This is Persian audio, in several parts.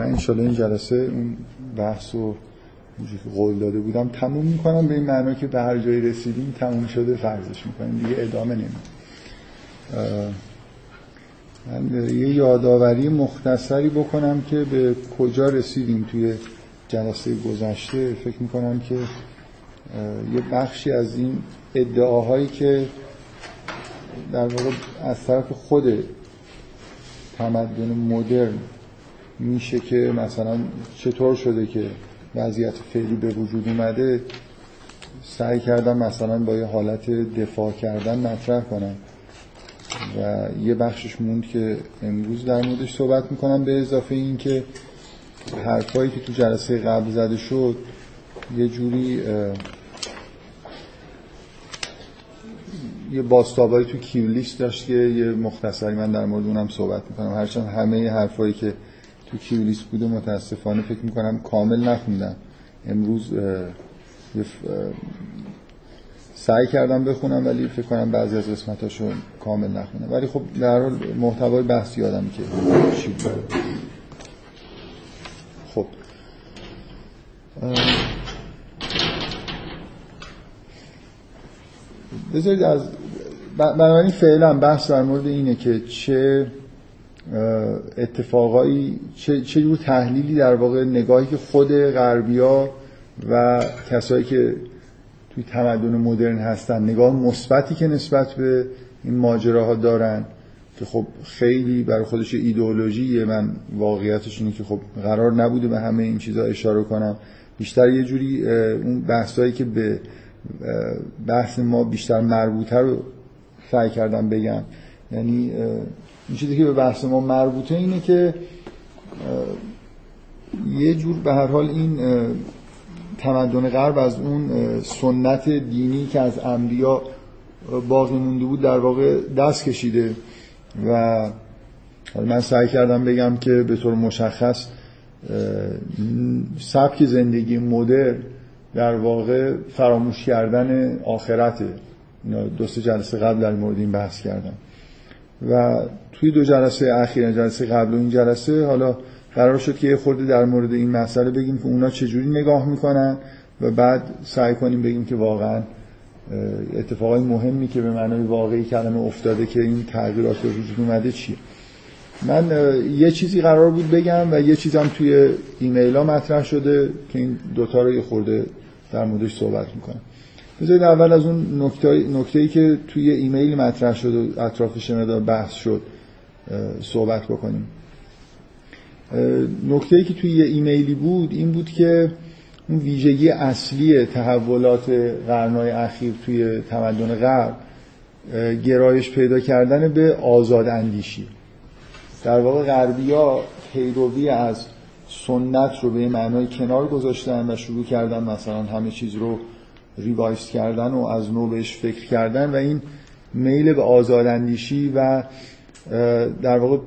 من انشالله این جلسه اون بحث رو قول داده بودم تموم میکنم به این معنی که به هر جایی رسیدیم تموم شده فرضش میکنیم، دیگه ادامه نمیدیم. من یه یادآوری مختصری بکنم که به کجا رسیدیم توی جلسه گذشته. فکر میکنم که یه بخشی از این ادعاهایی که در واقع از طرف خود تمدن مدرن میشه که مثلا چطور شده که وضعیت فعلی به وجود اومده، سعی کردم مثلا با یه حالت دفاع کردن مطرح کنم و یه بخشش موند که امروز در موردش صحبت میکنم، به اضافه این که حرفایی که تو جلسه قبل زده شد یه جوری یه باستابایی تو کیولیست داشت که یه مختصری من در مورد اونم صحبت میکنم، هرچند همه حرفایی که تو کیولیست بوده متاسفانه فکر میکنم کامل نخوندم. امروز سعی کردم بخونم ولی فکر کنم بعضی از قسمتاشو کامل نخوندم، ولی خب در حال محتوای بحث یادم که چی بود. خب بذارید از بنابراین فعلا بحث در مورد اینه که چه اتفاقایی، چه جور تحلیلی، در واقع نگاهی که خود غربی‌ها و کسایی که توی تمدن مدرن هستن، نگاه مثبتی که نسبت به این ماجراها دارن که خب خیلی برای خودش ایدئولوژیه. من واقعیتش اینه که خب قرار نبوده به همه این چیزا اشاره کنم، بیشتر یه جوری اون بحثایی که به بحث ما بیشتر مربوطه رو سعی کردم بگم. یعنی این چیزی که به بحث ما مربوطه اینه که یه جور به هر حال این تمدن غرب از اون سنت دینی که از انبیا باقی مونده بود در واقع دست کشیده و من سعی کردم بگم که به طور مشخص سبک زندگی مدرن در واقع فراموش کردن آخرته. دو سه جلسه قبل در مورد این بحث کردم و توی دو جلسه اخیر، جلسه قبل و این جلسه، حالا قرار شد که یه خورده در مورد این مسئله بگیم که اونا چجوری نگاه میکنن و بعد سعی کنیم بگیم که واقعا اتفاقای مهمی که به معنای واقعی کلمه افتاده که این تغییرات به وجود اومده چیه. من یه چیزی قرار بود بگم و یه چیزم توی ایمیل‌ها مطرح شده که این دوتا رو یه خورده در موردش صحبت میکنم. بذارید اول از اون نکته‌ای که توی ایمیل مطرح شد و اطرافش مدار بحث شد صحبت بکنیم. نکته‌ای که توی ایمیلی بود این بود که اون ویژگی اصلی تحولات قرن‌های اخیر توی تمدن غرب گرایش پیدا کردن به آزاد اندیشی. در واقع غربی‌ها پیروی از سنت رو به معنای کنار گذاشتن و شروع کردن مثلا همه چیز رو ریوایز کردن و از نو بهش فکر کردن و این میل به آزاداندیشی و در واقع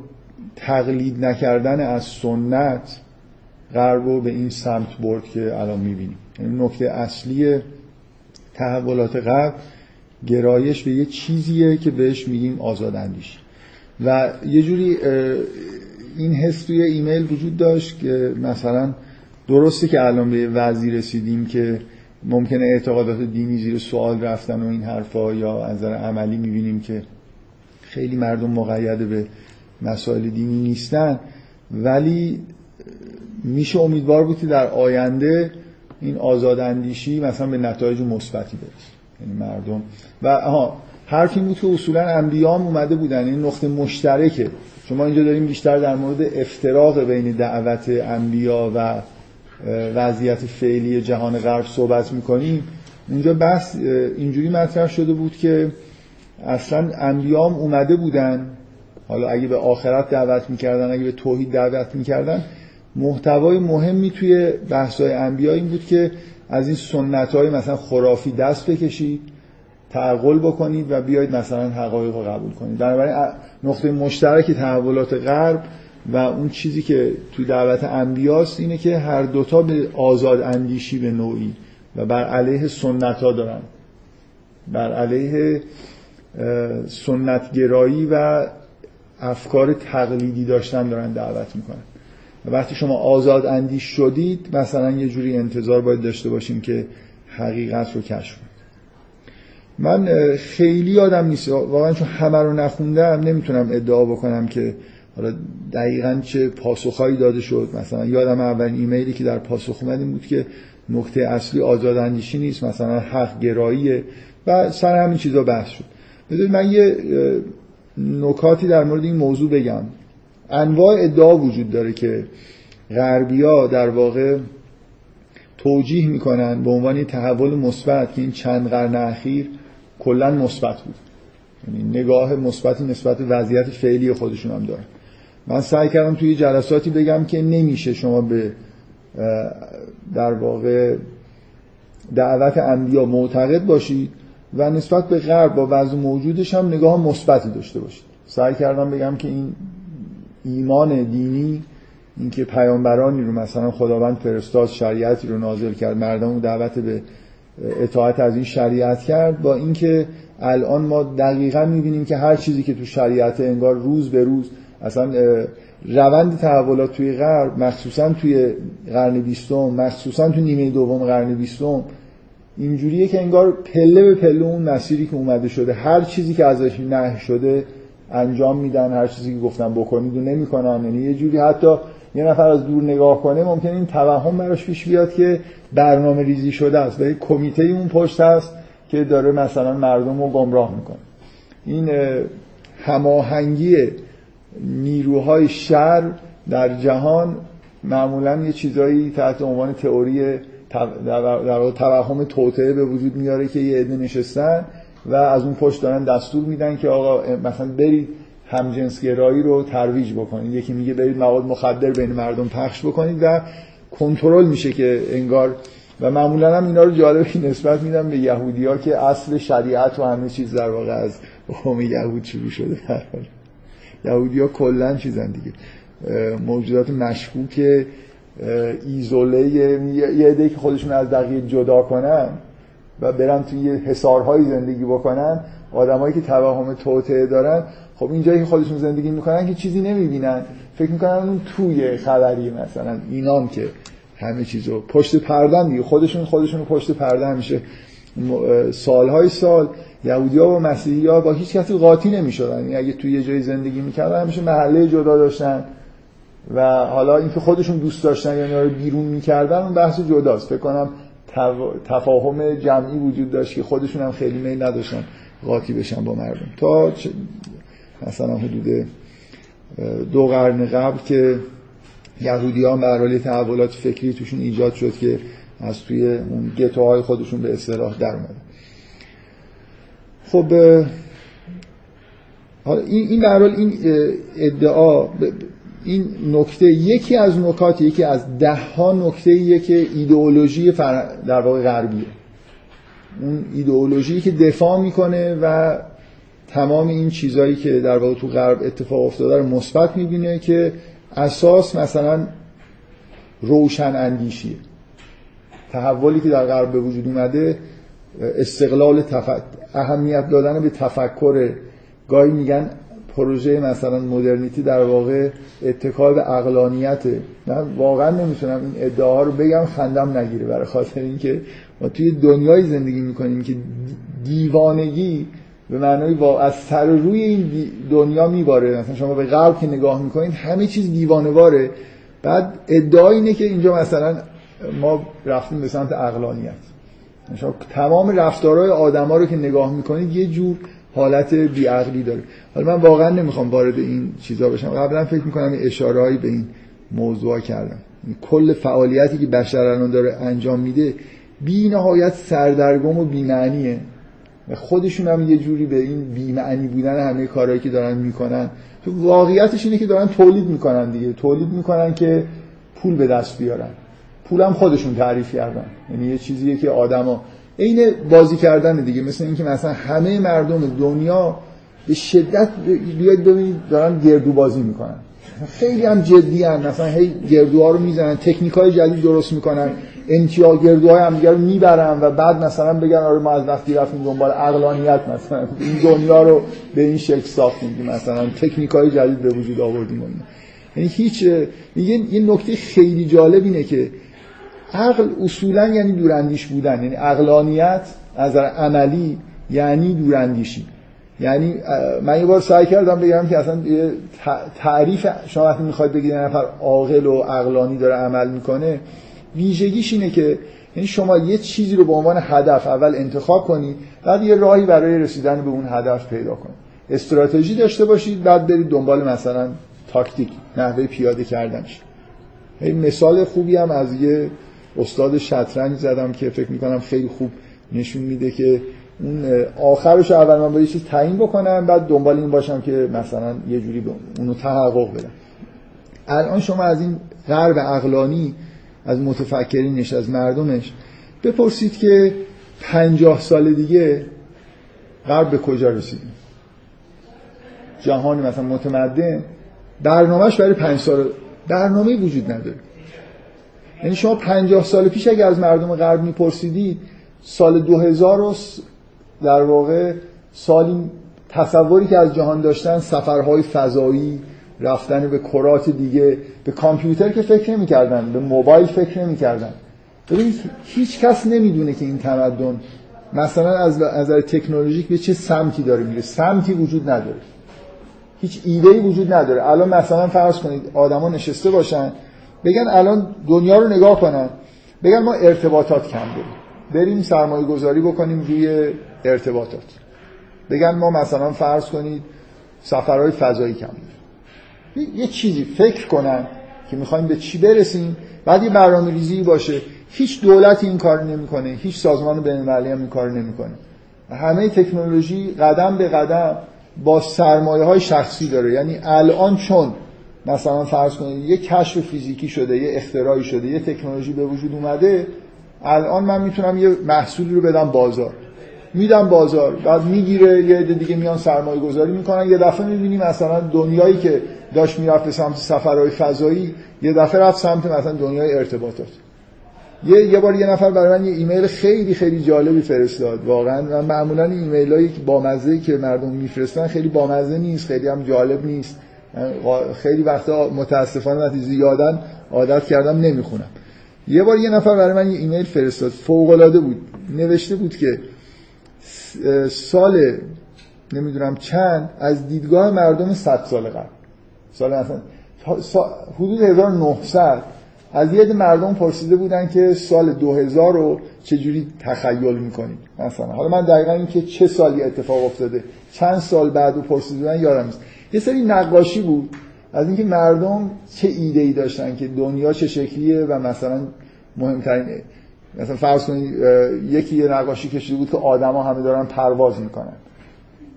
تقلید نکردن از سنت غرب رو به این سمت برد که الان می‌بینیم. این نکته اصلی تحولات غرب گرایش به یه چیزیه که بهش میگیم آزاداندیشی و یه جوری این حس توی ایمیل وجود داشت که مثلا درسته که الان به وضعی رسیدیم که ممکنه اعتقادات دینی زیر سوال رفتن و این حرفا، یا از نظر عملی می‌بینیم که خیلی مردم مقید به مسائل دینی نیستن، ولی میشه امیدوار بود که در آینده این آزاداندیشی مثلا به نتایج مثبتی برسه. یعنی مردم و حرفی بود که اصولا انبیا هم اومده بودن. این نقطه مشترکه. شما اینجا داریم بیشتر در مورد افتراق بین دعوت انبیا و وضعیت فعلی جهان غرب صحبت میکنیم. اونجا بحث اینجوری مطرح شده بود که اصلا انبیا هم اومده بودن، حالا اگه به آخرت دعوت میکردن، اگه به توحید دعوت میکردن، محتوای مهمی توی بحث‌های انبیا این بود که از این سنت‌های مثلا خرافی دست بکشید، تعقل بکنید و بیایید مثلا حقایق رو قبول کنید. بنابراین نقطه مشترک تحولات غرب و اون چیزی که تو دعوت انبیاست اینه که هر دوتا به آزاد اندیشی به نوعی و بر علیه سنت ها دارن، بر علیه سنتگرایی و افکار تقلیدی داشتن دارن دعوت میکنن. وقتی شما آزاد اندیش شدید مثلا یه جوری انتظار باید داشته باشیم که حقیقت رو کشف کنید. من خیلی یادم نیست واقعا، چون همه رو نخوندم نمیتونم ادعا بکنم که حالا دقیقاً چه پاسخهایی داده شد. مثلا یادم اولین ایمیلی که در پاسخ اومد این بود که نکته اصلی آزاد اندیشی نیست، مثلا حق گراییه و سر همین چیزا بحث شد. بذارید من یه نکاتی در مورد این موضوع بگم. انواع ادعا وجود داره که غربی‌ها در واقع توجیه میکنن به عنوان تحول مثبت که این چند قرن اخیر کلاً مثبت بود، یعنی نگاه مثبتی نسبت به وضعیت فعلی خودشون هم دارن. من سعی کردم توی جلساتی بگم که نمیشه شما به در واقع دعوت انبیا معتقد باشید و نسبت به غرب با وضع موجودش هم نگاه مثبتی داشته باشید. سعی کردم بگم که این ایمان دینی، اینکه پیامبرانی رو مثلا خداوند فرستاد، شریعتی رو نازل کرد، مردم رو دعوت به اطاعت از این شریعت کرد، با اینکه الان ما دقیقاً می‌بینیم که هر چیزی که تو شریعت انگار روز به روز اصلا روند تحولات توی غرب، مخصوصاً توی قرن 20، مخصوصاً تو نیمه دوم قرن 20 اینجوریه که انگار پله به پله اون مسیری که اومده شده، هر چیزی که ازش نهی شده انجام میدن، هر چیزی که گفتن بکنید و نمی‌کنن. یعنی یه جوری حتی یه نفر از دور نگاه کنه ممکنه این توهم براش پیش بیاد که برنامه ریزی شده است، یه کمیته اون پشت هست که داره مثلا مردم رو گمراه میکنه. این هماهنگی نیروهای شر در جهان معمولا یه چیزایی تحت عنوان تئوری در واقع توهم توطئه به وجود میاره که یه عده نشستن و از اون پشت دارن دستور میدن که آقا مثلا برید همجنسگرایی رو ترویج بکنید، یکی میگه برید مواد مخدر بین مردم پخش بکنید و کنترل میشه که انگار. و معمولا هم اینا رو جالبی نسبت میدم به یهودی‌ها که اصل شریعت و همه چیز در واقع از قوم یهود شروع شده. یهودی‌ها کلا چیزن دیگه، موجودات مشکوک ایزوله، یه عده‌ای که خودشون از بقیه جدا کنن و برن توی حصارهای زندگی بکنن. آدمایی که توهم توطئه دارن، خب اینجایی که خودشون زندگی میکنن که چیزی نمیبینن، فکر میکنن اون توی خبری، مثلا اینام که همه چیزو پشت پرده دیگه، خودشون پشت پرده همیشه سالهای سال یهودی‌ها و مسیحی‌ها با هیچ کسی قاطی نمی‌شدن. یعنی اگه توی یه جای زندگی می‌کردن همیشه محله جدا داشتن و حالا اینکه خودشون دوست داشتن یا اینا رو بیرون می‌کردن اون بحث جداست. فکر کنم تفاهم جمعی وجود داشت که خودشون هم خیلی میل نداشتن قاطی بشن با مردم تا مثلا حدود 2 قرن قبل که یهودیان به هر حال تحولات فکری توشون ایجاد شد که از توی اون گتوهای خودشون به اصطلاح در اومدن. خب این به هر حال این ادعا، این نکته یکی از نکات، یکی از 10 نکته‌ایه که ایدئولوژی در واقع غربیه، اون ایدئولوژی که دفاع میکنه و تمام این چیزایی که در واقع تو غرب اتفاق افتاده رو مثبت میبینه، که اساس مثلا روشن اندیشیه. تحولی که در غرب به وجود اومده استقلال اهمیت دادن به تفکر، گاهی میگن پروژه مثلا مدرنیتی در واقع اتکا به عقلانیته. من واقعا نمیتونم این ادعاها رو بگم خندم نگیره، برای خاطر اینکه ما توی دنیای زندگی میکنیم که دیوانگی به معنای از سر روی این دنیا میباره. مثلا شما به غرب که نگاه میکنید همه چیز دیوانواره، بعد ادعای اینه که اینجا مثلا ما رفتیم به سمت عقلانیت. شما تمام رفتارهای آدما رو که نگاه میکنید یه جور حالت بیعقلی داره. حالا من واقعا نمیخوام وارد این چیزا بشم، قبلا فکر میکنم اشارهایی به این موضوع کردم. کل فعالیتی که بشر الان داره انجام میده بی‌نهایت سردرگم و بی‌معنیه و خودشون هم یه جوری به این بی‌معنی بودن همه کارهایی که دارن میکنن، تو واقعیتش اینه که دارن تولید میکنن دیگه، تولید میکنن که پول به دست بیارن. پول هم خودشون تعریف کردن، یعنی یه چیزیه که آدما عین بازی کردن دیگه. مثل اینکه مثلا همه مردم دنیا به شدت بیاید ببینید دارن گردو بازی میکنن، خیلی هم جدی ان، مثلا هی گردوها رو میزنن، تکنیکای جدید درست میکنن، انتیا گردوهای همدیگه رو میبرن و بعد مثلا بگن آره ما از وقتی رفتیم دنبال عقلانیت مثلا این دنیا رو به این شکل ساختیم، مثلا تکنیکای جدید به وجود آوردیم. یعنی هیچ میگه. این نکته خیلی جالب اینه که عقل اصولا یعنی دوراندیش بودن، یعنی عقلانیت از عملی یعنی دوراندیشی. یعنی من یه بار سعی کردم بگم که اصلا تعریف شما وقتی میخواید بگید نفر عاقل و عقلانی داره عمل میکنه، ویژگیش اینه که یعنی شما یه چیزی رو به عنوان هدف اول انتخاب کنید، بعد یه راهی برای رسیدن به اون هدف پیدا کنید، استراتژی داشته باشید، بعد برید دنبال مثلا تاکتیک، نحوه پیاده کردنش. این مثال خوبی هم از یه استاد شطرنج زدم که فکر میکنم خیلی خوب نشون میده که اون آخرش اول من باید چیز تعیین بکنم، بعد دنبال این باشم که مثلا یه جوری اونو تحقق بدم. الان شما از این غرب عقلانی، از متفکرینش، از مردمش بپرسید که 50 سال دیگه غرب به کجا رسیدیم؟ جهان مثلا متمدن برنامهش برای 5 سال برنامه‌ای وجود نداره. یعنی شما 50 سال پیش اگه از مردم غرب میپرسیدید سال 2000 در واقع سالی تصوری که از جهان داشتن، سفرهای فضایی، رفتن به کرات دیگه، به کامپیوتر که فکر نمی‌کردن، به موبایل فکر نمی‌کردن. ببینید هیچ کس نمیدونه که این تمدن مثلا از نظر تکنولوژیک به چه سمتی داره میره. سمتی وجود نداره، هیچ ایده‌ای وجود نداره. الان مثلا فرض کنید آدما نشسته باشن بگن الان دنیا رو نگاه کنن، بگن ما ارتباطات کم داریم، بریم سرمایه گذاری بکنیم روی ارتباطات. بگن ما مثلا فرض کنید سفرهای فضایی کم داریم، یه چیزی فکر کنن که میخوایم به چی برسیم، بعد یه برنامه‌ریزی باشه. هیچ دولتی این کار نمیکنه، هیچ سازمان بین‌المللی هم این کار نمیکنه. همه تکنولوژی قدم به قدم با سرمایه‌های شخصی داره. یعنی الان چون مثلا فرض کنید یه کشف فیزیکی شده، یه اختراعی شده، یه تکنولوژی به وجود اومده، الان من میتونم یه محصولی رو بدم بازار، میدم بازار، بعد میگیره، یه عده دیگه میان سرمایه گذاری میکنن. یه دفعه میبینیم مثلا دنیایی که داشت میرفت به سمت سفرهای فضایی یه دفعه رفت سمت مثلا دنیای ارتباطات. یه بار یه نفر برای من یه ایمیل خیلی خیلی جالبی فرستاد. واقعا من معمولا ایمیلایی که بامزه که مردم میفرستن خیلی بامزه نیست، خیلی هم جالب نیست. خیلی وقتا متاسفانه زیادن عادت کردم نمیخونم. یه بار یه نفر برای من یه ایمیل فرستاد، فوق‌العاده بود. نوشته بود که سال نمیدونم چند از دیدگاه مردم 100 سال قبل، سال مثلا حدود 1900، از یه مردم پرسیده بودن که سال 2000 رو چجوری تخیل میکنید مثلا. حالا من دقیقاً این که چه سالی اتفاق افتاده، چند سال بعدو پرسیده بودن یادم نیست. یه سری نقاشی بود از اینکه مردم چه ایده‌ای داشتن که دنیا چه شکلیه و مثلا مهمترین، مثلا فرض کنید یکی یه نقاشی کشیده بود که آدما همه دارن پرواز میکنن،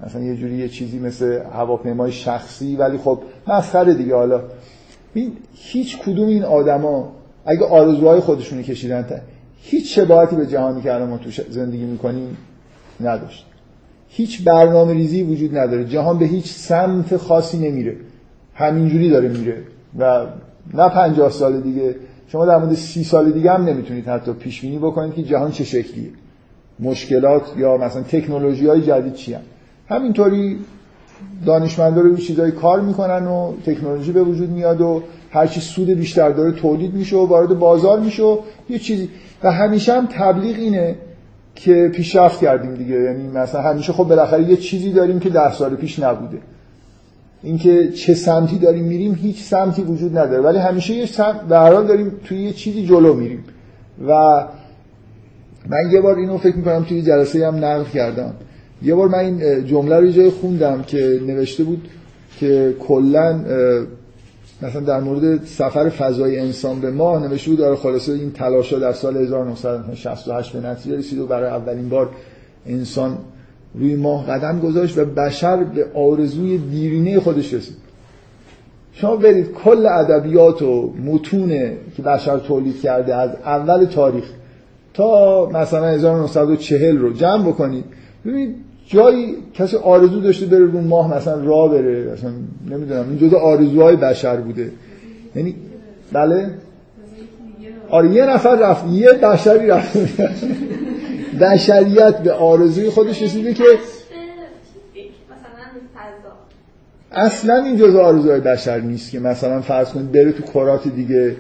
مثلا یه جوری یه چیزی مثل هواپیمای شخصی، ولی خب مسخره دیگه. حالا هیچ کدوم این آدما اگه آرزوهای خودشونو کشیدن هیچ شباهتی به جهانی که الان ما توش زندگی میکنیم نداشت. هیچ برنامه‌ریزی وجود نداره، جهان به هیچ سمت خاصی نمیره، همینجوری داره میره. و نه 50 سال دیگه، شما در مورد 30 سال دیگه هم نمیتونید حتی پیش بینی بکنید که جهان چه شکلیه، مشکلات یا مثلا تکنولوژی‌های جدید چی هست. همینطوری دانشمندا روی چیزای کار میکنن و تکنولوژی به وجود میاد و هر چی سود بیشتر داره تولید میشه و وارد بازار میشه و یه چیزی. و همیشه هم تبلیغ اینه که پیشرفت کردیم دیگه. یعنی مثلا همیشه خب بالاخره یه چیزی داریم که 10 سال پیش نبوده. اینکه چه سمتی داریم میریم، هیچ سمتی وجود نداره، ولی همیشه یه سمت به هر حال داریم توی یه چیزی جلو میریم. و من یه بار اینو فکر می‌کنم توی جلسه هم نقل کردم. یه بار من این جمله رو جای خوندم که نوشته بود که کلاً مثلا در مورد سفر فضای انسان به ماه نوشته بود داره خلاصه این تلاش‌ها در سال 1968 به نتیجه رسید و برای اولین بار انسان روی ماه قدم گذاشت و بشر به آرزوی دیرینه خودش رسید. شما برید کل ادبیات و متون که بشر تولید کرده از اول تاریخ تا مثلا 1940 رو جمع بکنید، ببینید جایی کسی آرزو داشته بره روی ماه مثلا راه بره، مثلا نمیدونم این جزء آرزوهای بشر بوده. یعنی بله آره، یه نفر رفت، یه بشری رفت، بشریت به آرزوی خودش رسیده که مثلا فضا اصلا این جزء آرزوهای بشر نیست که مثلا فرض کنید بره تو کرات دیگه.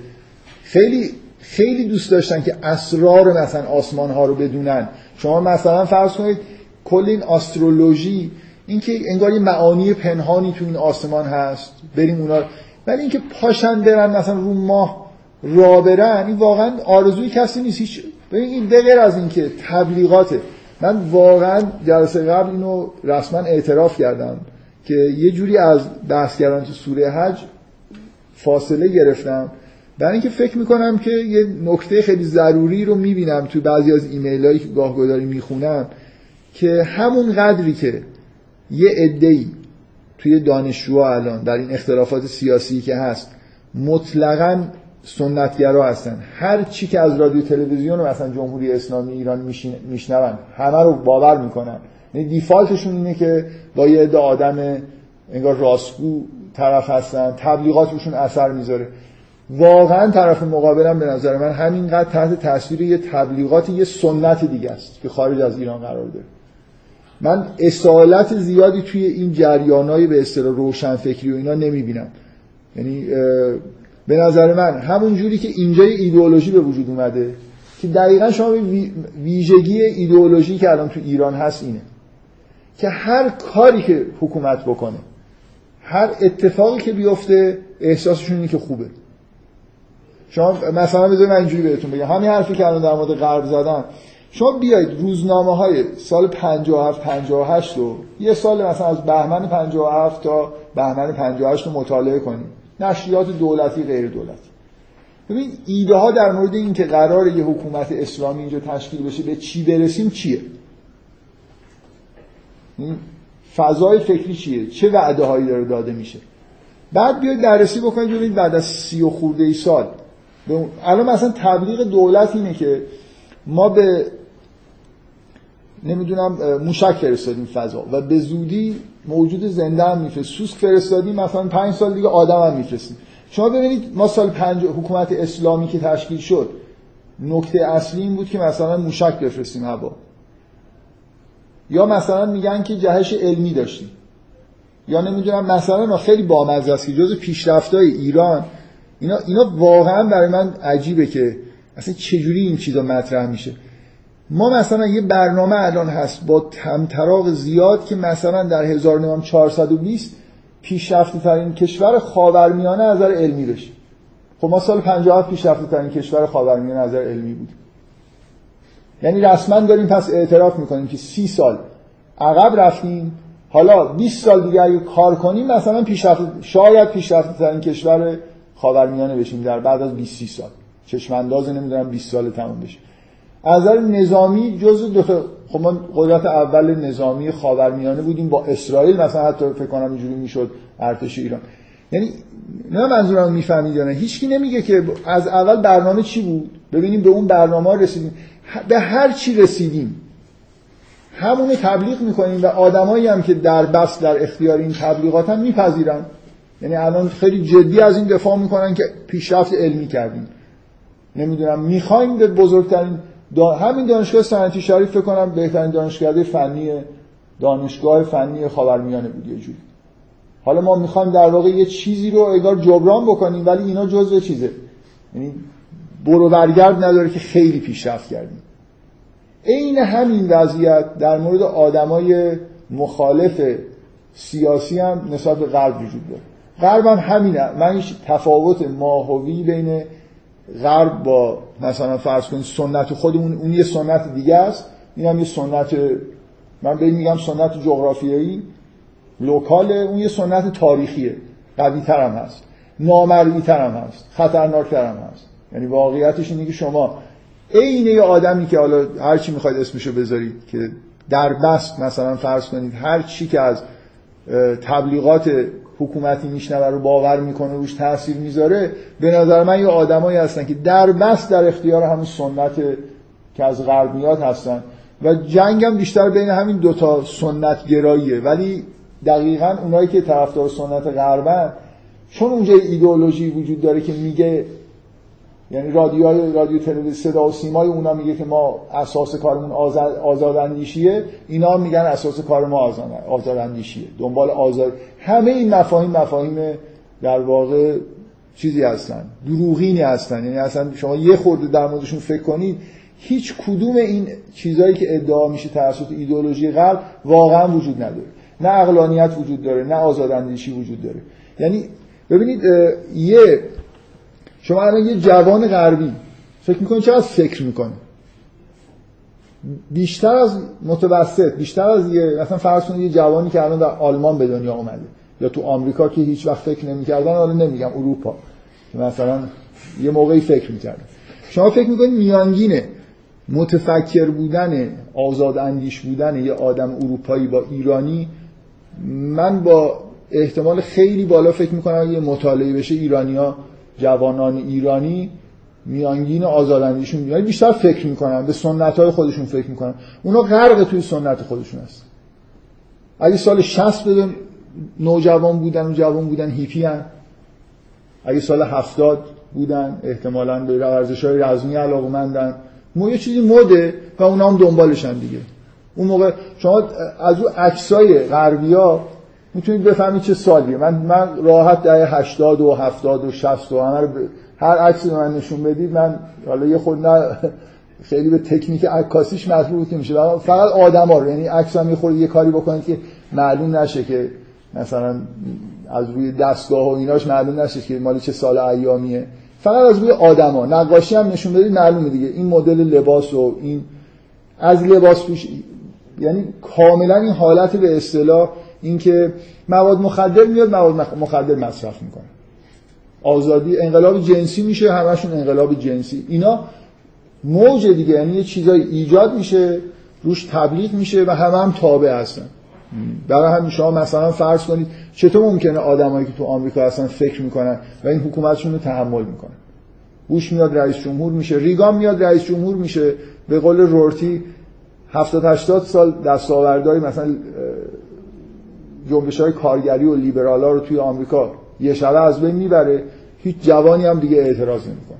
خیلی دوست داشتن که اسرار مثلا آسمان ها رو بدونن. شما مثلا فرض کنید کل این آسترولوژی، این که انگار یه معانی پنهانی تو این آسمان هست بریم اونا، ولی اینکه پاشن برن مثلا رو ماه را برن، این واقعا آرزوی کسی نیست. هیچ ببین این بغیر از این که تبلیغاته. من واقعا جلسه قبل اینو رسما اعتراف کردم که یه جوری از بحث کردن تو سوره حج فاصله گرفتم، برای اینکه فکر میکنم که یه نکته خیلی ضروری رو میبینم تو بعضی از ایمیلایی که گاه‌گداری میخونم، که همون قدری که یه عده‌ای توی دانشجوها الان در این اختلافات سیاسی که هست مطلقاً سنتگرا هستن، هر چی که از رادیو تلویزیون و مثلا جمهوری اسلامی ایران میشنون همه رو باور میکنن. یعنی دیفالتشون اینه که با یه عده آدم انگار راستگو طرف هستن، تبلیغاتشون اثر میذاره. واقعا طرف مقابلم به نظر من همینقدر تحت تاثیر یه تبلیغات یه سنت دیگه است که خارج از ایران قرار داره. من اصالت زیادی توی این جریانای به اصطلاح روشنفکری و اینا نمیبینم. یعنی به نظر من همون جوری که اینجا ایدئولوژی به وجود اومده که دقیقاً شما ویژگی ایدئولوژی که الان تو ایران هست اینه که هر کاری که حکومت بکنه، هر اتفاقی که بیفته، احساسشون اینه که خوبه. شما مثلا بذارید من اینجوری بهتون بگم، همین حرفی که الان در مورد غرب زدم، شما بیایید روزنامه‌های سال 57 58 رو یه سال مثلا از بهمن 57 تا بهمن 58 رو مطالعه کنید، نشریات دولتی غیر دولتی. ببین ایده ها در مورد این که قرار یه حکومت اسلامی اینجا تشکیل بشه به چی برسیم چیه؟ فضای فکری چیه؟ چه وعده هایی داره داده میشه؟ بعد بیاید بررسی بکنید ببینید بعد از 30 و خورده ای سال الان مثلا تبلیغ دولت اینه که ما به نمیدونم موشک فرستادیم فضا و به زودی موجود زنده هم میفرست، سوسک فرستادیم مثلا 5 سال دیگه آدم هم میفرستیم. شما ببینید ما سال 5 حکومت اسلامی که تشکیل شد نکته اصلی این بود که مثلا موشک بفرستیم هوا، یا مثلا میگن که جهش علمی داشتیم، یا نمیدونم مثلا خیلی بامزه است که جزء پیشرفت‌های ایران اینا واقعا برای من عجیبه که اصلا چجوری این چیزا مطرح میشه. ما مثلا یه برنامه الان هست با تمطراق زیاد که مثلا در 1420 پیشرفته ترین کشور خاورمیانه از نظر علمی بشه. خب ما سال 57 پیشرفته ترین کشور خاورمیانه از نظر علمی بود. یعنی رسما داریم پس اعتراف میکنیم که 30 سال عقب رفتیم، حالا 20 سال دیگه اگه کار کنیم مثلا شاید پیشرفته ترین کشور خاورمیانه بشیم در بعد از 20-30 سال. چشم انداز نمیدونم 20 سال تموم بشه. از نظر نظامی جزء خب ما قدرت اول نظامی خاورمیانه بودیم با اسرائیل مثلا، حتی فکر کنم اینجوری میشد ارتش ایران. یعنی نه منظورم میفهمید یا نه، هیچکی نمیگه که از اول برنامه چی بود، ببینیم به اون برنامه رسیدیم، به هر چی رسیدیم همون تبلیغ میکنیم و آدمایی هم که در بس در اختیار این تبلیغات هم میپذیرن. یعنی الان خیلی جدی از این دفاع میکنن که پیشرفت علمی کردیم، نمیدونم میخوایم به بزرگترین همین دانشگاه صنعتی شریف فکر کنم بهترین دانشکده فنی دانشگاه فنی خاورمیانه بود یه جوری. حالا ما میخوایم در واقع یه چیزی رو انگار جبران بکنیم، ولی اینا جزء چیزه، یعنی برو برگرد نداره که خیلی پیشرفت کردیم. عین همین وضعیت در مورد آدمای مخالف سیاسی هم نسبت به غرب وجود داره. غرب هم همینه. من هیچ تفاوت ماهوی بین غرب با مثلا فرض کنید سنت خودمون، اون یه سنت دیگه است، این هم یه سنت، من بهش میگم سنت جغرافیایی لوکاله، اون یه سنت تاریخیه، قوی تر هم هست، نامرئی تر هم هست، خطرناک تر هم هست. یعنی واقعیتش اینه که شما عین یه آدمی که حالا هر چی میخواید اسمشو بذارید که در بست مثلا فرض کنید هر چی که از تبلیغات حکومتی میشنوه رو باور میکنه، روش تاثیر میذاره، به نظر من یه آدمایی هستن که در بس در اختیار همون سنت که از غرب میاد هستن و جنگم بیشتر بین همین دوتا سنت گراییه. ولی دقیقاً اونایی که طرفدار سنت غربن، چون اونجا ایدئولوژی وجود داره که میگه یعنی رادیو تلویزیون صدا و سیمای اونا میگه که ما اساس کارمون آزاداندیشیه، اینا میگن اساس کار ما آزاداندیشیه، دنبال آزاد. همه این مفاهیم در واقع چیزی هستن، دروغینی هستن، یعنی اصلا شما یه خورده در موردشون فکر کنید هیچ کدوم این چیزایی که ادعا میشه توسط ایدئولوژی غرب واقعا وجود نداره. نه عقلانیت وجود داره، نه آزاداندیشی وجود داره. یعنی ببینید شما الان یه جوان غربی فکر میکنید چقدر فکر میکنه؟ بیشتر از متوسط، بیشتر از یه مثلا فرض کنید یه جوانی که الان در آلمان به دنیا اومده یا تو آمریکا که هیچ وقت فکر نمی‌کردن، حالا نمیگم اروپا که مثلا یه موقعی فکر می‌کردن. شما فکر میکنید میانگینه متفکر بودن، آزاد اندیش بودن یه آدم اروپایی با ایرانی، من با احتمال خیلی بالا فکر میکنم یه مطالعه بشه ایرانی‌ها، جوانان ایرانی میانگین آزاداندیشون یعنی بیشتر فکر میکنن، به سنت‌های خودشون فکر میکنن، اونا غرق توی سنت خودشون هست. اگه سال 60 بدم نوجوان بودن و جوان بودن هیپی هن، اگه سال 70 بودن احتمالاً به ورزش‌های رزمی علاقه‌مندن، مو یه چیزی مده و اونا هم دنبالشن دیگه. اون موقع شما از اون عکسای غربیا میتونید بفهمید چه سالیه. من راحت دهه 80 و 70 و 60 و هر عکسی من نشون بدید، من حالا یه خود نه خیلی به تکنیک عکاسیش مطلوب نمیشه، فقط آدما رو، یعنی عکس هم میخوره یه کاری بکنید که معلوم نشه که مثلا از روی دستگاه و ایناش معلوم نشه که مال چه سال ایامیه، فقط از روی آدما. نقاشی هم نشون بدید معلومه دیگه این مدل لباس و این از لباس پوش، یعنی کاملا این حالت به اصطلاح اینکه مواد مخدر میاد مواد مخدر مصرف میکنه، آزادی انقلاب جنسی میشه، همشون انقلاب جنسی، اینا موج دیگه، یعنی یه چیزای ایجاد میشه روش تبلیغ میشه و همه هم تابع هستن. برای همین شما مثلا فرض کنید چطور ممکنه آدمایی که تو آمریکا هستن فکر میکنن و این حکومتشون رو تحمل میکنن؟ بوش میاد رئیس جمهور میشه، ریگان میاد رئیس جمهور میشه، به قول رورتی 70-80 سال دستاوردهای مثلا جنبش‌های کارگری و لیبرالا رو توی آمریکا یه شبه از بین میبره، هیچ جوانی هم دیگه اعتراض نمی‌کنه،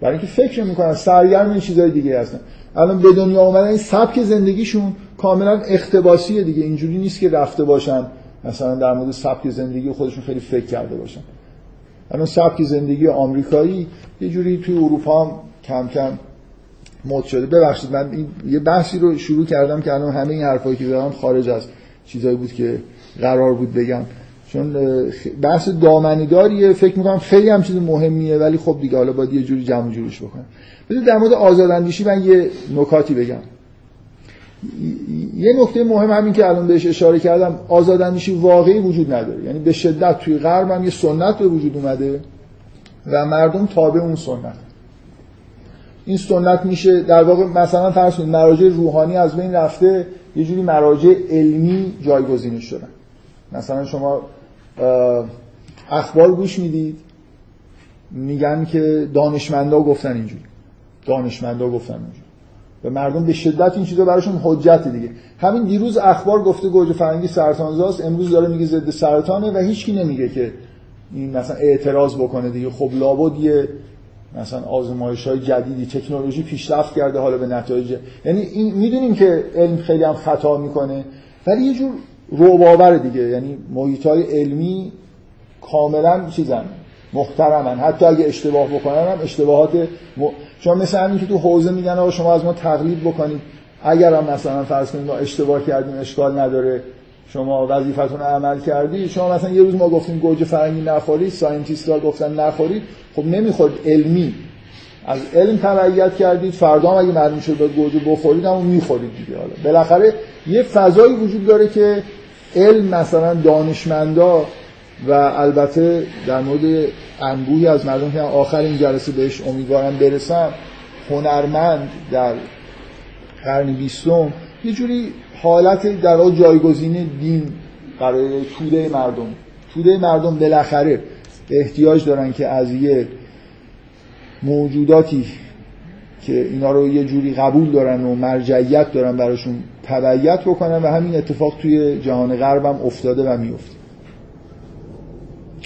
برای اینکه فکر نمی‌کنن، سرگرم این چیزای دیگه هستن. الان به دنیا اومدن این سبک زندگیشون کاملا اختباسیه دیگه، اینجوری نیست که رفته باشن مثلا در مورد سبک زندگی خودشون خیلی فکر کرده باشن. الان سبک زندگی آمریکایی یه جوری توی اروپا هم کم کم مد شده. ببخشید من این یه بحثی رو شروع کردم که الان همه این حرفایی که زدم خارج از چیزایی بود که قرار بود بگم، چون بحث دامنه‌داریه، فکر می‌کنم خیلی هم چیز مهمیه، ولی خب دیگه حالا باید یه جوری جمع جورش بکنم. بذار در مورد آزاداندیشی من یه نکاتی بگم. یه نکته مهم همین که الان بهش اشاره کردم، آزاداندیشی واقعی وجود نداره، یعنی به شدت توی غرب هم یه سنت به وجود اومده و مردم تابع اون سنت. این سنت میشه در واقع مثلا فرض کنید مراجع روحانی از بین رفته، یه جوری مراجع علمی جایگزینش شدن. مثلا شما اخبار گوش میدید میگن که دانشمندا گفتن اینجوری و مردم به شدت این چیزا براشون حجت دیگه. همین دیروز اخبار گفته گوجه فرنگی سرطانزاست، امروز داره میگه ضد سرطانه و هیچکی نمیگه که این مثلا اعتراض بکنه دیگه. خب لابد یه مثلا آزمایش‌های جدیدی، تکنولوژی پیشرفت کرده حالا به نتایج، یعنی این میدونیم که علم خیلی هم خطا میکنه ولی یه جور رعب‌آور دیگه، یعنی محیط‌های علمی کاملا چیزن، محترمن، حتی اگه اشتباه بکنن هم اشتباهات شما مثلا همین که تو حوزه میگن آقا شما از ما تقلید بکنید، اگر هم مثلا فرض کنید ما اشتباه کردیم اشکال نداره، شما وظیفتون رو عمل کردی. شما مثلا یه روز ما گفتیم گوجه فرنگی نخورید، ساینتیست‌ها گفتن نخورید، خب نمیخورد، علمی از علم تبعیت کردید، فردا هم اگه معلوم شد باید گوجه بخورید هم میخورید دیگه. حالا بالاخره یه فضایی وجود داره که علم مثلا دانشمندا و البته در مورد انبوهی از مردم که آخرین جلسه بهش امیدوارم برسم، هنرمند در قرن 20 یه جوری حالت در واقع جایگزین دین برای توده مردم بالاخره احتیاج دارن که از یه موجوداتی که اینا رو یه جوری قبول دارن و مرجعیت دارن براشون تبعیت بکنن و همین اتفاق توی جهان غرب هم افتاده و میفته.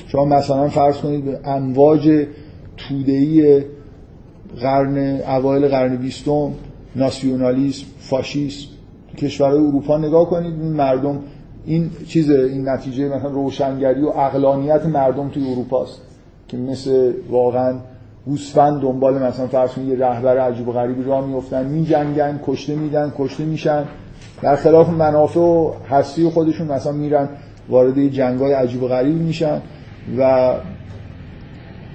شما مثلا فرض کنید به امواج توده‌ای اوایل قرن 20 ناسیونالیسم، فاشیسم کشورهای اروپا نگاه کنید، مردم این چیز، این نتیجه مثلا روشنگری و عقلانیت مردم توی اروپا است که مثل واقعا گوسفند دنبال مثلا فرض کنید یه رهبر عجیب و غریبی راه میافتن، میجنگن، کشته میدن، کشته میشن، در خلاف منافع و حسی خودشون مثلا میرن وارد جنگ‌های عجیب و غریب میشن و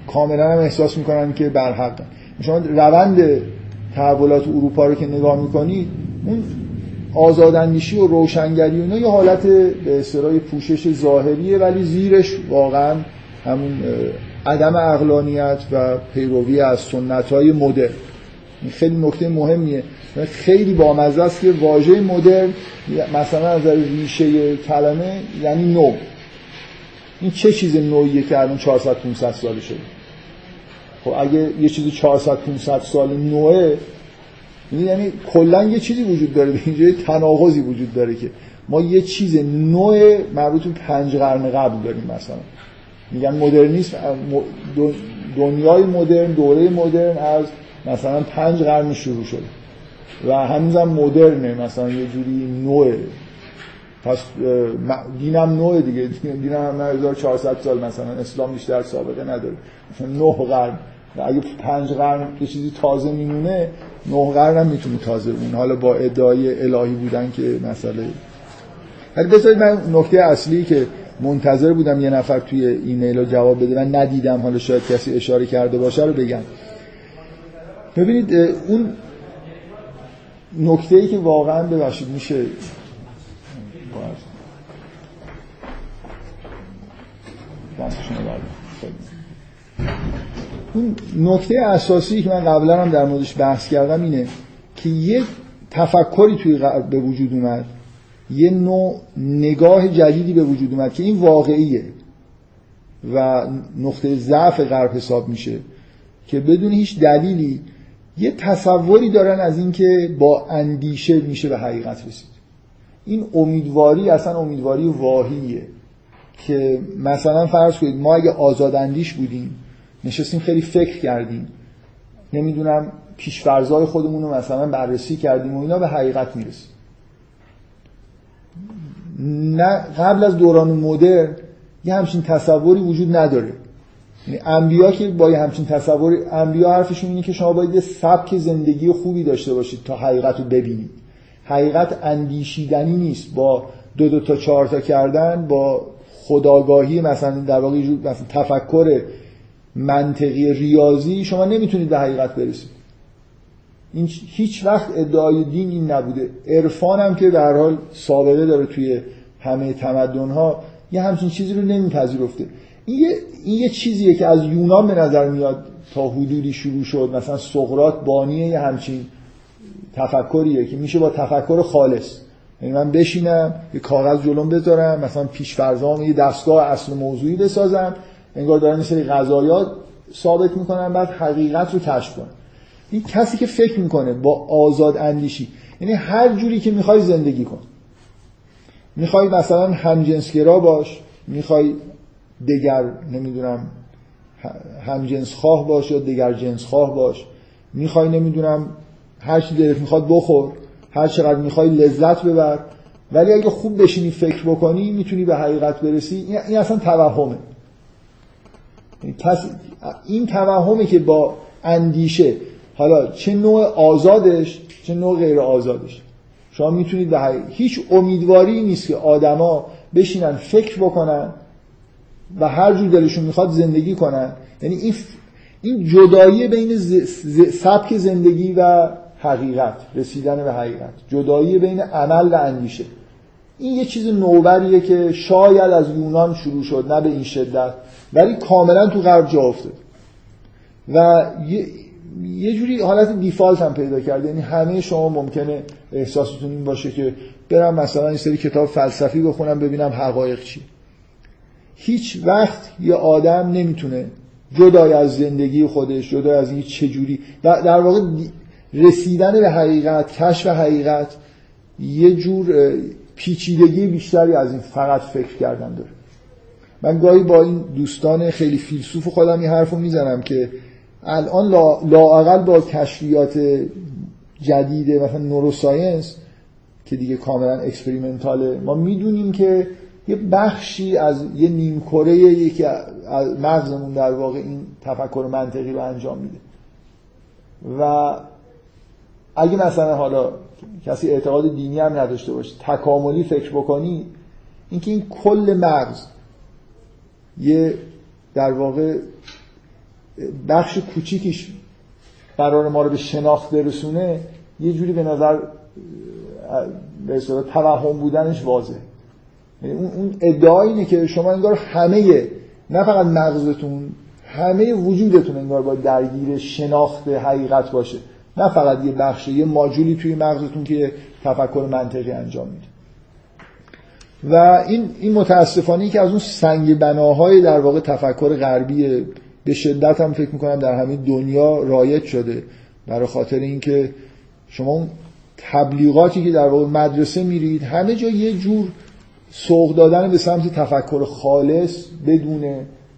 کاملا هم احساس میکنن که برحق. شما روند تحولات اروپا رو که نگاه میکنید، اون آزاداندیشی و روشنگری اونها یه حالت به اصطلاح پوشش ظاهریه، ولی زیرش واقعا همون عدم عقلانیت و پیروی از سنت‌های مدرن. این خیلی نکته مهمیه. خیلی بامزه است که واژه مدرن مثلا از ریشه کلمه یعنی نو. این چه چیز نویه که الان 400 500 ساله شده؟ خب اگه یه چیزی 400 500 سال نوئه، یعنی کلا یه چیزی وجود داره، اینجا یه تناقضی وجود داره که ما یه چیز نوئه مربوط به 5 قرن قبل داریم. مثلا میگن مدرنیسم، دنیای مدرن، دوره مدرن از مثلا 5 قرن شروع شده و هنوزم مدرنه، مثلا یه جوری نوئه. پس دینم نوئه دیگه، دینم 1400 سال مثلا، اسلام بیشتر سابقه نداره، مثلا 9 قرن. اگه 5 قرن یه چیزی تازه میمونه، 9 قرن هم میتونه تازه اون، حالا با ادعای الهی بودن که مسئله. ولی بذارید من نکته اصلی که منتظر بودم یه نفر توی ایمیل رو جواب بده من ندیدم، حالا شاید کسی اشاره کرده باشه رو بگم. ببینید اون نکته‌ای که واقعا ببخشید میشه اون نکته اساسی که من قبلا هم در موردش بحث کردم اینه که یه تفکری توی به وجود اومد، یه نوع نگاه جدیدی به وجود اومد که این واقعیه و نقطه ضعف غرب حساب میشه، که بدون هیچ دلیلی یه تصوری دارن از این که با اندیشه میشه به حقیقت رسید. این امیدواری اصلا امیدواری واهیه که مثلا فرض کنید ما اگه آزاداندیش بودیم، نشستیم خیلی فکر کردیم، نمیدونم پیشفرض‌های خودمون رو مثلا بررسی کردیم و اینا، به حقیقت میرسیم. نه قبل از دوران مدرن یه همچین تصوری وجود نداره. یعنی انبیا که با یه همچین تصوری، انبیا حرفشون اینه که شما باید سبک زندگی خوبی داشته باشید تا حقیقت رو ببینید. حقیقت اندیشیدنی نیست، با 2 تا 4 تا کردن، با خودآگاهی مثلا در واقع یه جور مثلا تفکر منطقی ریاضی شما نمیتونید به حقیقت برسید. این هیچ وقت ادعای دین این نبوده. عرفان هم که در حال سابقه داره توی همه تمدن‌ها، یه همچین چیزی رو نمیپذیرفته. این یه چیزیه که از یونان به نظر میاد تا حدودی شروع شد، مثلا سقراط بانی یه همچین تفکریه که میشه با تفکر خالص، یعنی من بشینم یه کاغذ جلوم بذارم، مثلا پیش‌فرضام یه دستگاه اصل موضوعی بسازم، انگار دارم یه سری قضایا ثابت میکنم، بعد حقیقت رو کشف کنم. این کسی که فکر میکنه با آزاد اندیشی، یعنی هر جوری که میخوای زندگی کن، میخوای مثلا همجنسگرا باش، میخوای دگر نمیدونم همجنس خواه باش یا دگر جنس خواه باش، میخوای نمیدونم هر چی دلت میخواد بخور، هر چقدر میخوای لذت ببر، ولی اگه خوب بشینی فکر بکنی میتونی به حقیقت برسی. این اصلا توهمه. پس این توهمه که با اندیشه، حالا چه نوع آزادش چه نوع غیر آزادش، شما میتونید به هیچ امیدواری نیست که آدما بشینن فکر بکنن و هر جور دلشون میخواد زندگی کنن. یعنی این جدایی بین سبک زندگی و حقیقت، رسیدن به حقیقت، جدایی بین عمل و اندیشه، این یه چیز نوبریه که شاید از یونان شروع شد، نه به این شدت، ولی کاملا تو غرب جا افتاد و یه جوری حالت دیفالت هم پیدا کرده. یعنی همه شما ممکنه احساستون این باشه که برم مثلا این سری کتاب فلسفی بخونم ببینم حقایق چی. هیچ وقت یه آدم نمیتونه جدای از زندگی خودش، جدای از این چجوری و در واقع رسیدن به حقیقت، کشف حقیقت، یه جور پیچیدگی بیشتری از این فقط فکر کردن داره. من گاهی با این دوستان خیلی فیلسوف خودم این حرفو میزنم که الان لااقل با کشفیات جدید مثلا نوروساینس که دیگه کاملا اکسپریمنتاله، ما میدونیم که یه بخشی از یه نیمکره یکی از مغزمون در واقع این تفکر منطقی رو انجام میده. و اگه مثلا حالا کسی اعتقاد دینی هم نداشته باشه تکاملی فکر بکنی، اینکه این کل مغز یه در واقع بخش کوچیکیش قرار ما رو به شناخت برسونه، یه جوری به نظر به اصطلاح توهم بودنش واضحه. یعنی اون ادعای اینه که شما انگار همه، نه فقط مغزتون، همه وجودتون انگار باید درگیر شناخت حقیقت باشه، نه فقط یه بخش، یه ماجولی توی مغزتون که تفکر منطقی انجام میده. و این متاسفانه که از اون سنگ بناهای در واقع تفکر غربی به شدت هم فکر میکنم در همین دنیا رایج شده، برای خاطر اینکه شما اون تبلیغاتی که در واقع مدرسه میرید همه جا یه جور سوق دادن به سمت تفکر خالص بدون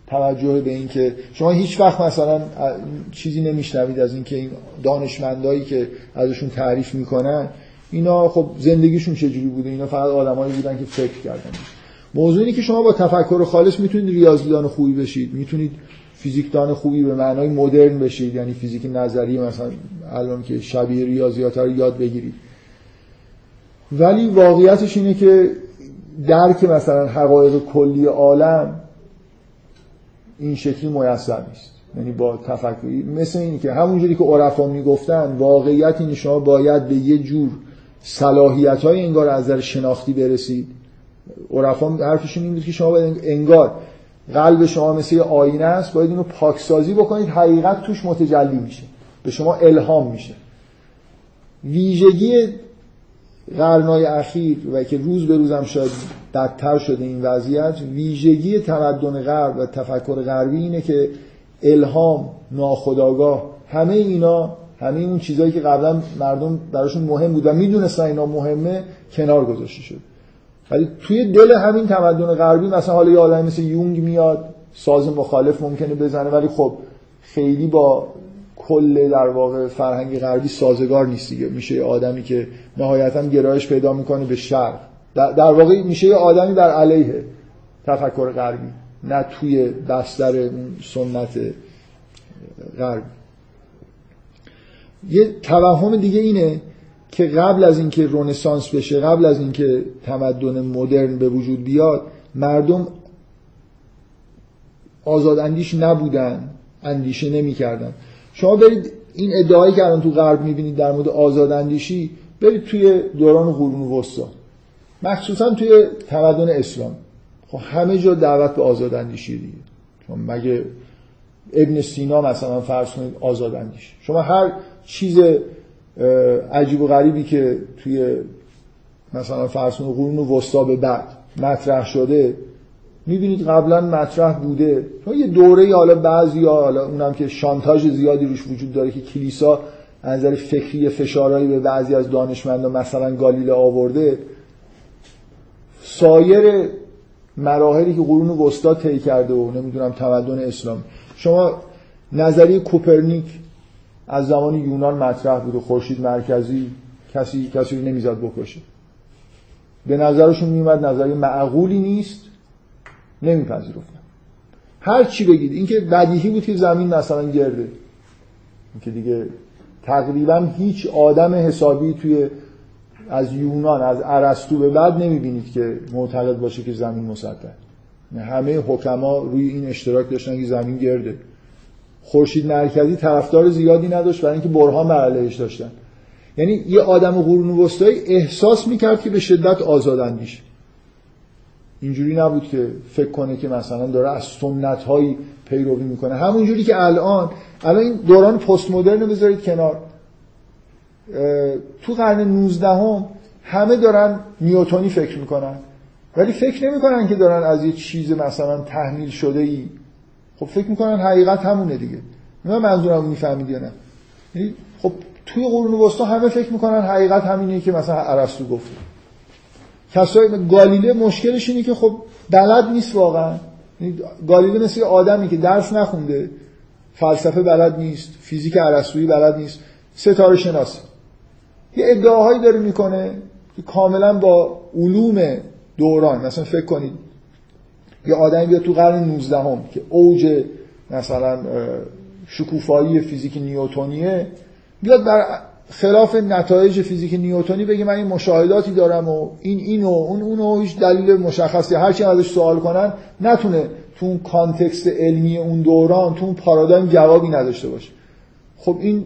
توجه به این که شما هیچ وقت مثلا چیزی نمیشنوید از اینکه این دانشمندایی که ازشون تعریف میکنن اینا خب زندگیشون چجوری بوده، اینا فقط آدمایی بودن که فکر کردن. موضوع اینه که شما با تفکر خالص میتونید ریاضیدان خوبی بشید، میتونید فیزیکدان خوبی به معنای مدرن بشید، یعنی فیزیک نظری مثلا الان که شبیه ریاضیات رو یاد بگیرید، ولی واقعیتش اینه که درک مثلا حقایق کلی عالم این شکلی میسر نیست. یعنی با تفکری مثل این که همونجوری که عرفا میگفتن، واقعیت اینه شما باید به یه جور صلاحیت‌های انگار از نظر شناختی برسید. عرفا حرفشون این بود که شما باید انگار قلب شما مثل یه آینه است، باید اونو پاکسازی بکنید، حقیقت توش متجلی میشه، به شما الهام میشه. ویژگی قرن‌های اخیر و که روز به روزم شاید بدتر شده این وضعیت، ویژگی تمدن غرب و تفکر غربی اینه که الهام، ناخودآگاه، همه اینا، همه اون چیزایی که قبلا مردم براشون مهم بود و میدونستن اینا مهمه، کنار گذاشته شد. ولی توی دل همین تمدن غربی مثلا حالا یه آدمی مثل یونگ میاد ساز مخالف ممکنه بزنه، ولی خب خیلی با کل در واقع فرهنگ غربی سازگار نیست دیگه، میشه یه آدمی که نهایتاً گرایش پیدا میکنه به شرق، در واقع میشه یه آدمی در علیه تفکر غربی، نه توی بستر سنت غربی. یه توهم دیگه اینه که قبل از اینکه رنسانس بشه، قبل از اینکه تمدن مدرن به وجود بیاد، مردم آزاد اندیش نبودن، اندیشه نمی‌کردن. شما برید این ادعایی که الان تو غرب می‌بینید در مورد آزاد اندیشی، برید توی دوران قرون وسطی، مخصوصا توی تمدن اسلام، خب همه جا دعوت به آزاد اندیشی دیگه. شما مگه ابن سینا مثلا فرض کنید آزاد اندیش، شما هر چیز عجیب و غریبی که توی مثلا فرض کنید قرون وسطی به بعد مطرح شده میبینید قبلا مطرح بوده. تو یه دوره‌ای، حالا بعضیا، حالا اونم که شانتاژ زیادی روش وجود داره که کلیسا از نظر فکری فشارهایی به بعضی از دانشمندان مثلا گالیله آورده، سایر مراحلی که قرون وسطی طی کرده و نمیدونم تمدن اسلام، شما نظریه کوپرنیک از زمان یونان مطرح بود و خورشید مرکزی، کسی رو نمیزد بکشه، به نظرشون میومد نظریه معقولی نیست، نمیپذیرفتن. هر چی بگید، اینکه بدیهی بود که زمین مثلا گرده، اینکه دیگه تقریبا هیچ آدم حسابی توی از یونان، از ارسطو به بعد نمیبینید که معتقد باشه که زمین مسطحه. همه حکما روی این اشتراک داشتن که زمین گرده. خورشید مرکزی طرفدار زیادی نداشت، برای اینکه برهان بر علیهش داشتن. یعنی یه آدم قرون وسطایی احساس میکرد که به شدت آزاداندیشه، اینجوری نبود که فکر کنه که مثلا داره از سنت‌هایی پیروی میکنه. همونجوری که الان این دوران پست مدرن رو بذارید کنار، تو قرن 19 همه دارن نیوتنی فکر میکنن، ولی فکر نمیکنن که دارن از یه چیز مثلا تحمیل شده ای، خب فکر میکنن حقیقت همونه دیگه. من منظورم میفهمید یا نه؟ یعنی خب توی قرون وسطی همه فکر میکنن حقیقت همینه که مثلا ارسطو گفته. کسای گالیله مشکلش اینه که خب بلد نیست واقعا. گالیله مثل آدمی که درس نخونده، فلسفه بلد نیست، فیزیک ارسطویی بلد نیست، ستاره شناس. یه ادعاهایی داره میکنه که کاملا با علوم دوران، مثلا فکر کنید یه آدمی بیاد تو قرن 19 هم که اوج مثلا شکوفایی فیزیک نیوتنیه، بیاد بر خلاف نتایج فیزیک نیوتنی بگه من این مشاهداتی دارم و اینو اونو، هیچ دلیل مشخصی، هرچی ازش سوال کنن نتونه تو اون کانتکست علمی اون دوران، تو اون پارادایم جوابی نداشته باشه. خب این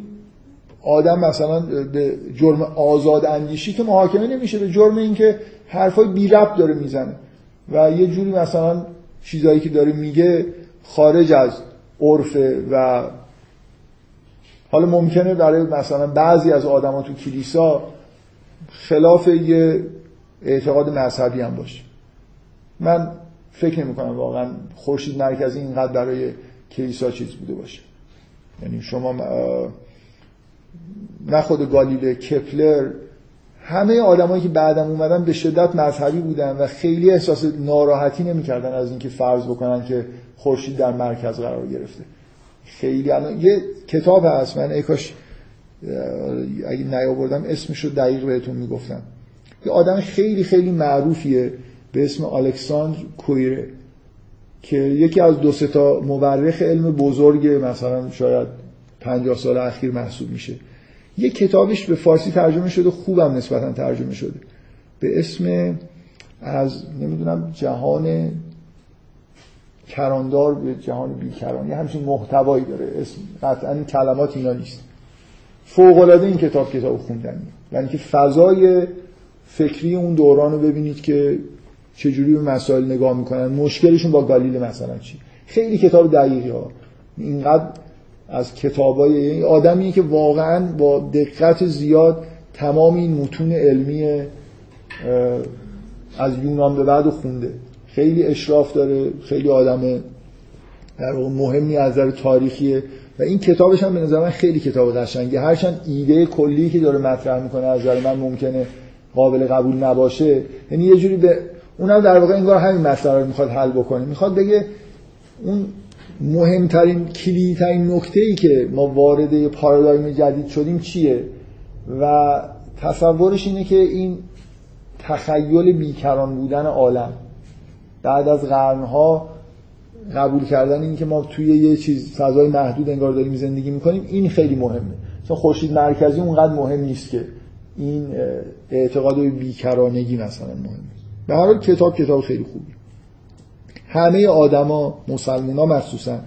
آدم مثلا به جرم آزاد اندیشی که محاکمه نمیشه، به جرم این که حرفای بی ربط داره میزنه و یه جوری مثلا چیزایی که داره میگه خارج از عرفه. و حالا ممکنه برای مثلا بعضی از آدما تو کلیسا خلاف یه اعتقاد مذهبی هم باشه. من فکر نمی‌کنم واقعا خورشید مرکزی اینقدر برای کلیسا چیز بوده باشه. یعنی شما نه خود گالیله، کپلر، همه آدمایی که بعدم اومدن به شدت مذهبی بودن و خیلی احساس ناراحتی نمی‌کردن از اینکه فرض بکنن که خورشید در مرکز قرار گرفته. خیلی الان یه کتاب هست، من ایکاش اگه نیاوردم اسمشو دقیق بهتون میگفتم، یه آدم خیلی خیلی معروفیه به اسم الکساندر کویره که یکی از دو سه تا مورخ علم بزرگ مثلا شاید 50 سال اخیر محسوب میشه. یه کتابش به فارسی ترجمه شده، خوبم نسبتا ترجمه شده، به اسم از نمیدونم جهان کراندار به جهان بیکران، یه همچین محتوایی داره. اسم قطعاً کلمات اینا نیست. فوق‌العاده این کتاب خوندنی، یعنی که فضای فکری اون دوران رو ببینید که چجوری به مسائل نگاه میکنن، مشکلشون با گالیله مثلا چی. خیلی کتاب دقیقی ها، اینقدر از کتابای آدمی که واقعاً با دقت زیاد تمام این متون علمی از یونان به بعد خونده، خیلی اشراف داره، خیلی آدم در واقع مهمی از نظر تاریخیه و این کتابش هم به نظر من خیلی کتاب قشنگه. هرچند ایده کلی که داره مطرح میکنه از نظر من ممکنه قابل قبول نباشه، یعنی یه جوری به اونم در واقع انگار همین مسئله رو میخواد حل بکنه، میخواد بگه اون مهمترین کلیدترین نکته‌ای که ما وارد یه پارادایم جدید شدیم چیه و تصورش اینه که این تخیل بیکران بودن عالم بعد از قرنها، قبول کردن این که ما توی یه چیز فضای محدود انگار داریم زندگی میکنیم، این خیلی مهمه. مثلا خورشید مرکزی اونقدر مهم نیست که این اعتقادهای بیکرانگی مثلا مهمه. به هر حال کتاب خیلی خوبی. همه آدما، مسلمونا مخصوصا،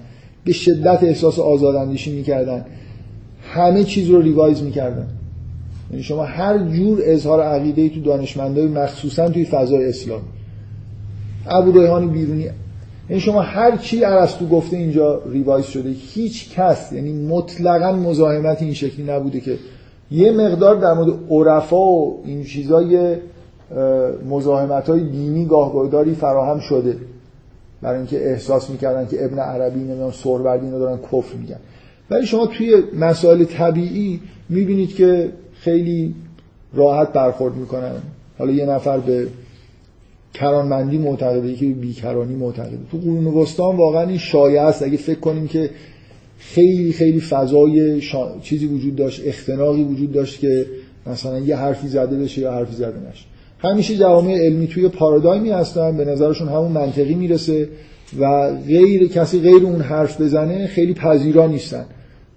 به شدت احساس آزاداندیشی میکردن، همه چیز رو ریوایز میکردن. یعنی شما هر جور اظهار عقیده‌ای تو دانشمندای مخصوصا توی فضای اسلامی، ابوریحان بیرونی، یعنی شما هر چی ارسطو گفته اینجا ریوایز شده. هیچ کس، یعنی مطلقاً مزاحمت این شکلی نبوده که یه مقدار در مورد عرفا و این چیزای مزاحمت‌های دینی گاهگداری فراهم شده، برای اینکه احساس می‌کردن که ابن عربی، نمیدونم سروردی، اینا دارن کفر میگن. ولی شما توی مسائل طبیعی می‌بینید که خیلی راحت برخورد می‌کنن. حالا یه نفر به کرانمندی معتقده، یکی بیکرانی معتقده. تو قرون وسطا واقعا این شایعه است. اگه فکر کنیم که خیلی خیلی فضای چیزی وجود داشت، اختناقی وجود داشت که مثلا یه حرفی زده بشه یا حرفی زده نشه. همیشه جوامع علمی توی پارادایمی هستن، به نظرشون همون منطقی میرسه و غیر کسی غیر اون حرف بزنه خیلی پذیرا نیستن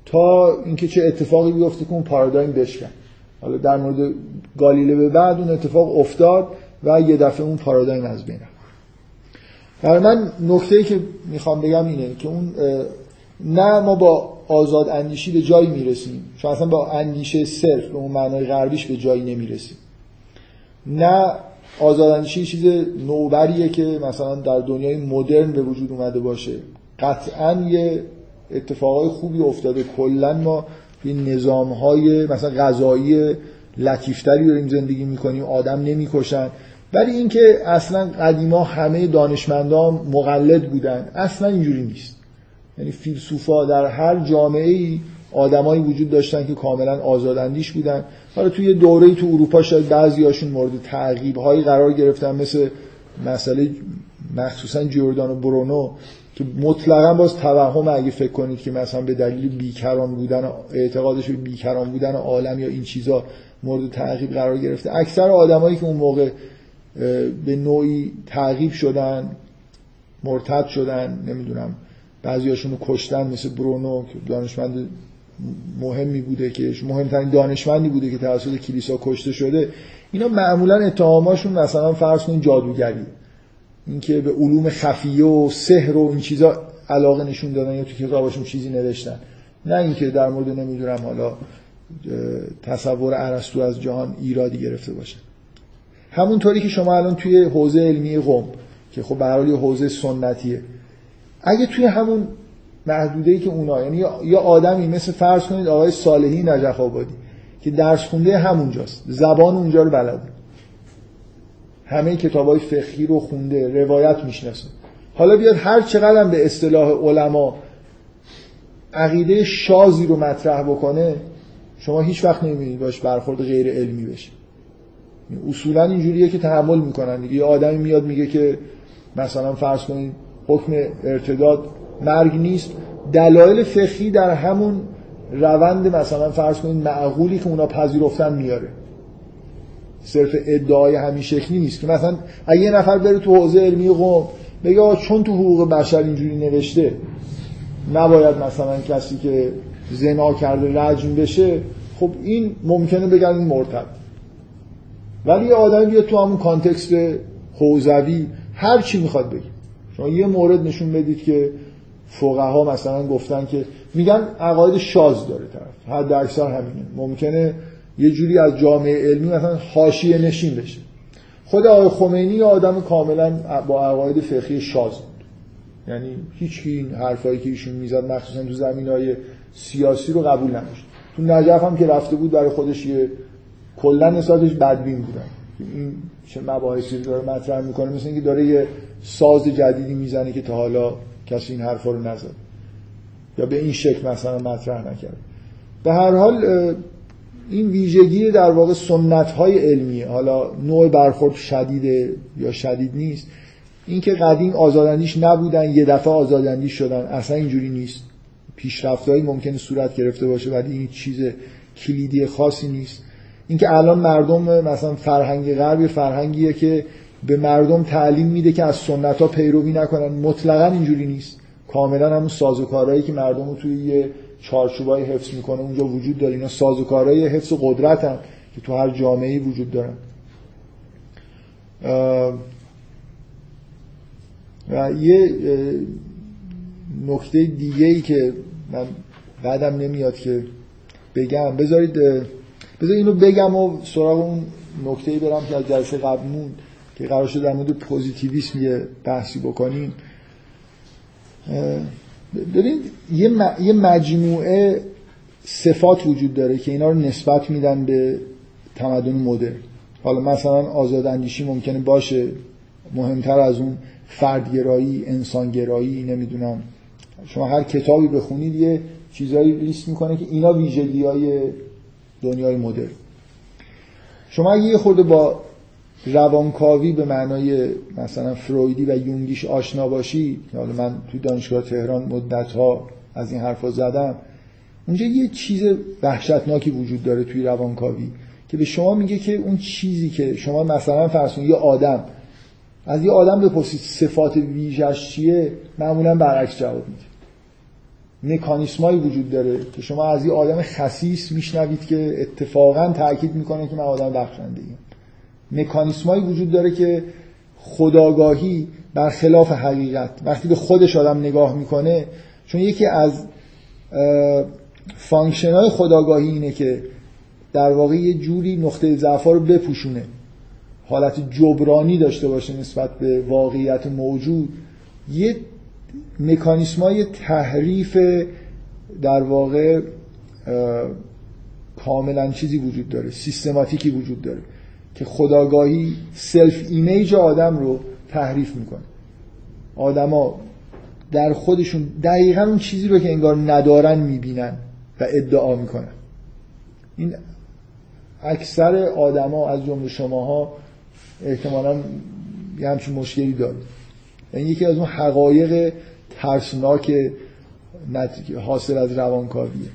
تا اینکه چه اتفاقی بیفته که اون پارادایم بشکنه. حالا در مورد گالیله به بعد اون اتفاق افتاد و یه دفعه اون پارادایم از بین رفت. برای من نکته‌ای که میخوام بگم اینه که اون نه ما با آزاد اندیشی به جایی میرسیم، چون اصلا با اندیشه صرف به اون معنای غربیش به جایی نمیرسیم. نه آزاد اندیشی چیز نوبریه که مثلا در دنیای مدرن به وجود اومده باشه. قطعاً یه اتفاقای خوبی افتاده، کلاً ما این نظام‌های مثلا غذایی لطیفتری داریم زندگی میکنیم، آدم نمیکشن. ولی اینکه اصلا قدیما همه دانشمندان مقلد بودن، اصلا اینجوری نیست. یعنی فیلسوفا در هر جامعه‌ای آدمایی وجود داشتن که کاملا آزاداندیش بودن. حالا توی دوره‌ای تو اروپا شاید بعضیاشون مورد تعقیب‌های قرار گرفتن، مثل مسئله مخصوصا جوردانو برونو که مطلقاً باز توهم، اگه فکر کنید که مثلا به دلیل بیکران بودن، اعتقادش به بیکران بودن عالم یا این چیزا مورد تعقیب قرار گرفته، اکثر آدمایی که اون موقع به نوعی تعقیب شدن، مرتد شدن، نمیدونم بعضیاشون رو کشتن، مثل برونو که دانشمند مهمی بوده که مهمترین دانشمندی بوده که توسط کلیسا کشته شده، اینا معمولا اتهاماشون مثلا فرض کنید جادوگری، اینکه به علوم خفیه و سحر و این چیزا علاقه نشون دادن یا تو کتاباشون چیزی نوشتن، نه اینکه در مورد نمیدونم حالا تصور ارسطو از جهان ایرادی گرفته باشه. همونطوری که شما الان توی حوزه علمی قم که خب به هر حال یه حوزه سنتیه، اگه توی همون محدوده‌ای که اونا، یعنی یا آدمی مثل فرض کنید آقای صالحی نجف آبادی که درس خونده همونجاست، زبان اونجا رو بلده، همه کتابای فقهی رو خونده، روایت میشناسه، حالا بیاد هر چقدر هم به اصطلاح علما عقیده شاذی رو مطرح بکنه، شما هیچ وقت نمی‌بینید باش برخورد غیر علمی بشه. اصولا اینجوریه که تحمل میکنن دیگه. یه آدمی میاد میگه که مثلا فرض کنید حکم ارتداد مرگ نیست، دلایل فقهی در همون روند مثلا فرض کنید معقولی که اونا پذیرفتن میاره، صرف ادعای همین شکلی نیست که مثلا اگه یه نفر بره تو حوزه علمی قم بگه آقا چون تو حقوق بشر اینجوری نوشته نباید مثلا کسی که زنا کرده رجم بشه، خب این ممکنه بگن این مرتد، ولی یه آدمی بیاد تو همون کانتکست حوزوی هر چی میخواد بگه. شما یه مورد نشون بدید که فقها مثلا گفتن که میگن عقاید شاذ داره طرف، حد اکثر همینه، ممکنه یه جوری از جامعه علمی مثلا حاشیه نشین بشه. خود آقای خمینی آدم کاملا با عقاید فقهی شاذ بود، یعنی هیچکی این حرفایی که ایشون میزد مخصوصا تو زمینهای سیاسی رو قبول نداشت. تو نجف هم که رفته بود برای خودش یه کلا نسبتش بدبین بودن، این چه مباحثی داره مطرح میکنه، مثل اینکه داره یه ساز جدیدی میزنه که تا حالا کسی این حرفا رو نزد یا به این شکل مثلا مطرح نکرد. به هر حال این ویژگی در واقع سنت‌های علمی، حالا نوع برخورد شدیده یا شدید نیست، این که قدیم آزاداندیش نبودن یه دفعه آزاداندیش شدن، اصلا اینجوری نیست. پیشرفت‌هایی ممکنه صورت گرفته باشه ولی این چیز کلیدی خاصی نیست. اینکه الان مردم مثلا فرهنگ غربی فرهنگیه که به مردم تعلیم میده که از سنت‌ها پیروی نکنن، مطلقاً اینجوری نیست. کاملاً همون سازوکارهایی که مردم توی یه چارچوبای حفظ میکنه اونجا وجود داره. اینا سازوکارهای حفظ قدرت هم که تو هر جامعه‌ای وجود دارن. و یه نکته دیگه‌ای که من بعدم نمیاد که بگم، بذارید اینو بگم و سراغ اون نکته‌ای برم که از جلسه قبل موند که قرار شد در مورد پوزیتیویسم یه بحثی بکنیم. ببینید یه مجموعه صفات وجود داره که اینا رو نسبت میدن به تمدن مدرن. حالا مثلا آزاداندیشی ممکنه باشه، مهمتر از اون فردگرایی، انسانگرایی، نمیدونم شما هر کتابی بخونید یه چیزایی لیست میکنه که اینا ویژگی‌های دنیای مدرن. شما اگه یه خورده با روانکاوی به معنای مثلا فرویدی و یونگیش آشنا باشی، حالا من تو دانشگاه تهران مدت‌ها از این حرفا زدم، اونجا یه چیز وحشتناکی وجود داره توی روانکاوی که به شما میگه که اون چیزی که شما مثلا فرض کنید از یه آدم بپرسید صفات ویژش چیه، معمولا برعکس جواب میده. مکانیسمایی وجود داره که شما از یه آدم خسیس میشنوید که اتفاقا تاکید میکنه که من آدم بخشنده‌ام. مکانیسمایی وجود داره که خودآگاهی برخلاف حقیقت وقتی به خودش آدم نگاه میکنه، چون یکی از فانکشن‌های خودآگاهی اینه که در واقع یه جوری نقطه ضعف‌ها رو بپوشونه، حالت جبرانی داشته باشه نسبت به واقعیت موجود. یه مکانیسمای تحریف در واقع کاملا چیزی وجود داره، سیستماتیکی وجود داره که خودآگاهی سلف ایمیج آدم رو تحریف میکنه. آدما در خودشون دقیقاً اون چیزی رو که انگار ندارن میبینن و ادعا میکنن. این اکثر آدما از جمله شماها احتمالاً یه همچین مشکلی دارید. یعنی یکی از اون حقایق ترسناک حاصل از روانکاویه.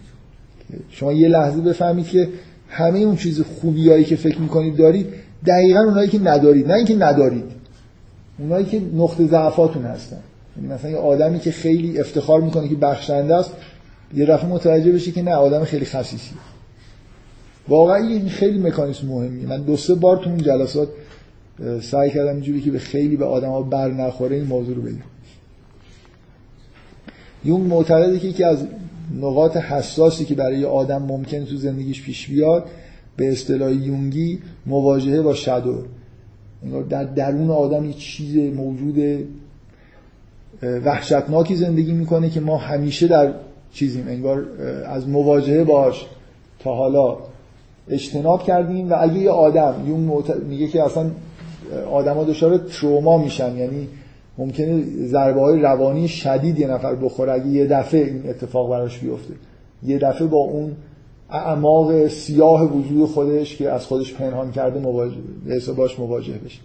شما یه لحظه بفهمید که همه اون چیز خوبیایی که فکر میکنید دارید دقیقاً اونایی که ندارید، نه اینکه ندارید، اونایی که نقطه ضعفاتون هستن. مثلا یه آدمی که خیلی افتخار میکنه که بخشنده است، یه دفعه متوجه بشی که نه، آدم خیلی خسیسیه. واقعا این خیلی مکانیزم مهمیه. من دو سه بار تو اون جلسات سعی کردم اینجوری که به آدم‌ها بر نخوره این موضوع رو بگم. یونگ معتقده که یکی از نقاط حساسی که برای آدم ممکنه تو زندگیش پیش بیاد، به اصطلاح یونگی مواجهه با شادو، در درون آدم یه چیز موجود وحشتناکی زندگی میکنه که ما همیشه در چیزیم، انگار از مواجهه باش تا حالا اجتناب کردیم. و اگه یه آدم، یونگ میگه که اصلا آدم ها دچار تروما میشن، یعنی ممکنه ضربه های روانی شدید یه نفر بخوره اگه یه دفعه این اتفاق براش بیفته، یه دفعه با اون اعماق سیاه وجود خودش که از خودش پنهان کرده مواجه بشه.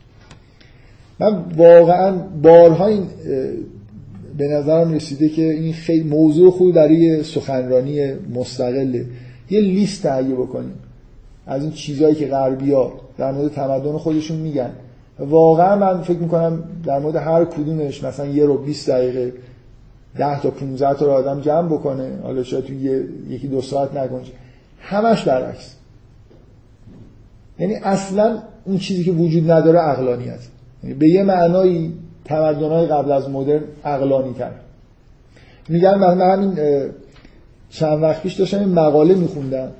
من واقعا بارها این به نظرم رسیده که این خیلی موضوع خوبی برای سخنرانی مستقله. یه لیست تهیه بکنیم از این چیزایی که غربی‌ها در مورد تمدن خودشون میگن. واقعا من فکر میکنم در مورد هر کدومش مثلا 1 رو 20 دقیقه 10 تا 15 تا رو آدم جمع بکنه، حالا شاید تو یکی دو ساعت نگنجه. همش برعکس، یعنی اصلا اون چیزی که وجود نداره عقلانیت، یعنی به یه معنای تمدن‌های قبل از مدرن عقلانی تر میگن. من همین چند وقت پیش داشتم این مقاله میخوندم،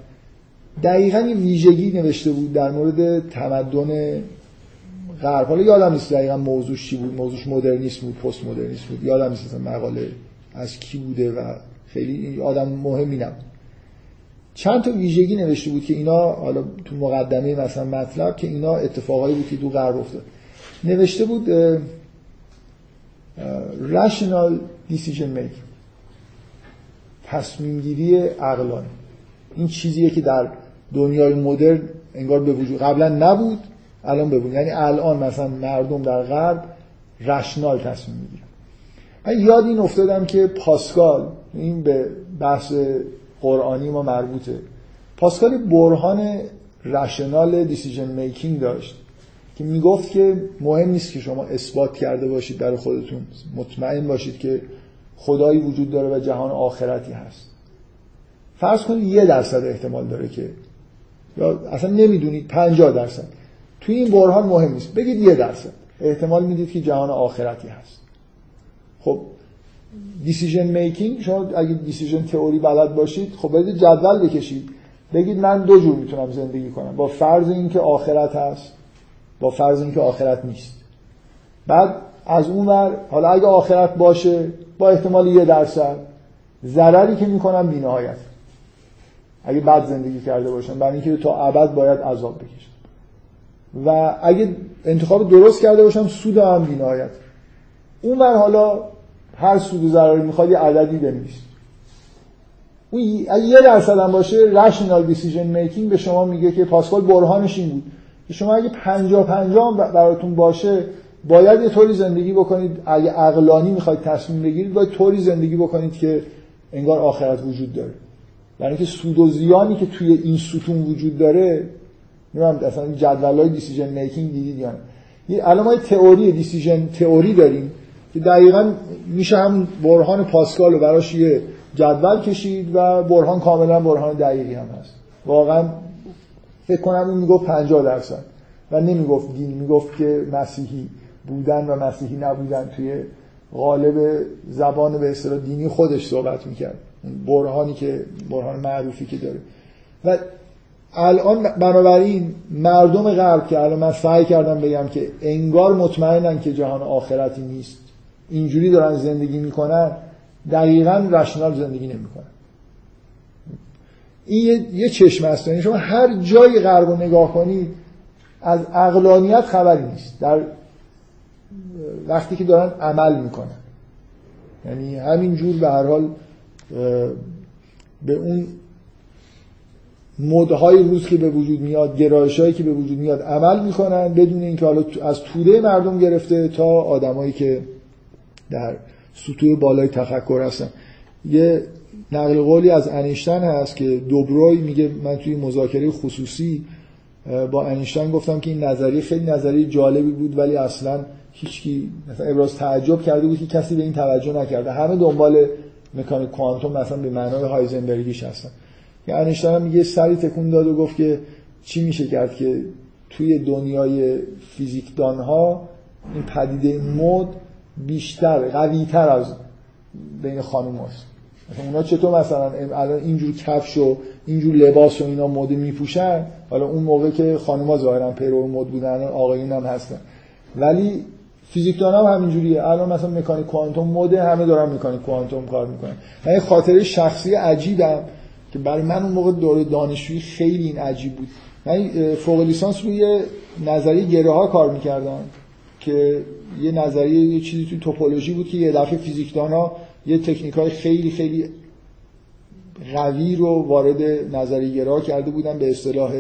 دقیقاً یه ویژگی نوشته بود در مورد تمدن غرب. حالا یادم نیست دقیقاً موضوعش چی بود، موضوعش مدرنیسم بود، پست مدرنیسم بود، یادم نیست مقاله از کی بوده و خیلی آدم مهمی نبود. چند تا ویژگی نوشته بود که اینا، حالا تو مقدمه مثلا مطلب، که اینا اتفاقایی بود که تو غرب افتاد. نوشته بود rational decision making، تصمیم گیری عقلانی. این چیزیه که در دنیای مدرن انگار به وجود، قبلا نبود، الان به وجود. یعنی الان مثلا مردم در غرب رشنال تصمیم میگیرن. من یاد این افتادم که پاسکال، این به بحث قرآنی ما مربوطه، پاسکال برهان رشنال دیسیژن میکینگ داشت که میگفت که مهم نیست که شما اثبات کرده باشید برای خودتون، مطمئن باشید که خدایی وجود داره و جهان آخرتی هست. فرض کنید 1% احتمال داره که، یا اصلا نمیدونید 50%، توی این برهان مهم نیست، بگید 1% احتمال میدید که جهان آخرتی هست. خب دیسیژن میکینگ، شما اگه دیسیژن تئوری بلد باشید، خب برید جدول بکشید، بگید من 2 جور میتونم زندگی کنم، با فرض اینکه آخرت هست، با فرض اینکه آخرت نیست. بعد از اون ور، حالا اگه آخرت باشه با احتمال 1% ضرری که میکنم بی‌نهایت، اگه بد زندگی کرده باشم، برای اینکه تا ابد باید عذاب بکشم، و اگه انتخاب درست کرده باشم سود هم بی‌نهایت. اون ور حالا هر سود و ضرری میخواد یه عددی بنویسید. اون اگه 1% هم باشه، رشنال دیسیژن میکینگ به شما میگه که، پاسکال برهانش این بود که شما اگه 50-50 براتون باشه باید یه طوری زندگی بکنید، اگه عقلانی میخواید تصمیم بگیرید باید طوری زندگی بکنید که انگار آخرت وجود داره، یعنی که سود و زیانی که توی این ستون وجود داره. نمیدونم اصلا جدولای دیسیژن میکینگ دیدید یا نه. یه علامه تئوری دیسیژن تئوری داریم که دقیقاً میشه هم برهان پاسکال رو براش یه جدول کشید و برهان کاملا برهان دقیقی هم هست. واقعاً فکر کنم اون میگفت 50% و نمیگفت دین، میگفت که مسیحی بودن و مسیحی نبودن توی غالب زبان به اصطلاح دینی خودش صحبت میکرد، برهانی که برهان معروفی که داره. و الان بنابراین مردم غرب که الان من سعی کردم بگم که انگار مطمئنن که جهان آخرتی نیست، اینجوری دارن زندگی میکنن، دقیقاً رشنال زندگی نمیکنن. این یه چشم است. یعنی شما هر جای غرب رو نگاه کنید از عقلانیت خبری نیست در وقتی که دارن عمل میکنن. یعنی همین جور به هر حال به اون مدهای روز که به وجود میاد، گرایشایی که به وجود میاد عمل میکنن، بدون اینکه حالا از توده مردم گرفته تا آدمایی که در سطوح بالای تفکر هستن. یه نقل قولی از انیشتن هست که دوبروی میگه من توی مذاکره خصوصی با انیشتن گفتم که این نظریه خیلی نظریه جالبی بود، ولی اصلا هیچکی مثلا ابراز تعجب کرده بود که کسی به این توجه نکرده، همه دنبال مکانیک کوانتوم مثلا به معنای هایزنبرگیش هستن. یعنی انیشتن هم یه سری تکون داد و گفت که چی میشه کرد که توی دنیای فیزیکدانها این پدیده مد بیشتر قوی‌تر از بین خانوماست. اونا چطور مثلا الان اینجور کفش و اینجور لباس و اینا مد میپوشن، حالا اون موقع که خانوما ظاهرا پیرو مد بودن، آقایون هم هستن، ولی فیزیکدان هم همینجوریه. الان مثلا مکانیک کوانتوم مد، همه دارن مکانیک کوانتوم کار میکنن. من یه خاطره شخصی عجیبم که برای من اون موقع دوره دانشجویی خیلی این عجیب بود. من فوق لیسانس روی نظریه گره ها کار میکردم که یه نظریه یه چیزی توی توپولوژی بود که یه دفعه فیزیکدان‌ها یه تکنیک‌های خیلی خیلی قوی رو وارد نظریه گره ها کرده بودن. به اصطلاح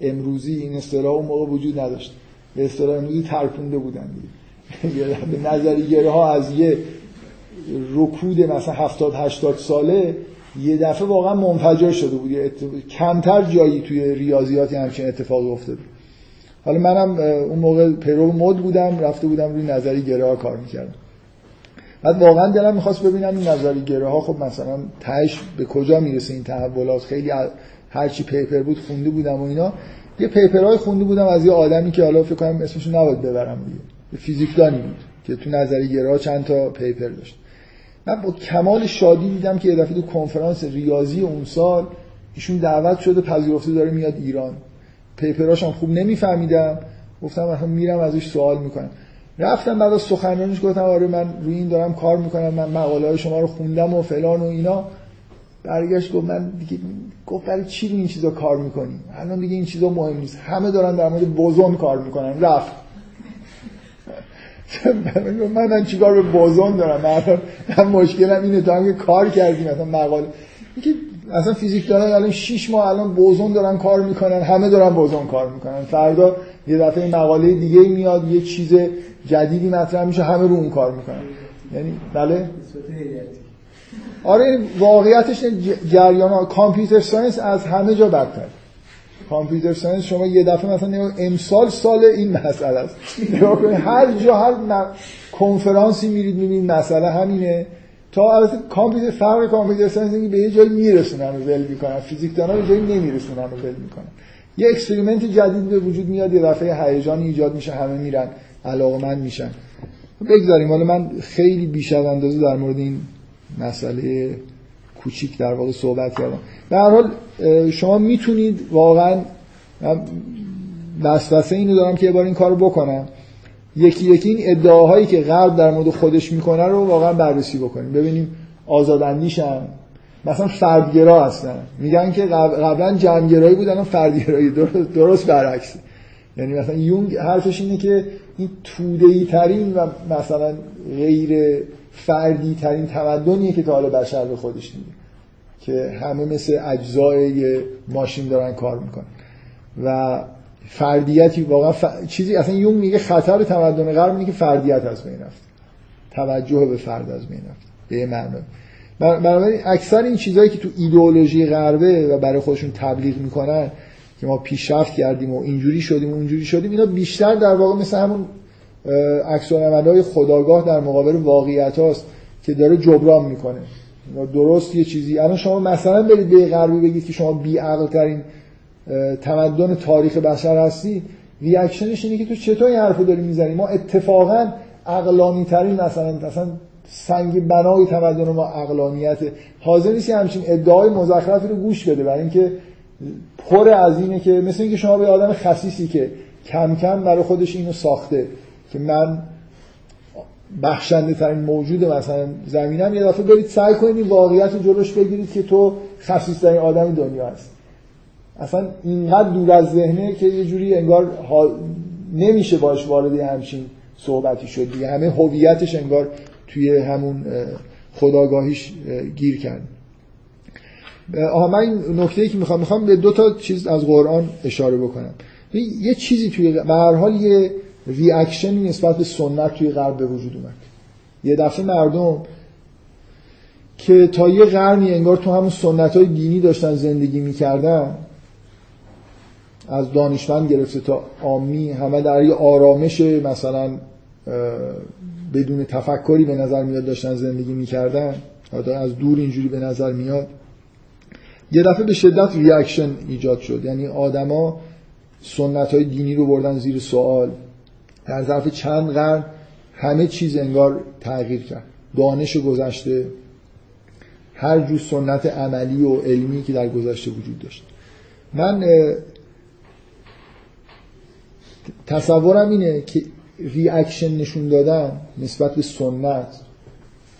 امروزی این اصطلاح اون موقع وجود نداشت، به اصطلاح امروزی ترپونده بودن دیگه. نظریه گره ها از یه رکود مثلا 70-80 ساله یه دفعه واقعا منفجر شده بود. کمتر جایی توی ریاضیاتی همچین اتفاقی افتاده. حالا منم اون موقع پیرو مد بودم، رفته بودم روی نظریه گره ها کار میکردم. بعد واقعا دلم میخواست ببینم این نظریه گره ها خب مثلا تهش به کجا میرسه، این تحولات. خیلی هرچی پیپر بود خونده بودم و اینا. یه پیپرهای خونده بودم از یه آدمی که حالا فکر کنم اسمش نباید ببرم دیگه، فیزیکدانی بود که تو نظریه گره ها چند تا پیپر داشت. من با کمال شادی دیدم که یه دفعه تو کنفرانس ریاضی اون سال ایشون دعوت شده، پذیرفته، داره میاد ایران. پیپراشم خوب نمیفهمیدم، گفتم مثلا میرم ازش سوال میکنم. رفتم بعد از سخنرانیش گفتم آره من روی این دارم کار میکنم، من مقاله های شما رو خوندم و فلان و اینا. برگشت گفت من دیگه، گفت برای چی روی این چیزا کار میکنی؟ الان دیگه این چیزا مهم نیست، همه دارن در مورد بوزون کار میکنن. رفت. من چیکار به بوزون دارم؟ من مشکلم اینه تا اینکه کار کردیم مثلا مقاله اینکه اصلا فیزیکدانان الان 6 ماه الان بوزون دارن کار میکنن، همه دارن بوزون کار میکنن. فردا یه دفعه مقاله دیگه میاد، یه چیز جدیدی مطرح میشه، همه رو اون کار میکنن. یعنی بله آره، واقعیتش جریان کامپیوتر ساینس از همه جا بدتر. کامپیوتر ساینس شما یه دفعه مثلا امسال سال این مسئله است، هر جا هر کنفرانسی میرید میبینید مسئله همینه. تا البته کامپیوتر فرق کامپیوتر ساینس اینه به یه جایی میرسونن و ول میکنن، فیزیکدان‌ها به جایی نمیرسونن و ول میکنن. یه اکسپریمنت جدید به وجود میاد، یه دفعه هیجان ایجاد میشه، همه میرن علاقمند میشن. بگذاریم، حالا من خیلی بیش از اندازه در مورد این مسئله کوچیک در واقع صحبت کردم. به هر حال شما میتونید واقعا، من وسوسه اینو دارم که یه بار این کارو بکنم، یکی یکی این ادعاهایی که غرب در مورد خودش میکنه رو واقعا بررسی بکنیم، ببینیم آزاداندیشن مثلا فردگرا هستن. میگن که قبلا جمعگرایی بود، الان فردگرایی. درست برعکسه. یعنی مثلا یونگ حرفش اینه که این توده‌ای ترین و مثلا غیر فردی ترین تمدنیه که تا حالا بشر به خودش دیده، که همه مثل اجزای ماشین دارن کار میکنن و فردیتی واقعا چیزی. اصلا یونگ میگه خطر تمدن غرب اینه که فردیت از بین رفت، توجه به فرد از بین رفت به یه معنی. بنابراین اکثر این چیزایی که تو ایدئولوژی غربه و برای خودشون تبلیغ میکنن که ما پیشرفت کردیم و اینجوری شدیم و اونجوری شدیم، اینا بیشتر در واقع مثل همون عکس العمل‌های خودآگاه در مقابل واقعیت هاست که داره جبران میکنه. درست یه چیزی الان شما مثلا برید به غربی بگید که شما بی‌عقل ترین تمدن تاریخ بشر هستی، ریاکشنش اینه که تو چطور این حرفو داری میزنی؟ ما اتفاقا عقلانی ترین مثلا سنگ بنای تمدن ما عقلانیت. حاضر نیستی همچین ادعای مزخرفی رو گوش بده، برای اینکه پر از اینه که مثل اینکه شما به آدم خسیسی که کم کم برای خودش اینو ساخته که من بخشنده ترین موجود مثلا زمینم، یه دفعه برید سعی کنید این واقعیت رو جلوش بگیرید که تو خسیس ترین آدم دنیا هستی. اصلا اینقدر دور از ذهنه که یه جوری انگار نمیشه باش وارد همچین صحبتی شد دیگه. همه هویتش انگار توی همون خودآگاهیش گیر کرد. من این نکته‌ای که میخوام به دو تا چیز از قرآن اشاره بکنم. یه چیزی توی به هر حال یه ریاکشنی نسبت به سنت توی غرب به وجود اومد. یه دفعه مردم که تا یه قرنی انگار تو همون سنت‌های دینی داشتن زندگی می‌کردن، از دانشمند گرفته تا عامی همه در یه آرامش مثلا بدون تفکری به نظر میاد داشتن زندگی می‌کردن، از دور اینجوری به نظر میاد. یه دفعه به شدت ریاکشن ایجاد شد، یعنی آدما سنت‌های دینی رو بردن زیر سوال. در ظرف چند قرن همه چیز انگار تغییر کرد، دانش گذشته، هر جور سنت عملی و علمی که در گذشته وجود داشت. من تصورم اینه که ریاکشن نشون دادن نسبت به سنت،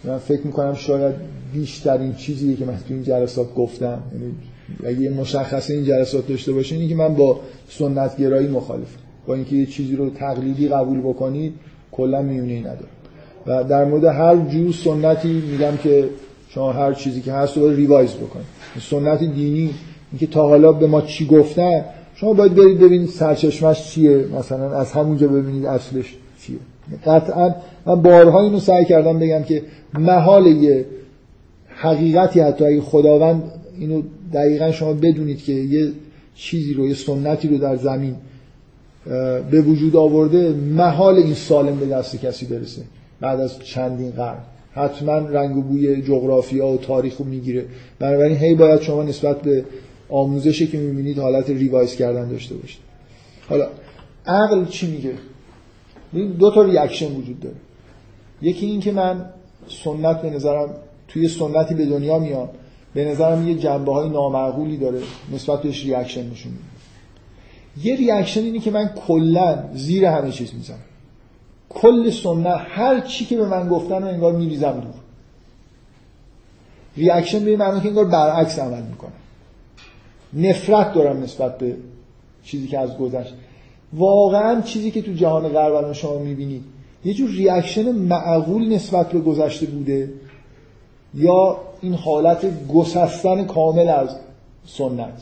من فکر میکنم شاید بیشترین چیزیه که من تو این جلسات گفتم، یعنی اگه مشخصه این جلسات داشته باشه اینه که من با سنت گرایی مخالفم، با اینکه یه چیزی رو تقلیدی قبول بکنید کلا میونه‌ای ندارم. و در مورد هر جور سنتی میگم که شما هر چیزی که هست رو باید ریوایز بکنید. سنت دینی اینکه تا حالا به ما چی گفتن شما باید برید ببینید سرچشمش چیه، مثلا از همونجا ببینید اصلش چیه. قطعا من بارها اینو سعی کردم بگم که محال یه حقیقتی حتی اگه خداوند اینو دقیقا شما بدونید که یه چیزی رو، یه سنتی رو در زمین به وجود آورده، محال این سالم به دست کسی برسه بعد از چندین قرن. حتما رنگ و بوی جغرافیا و تاریخ رو میگیره، بنابراین هی باید شما نسبت به آموزشی که میبینید حالت ریوایز کردن داشته باشید. حالا عقل چی میگه؟ دو تا ریاکشن وجود داره، یکی این که من سنت به نظرم توی سنتی به دنیا میام، به نظرم یه جنبه‌های نامعقولی داره، نسبت بهش ریاکشن نشون میدم. یه ریاکشن اینه که من کلا زیر همه چیز میزنم، کل سنت هر چی که به من گفتن رو انگار میریزم دور. ریاکشن به معنی که انگار برعکس عمل میکنم، نفرت دارم نسبت به چیزی که از گذشت. واقعا چیزی که تو جهان غرب شما میبینید یه جور ریاکشن معقول نسبت به گذشته بوده، یا این حالت گسستن کامل از سنت،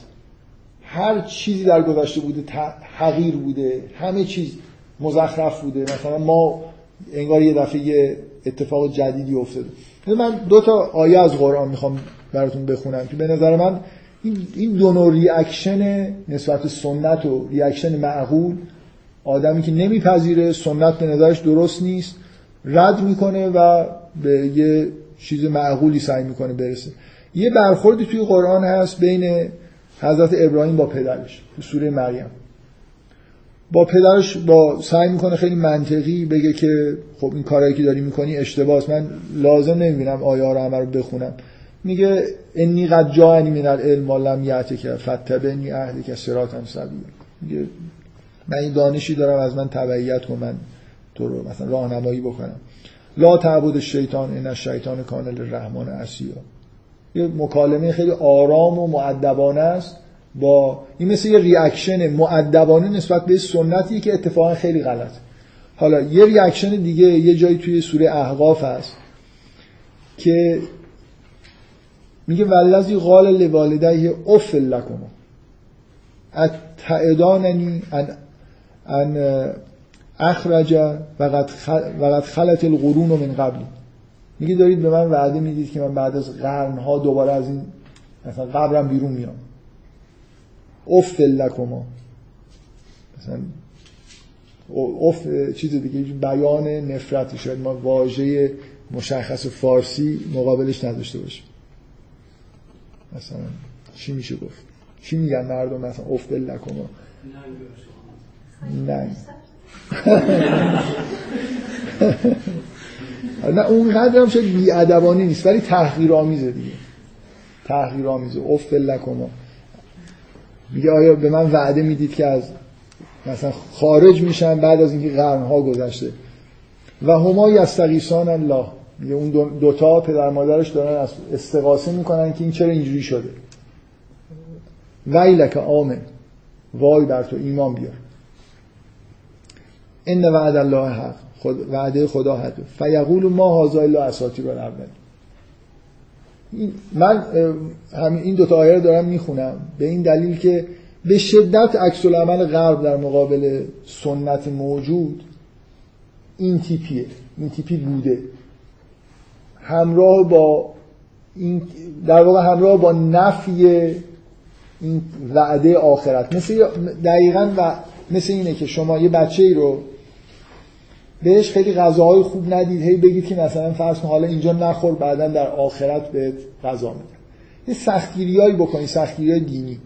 هر چیزی در گذشته بوده حقیر بوده، همه چیز مزخرف بوده، مثلا ما انگار یه دفعه یه اتفاق جدیدی افتاده. من دو تا آیه از قرآن میخوام براتون بخونم که به نظر من این دو نوع ریاکشن نسبت سنت و ریاکشن معقول، آدمی که نمیپذیره سنت به نظرش درست نیست، رد میکنه و به یه چیز معقولی سعی میکنه برسه. یه برخوردی توی قرآن هست بین حضرت ابراهیم با پدرش تو سوره مریم. با پدرش سعی میکنه خیلی منطقی بگه که خب این کارهایی که داری میکنی اشتباه است. من لازم نمیبینم آیه رو همه رو بخونم. میگه انی قد جاءنی من العلم ما لم یأتک فاتبعنی اهدک صراطا سویا. میگه من این دانشی دارم، از من تبعیت کن، من تو رو مثلا راهنمایی بکنم. لا تعبد الشیطان ان الشیطان کان للرحمن عصیا. یه مکالمه خیلی آرام و مؤدبانه است با این، مثل یه ریاکشن مؤدبانه نسبت به سنتی که اتفاقا خیلی غلطه. حالا یه ریاکشن دیگه یه جایی توی سوره احقاف هست که میگه والذی قال لوالدیه اف لکم اتعداننی ان اخرج وقد خلت القرون من قبلی. میگه دارید به من وعده میدید که من بعد از قرنها دوباره از این مثلا قبرم بیرون میام. اف لکما مثلا اف چیز دیگه، بیان نفرتی، شاید ما واژه مشخص فارسی مقابلش نداشته باشیم. مثلا چی میشه گفت؟ چی میگن مردم مثلا اف لکما؟ نه نه اونقدر هم شاید بی‌ادبانه نیست، ولی تحقیرآمیزه دیگه، تحقیرآمیزه. اف لکما میگه آیا به من وعده میدید که از مثلا خارج میشن بعد از اینکه قرنها گذشته. و هما یستغیثان الله، میگه اون دوتا پدر مادرش دارن استغاثه میکنن که این چرا اینجوری شده. ویلک آمن، وای بر تو ایمان بیار. ان وعد الله حق، وعده خدا حق. فیقول ما هذا الا اساطیر الاولین. من همین این دوتا آیه رو دارم میخونم به این دلیل که به شدت عکس العمل غرب در مقابل سنت موجود این تیپیه، این تیپی بوده، همراه با این در واقع همراه با نفی این وعده آخرت، مثل دقیقاً و مثل اینه که شما یه بچه‌ای رو بهش خیلی غذاهای خوب ندید، هی بگید که مثلا فرض کن حالا اینجا نخور بعداً در آخرت بهت غذا میدن. یه سختگیریایی بکنید، سختگیریای دینی.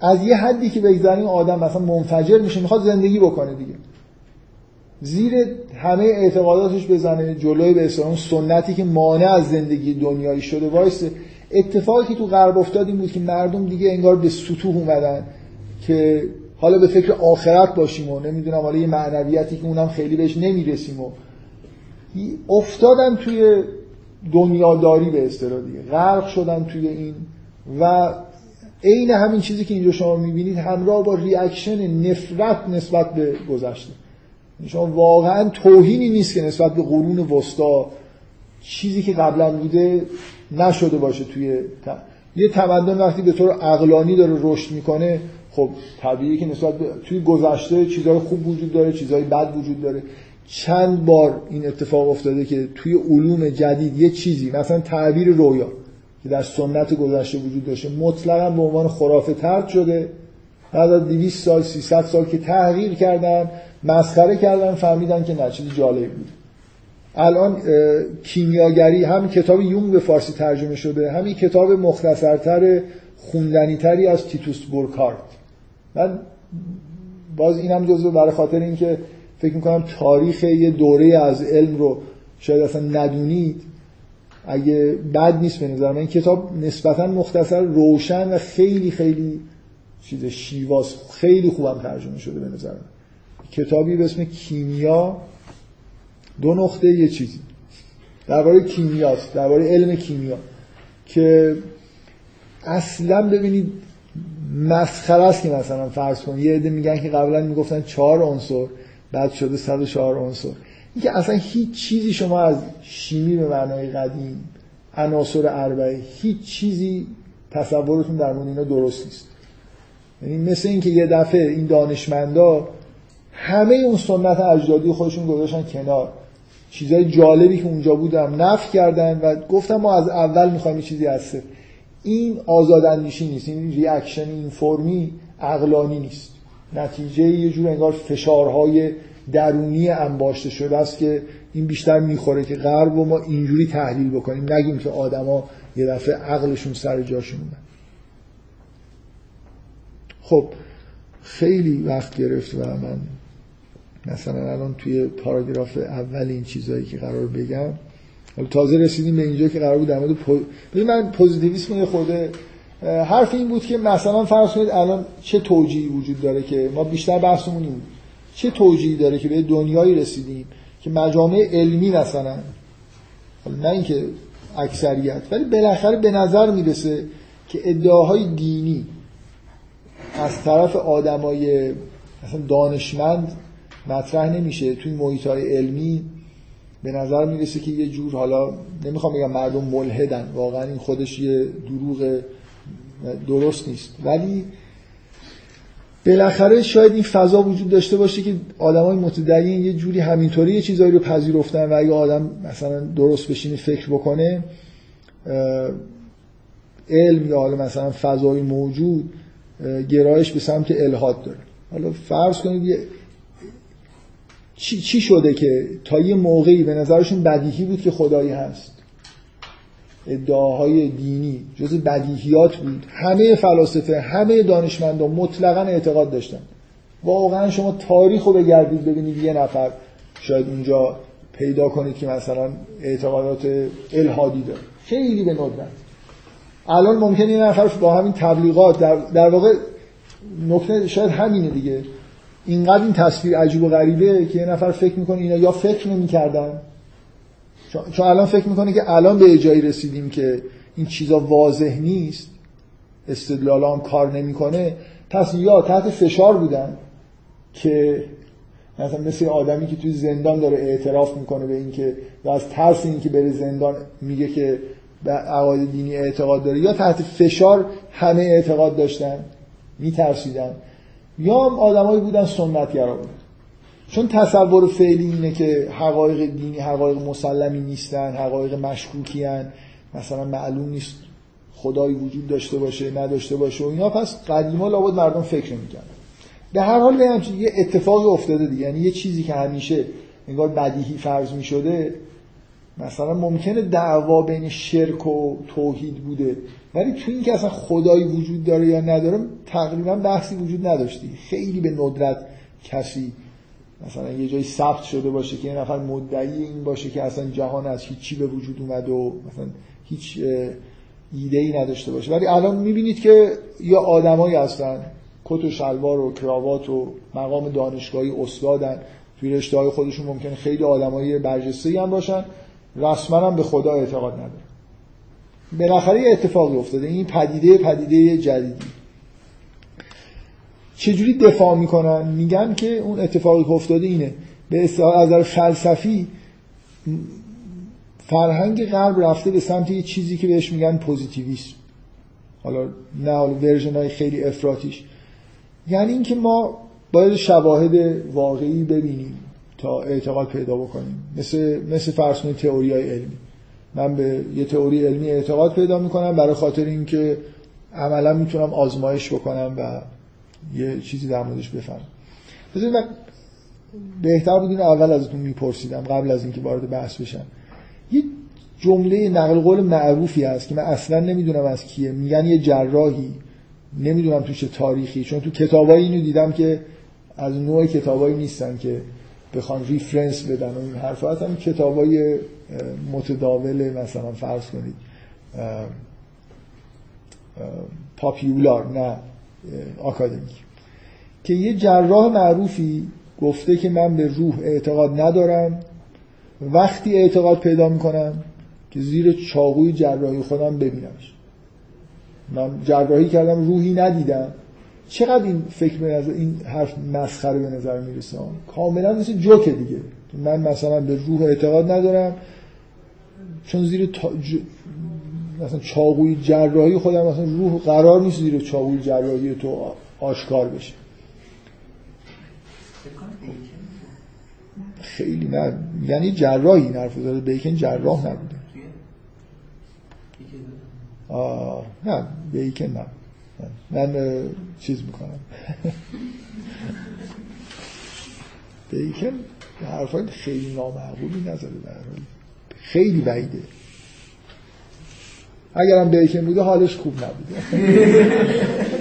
از یه حدی که بگذرین آدم مثلا منفجر میشه، میخواد زندگی بکنه دیگه. زیر همه اعتقاداتش بزنه، جلوی به اصطلاح سنتی که مانع از زندگی دنیایی شده وایسه. اتفاقی که تو غرب افتاد این بود که مردم دیگه انگار به سطوح اومدن که حالا به فکر آخرت باشیم و نمیدونم حالا یه معنویتی که اونم خیلی بهش نمیرسیم و افتادن توی دنیاداری به اصطلاح دیگه، غرق شدن توی این و عین همین چیزی که اینجا شما میبینید همراه با ریاکشن نفرت نسبت به گذشته. شما واقعا توهینی نیست که نسبت به قرون وسطا چیزی که قبلا بوده نشده باشه توی یه تمدن وقتی به طور عقلانی داره رشد میکنه، خب طبیعیه که نسبت به توی گذشته چیزهای خوب وجود داره، چیزهای بد وجود داره. چند بار این اتفاق افتاده که توی علوم جدید یه چیزی مثلا تعبیر رویا که در سنت گذشته وجود داشته مطلقاً به عنوان خرافه طرد شده، بعد از 200 سال 300 سال که تغییر کردن، مسخره کردن، فهمیدن که نه چیز جالب بود. الان کیمیاگری، هم کتاب یونگ به فارسی ترجمه شده، همین کتاب مختصرتر خوندنیتری از تیتوس بورکارت. من باز اینم جزو برای خاطر این که فکر میکنم تاریخ یه دوره از علم رو شاید اصلا ندونید، اگه بد نیست به نظر من این کتاب نسبتا مختصر، روشن و خیلی خیلی چیز شیواز، خیلی خوبم ترجمه شده به نظر من. کتابی به اسم کیمیا، 2 یه چیزی درباره کیمیاست، درباره علم کیمیا، که اصلا ببینید مسخره است که مثلا فرض کن یه عده میگن که قبلا میگفتن 4 عنصر بعد شده 104 عنصر. این که اصلا هیچ چیزی شما از شیمی به معنای قدیم عناصر اربعه هیچ چیزی تصورتون در مورد اینا درست نیست. یعنی مثل اینکه یه دفعه این دانشمندا همه اون سنت اجدادی خودشون گذاشتن کنار، چیزای جالبی که اونجا بودم نفی کردن و گفتن ما از اول می‌خوایم یه چیزی از صفر. این آزاداندیشی نیست، این ریاکشن این فرمی عقلانی نیست، نتیجه یه جور انگار فشارهای درونی انباشته شده است که این بیشتر میخوره که غرب و ما اینجوری تحلیل بکنیم، نگیم که آدما یه دفعه عقلشون سر جاشون اومد. خب خیلی وقت گرفت و من مثلا الان توی پاراگراف اول این چیزایی که قرار بگم، حالا تازه رسیدیم به اینجا که قرار بود در مورد من پوزیتیویسم یه خورده حرف این بود که مثلا فرض کنید الان چه توجیهی وجود داره که ما بیشتر بحثمون این بود، چه توجیهی داره که به دنیایی رسیدیم که مجامع علمی مثلا، نه اینکه اکثریت، ولی بالاخره به نظر میرسه که ادعاهای دینی از طرف آدمای مثلا دانشمند مطرح نمیشه توی محیط‌های علمی. به نظر میرسه که یه جور، حالا نمیخوام بگم مردم ملحدن، واقعا این خودش یه دروغ درست نیست، ولی بالاخره شاید این فضا وجود داشته باشه که آدمای متدین یه جوری همینطوری یه چیزایی رو پذیرفتن و اگه آدم مثلا درست بشینه فکر بکنه علم یا حالا مثلا فضای موجود گرایش به سمت الحاد داره. حالا فرض کنید یه چی شده که تا یه موقعی به نظرشون بدیهی بود که خدایی هست، ادعاهای دینی جز بدیهیات بود، همه فلاسفه همه دانشمندان مطلقا اعتقاد داشتن. واقعا شما تاریخو بگردید ببینید یه نفر شاید اونجا پیدا کنید که مثلا اعتقادات الحادی داره، خیلی به ندرت. الان ممکنه یه نفر با همین تبلیغات در واقع نکته شاید همینه دیگه، اینقدر این تصویر عجیب و غریبه که یه نفر فکر میکنه اینا یا فکر نمی‌کردن، چون الان فکر میکنه که الان به جایی رسیدیم که این چیزا واضح نیست، استدلالا هم کار نمیکنه، پس یا تحت فشار بودن که مثلا مثل آدمی که توی زندان داره اعتراف میکنه به این که از ترس این که بره زندان میگه که به عقاید دینی اعتقاد داره، یا تحت فشار همه اعتقاد داشتن میترسیدن، یا هم آدمایی بودن سنتگرا بودن. چون تصور فعلی اینه که حقایق دینی حقایق مسلمی نیستن، حقایق مشکوکی ان، مثلا معلوم نیست خدایی وجود داشته باشه نداشته باشه و اینا، پس قدیما لابد مردم فکر نمی‌کردن. به هر حال یه اتفاقی افتاده دیگه، یعنی یه چیزی که همیشه انگار بدیهی فرض می‌شده، مثلا ممکنه دعوا بین شرک و توحید بوده، ولی تو این که اصلا خدایی وجود داره یا نداره تقریبا بحثی وجود نداشتی. خیلی به ندرت کسی مثلا یه جایی ثبت شده باشه که یه نفر مدعی این باشه که اصلا جهان از هیچی به وجود اومد و مثلا هیچ ایده‌ای نداشته باشه. ولی الان میبینید که یا آدمایی هستن کت و شلوار و کراوات و مقام دانشگاهی استادن، توی رشته‌های خودشون ممکنه خیلی آدمای برجسته‌ای هم باشن، رسما هم به خدا اعتقاد نداره. بالاخره یه اتفاقی افتاده، این پدیده جدیدی. چجوری دفاع میکنن؟ میگن که اون اتفاقی که افتاده اینه، به اصطلاح فلسفی فرهنگ غرب رفته به سمت یه چیزی که بهش میگن پوزیتیویسم، حالا ورژن‌های خیلی افراطیش، یعنی اینکه ما باید شواهد واقعی ببینیم تا اعتقاد پیدا بکنیم، مثل فرض کنید تئوری‌های علمی. من به یه تئوری علمی اعتقاد پیدا میکنم برای خاطر اینکه عملا میتونم آزمایش بکنم و یه چیزی در موردش بفهمم. بذارید من بهتر بود اینو اول ازتون میپرسیدم قبل از اینکه وارد بحث بشم. یه جمله نقل قول معروفی هست که من اصلا نمیدونم از کیه، میگن یه جراحی، نمیدونم توش تاریخی، چون تو کتابای اینو دیدم که از نوع کتابایی نیستن که بخوان ریفرنس بدن و این حرفا، هم کتابای متداول مثلا فرض کنید پاپیولار نه اکادمیک، که یه جراح معروفی گفته که من به روح اعتقاد ندارم، وقتی اعتقاد پیدا میکنم که زیر چاقوی جراحی خودم ببینمش. من جراحی کردم روحی ندیدم. چقدر این فکر به نظر این حرف مسخره به نظر میرسه، کاملا مثل جوک دیگه. من مثلا به روح اعتقاد ندارم چون زیر مثلا چاقوی جراحی خودم مثلا روح قرار نیست زیر چاقوی جراحی تو آشکار بشه. خیلی نه، یعنی جراحی نرفت داره، بیکن جراح نبوده. نه بیکن نه، من چیز میکنم بیکن حرفای خیلی نامعقولی نزده، در حالی خیلی بعیده. اگرم بیکن بوده حالش خوب نبوده.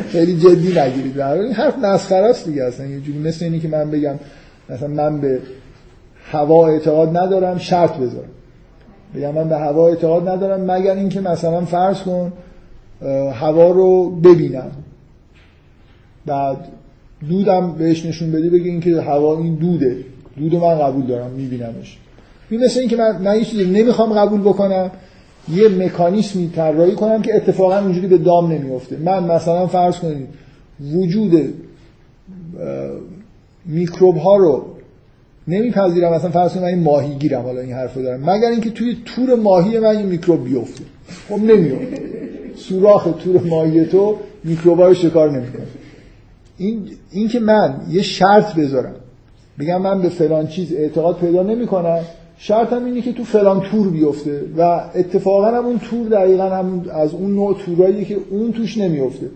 خیلی جدی نگیرید، در حالی حرف مسخره است دیگه. اصلا یه جوری مثل اینی که من بگم مثلا من به هوا اعتقاد ندارم شرط بذارم، بگم من به هوا اعتقاد ندارم مگر اینکه مثلا فرض کن هوا رو ببینم، بعد دودم بهش نشون بده، بگه اینکه هوا این دوده، دودو من قبول دارم میبینمش. این مثل اینکه من یه چیزی نمیخوام قبول بکنم، یه مکانیسمی طراحی کنم که اتفاقا اینجوری به دام نمیفته. من مثلا فرض کنید وجود میکروب ها رو نمیپذیرم، مثلا فرض کنید من این ماهیگیرم، حالا این حرفو دارم، مگر اینکه توی تور ماهی من این میکروب بیفته. خب نمیفته، سوراخ تور ماهی تو میکروبا رو شکار نمیکنه. این که من یه شرط بذارم بگم من به فلان چیز اعتقاد پیدا نمیکنم، شرطم اینه که تو فلان تور بیفته و اتفاقا هم اون تور دقیقاً هم از اون نوع تورایی که اون توش نمیفته.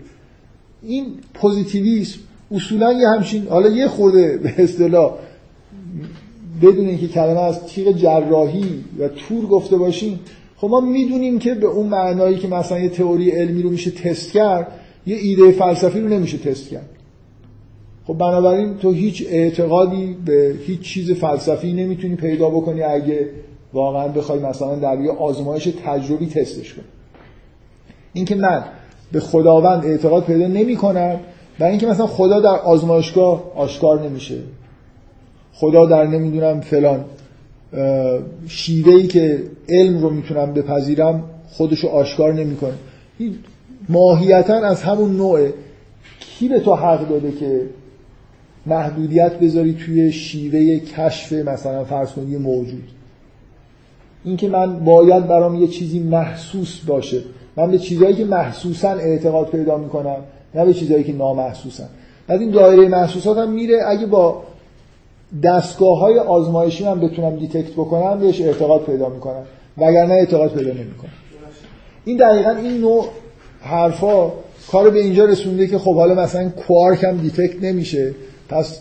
این پوزیتیویسم اصولا یه همچین، حالا یه خورده به اصطلاح بدون اینکه کلمه از تیغ جراحی و تور گفته باشیم، خب ما میدونیم که به اون معنایی که مثلا یه تئوری علمی رو میشه تست کرد، یه ایده فلسفی رو نمیشه تست کرد. خب بنابراین تو هیچ اعتقادی به هیچ چیز فلسفی نمیتونی پیدا بکنی اگه واقعا بخوای مثلا در یه آزمایش تجربی تستش کنی. اینکه من به خداوند اعتقاد پیدا نمیکنم برای اینکه مثلا خدا در آزمایشگاه آشکار نمیشه، خدا در نمیدونم فلان شیوهی که علم رو میتونم بپذیرم خودشو آشکار نمیکنه. این ماهیتاً از همون نوعه. کی به تو حق داده که محدودیت بذاری توی شیوه کشف مثلا فرض کنید موجود؟ این که من باید برام یه چیزی محسوس باشه، من به چیزایی که محسوساً اعتقاد پیدا میکنم، نه به چیزایی که نامحسوساً. بعد این دایره محسوسات هم میره، اگه با دستگاه‌های آزمایشی من بتونم دیتکت بکنم بهش اعتقاد پیدا می‌کنم، وگرنه اعتقاد پیدا نمی‌کنم. این دقیقاً این نوع حرفا کارو به اینجا رسونده که خب حالا مثلا کوارک هم دیتکت نمیشه پس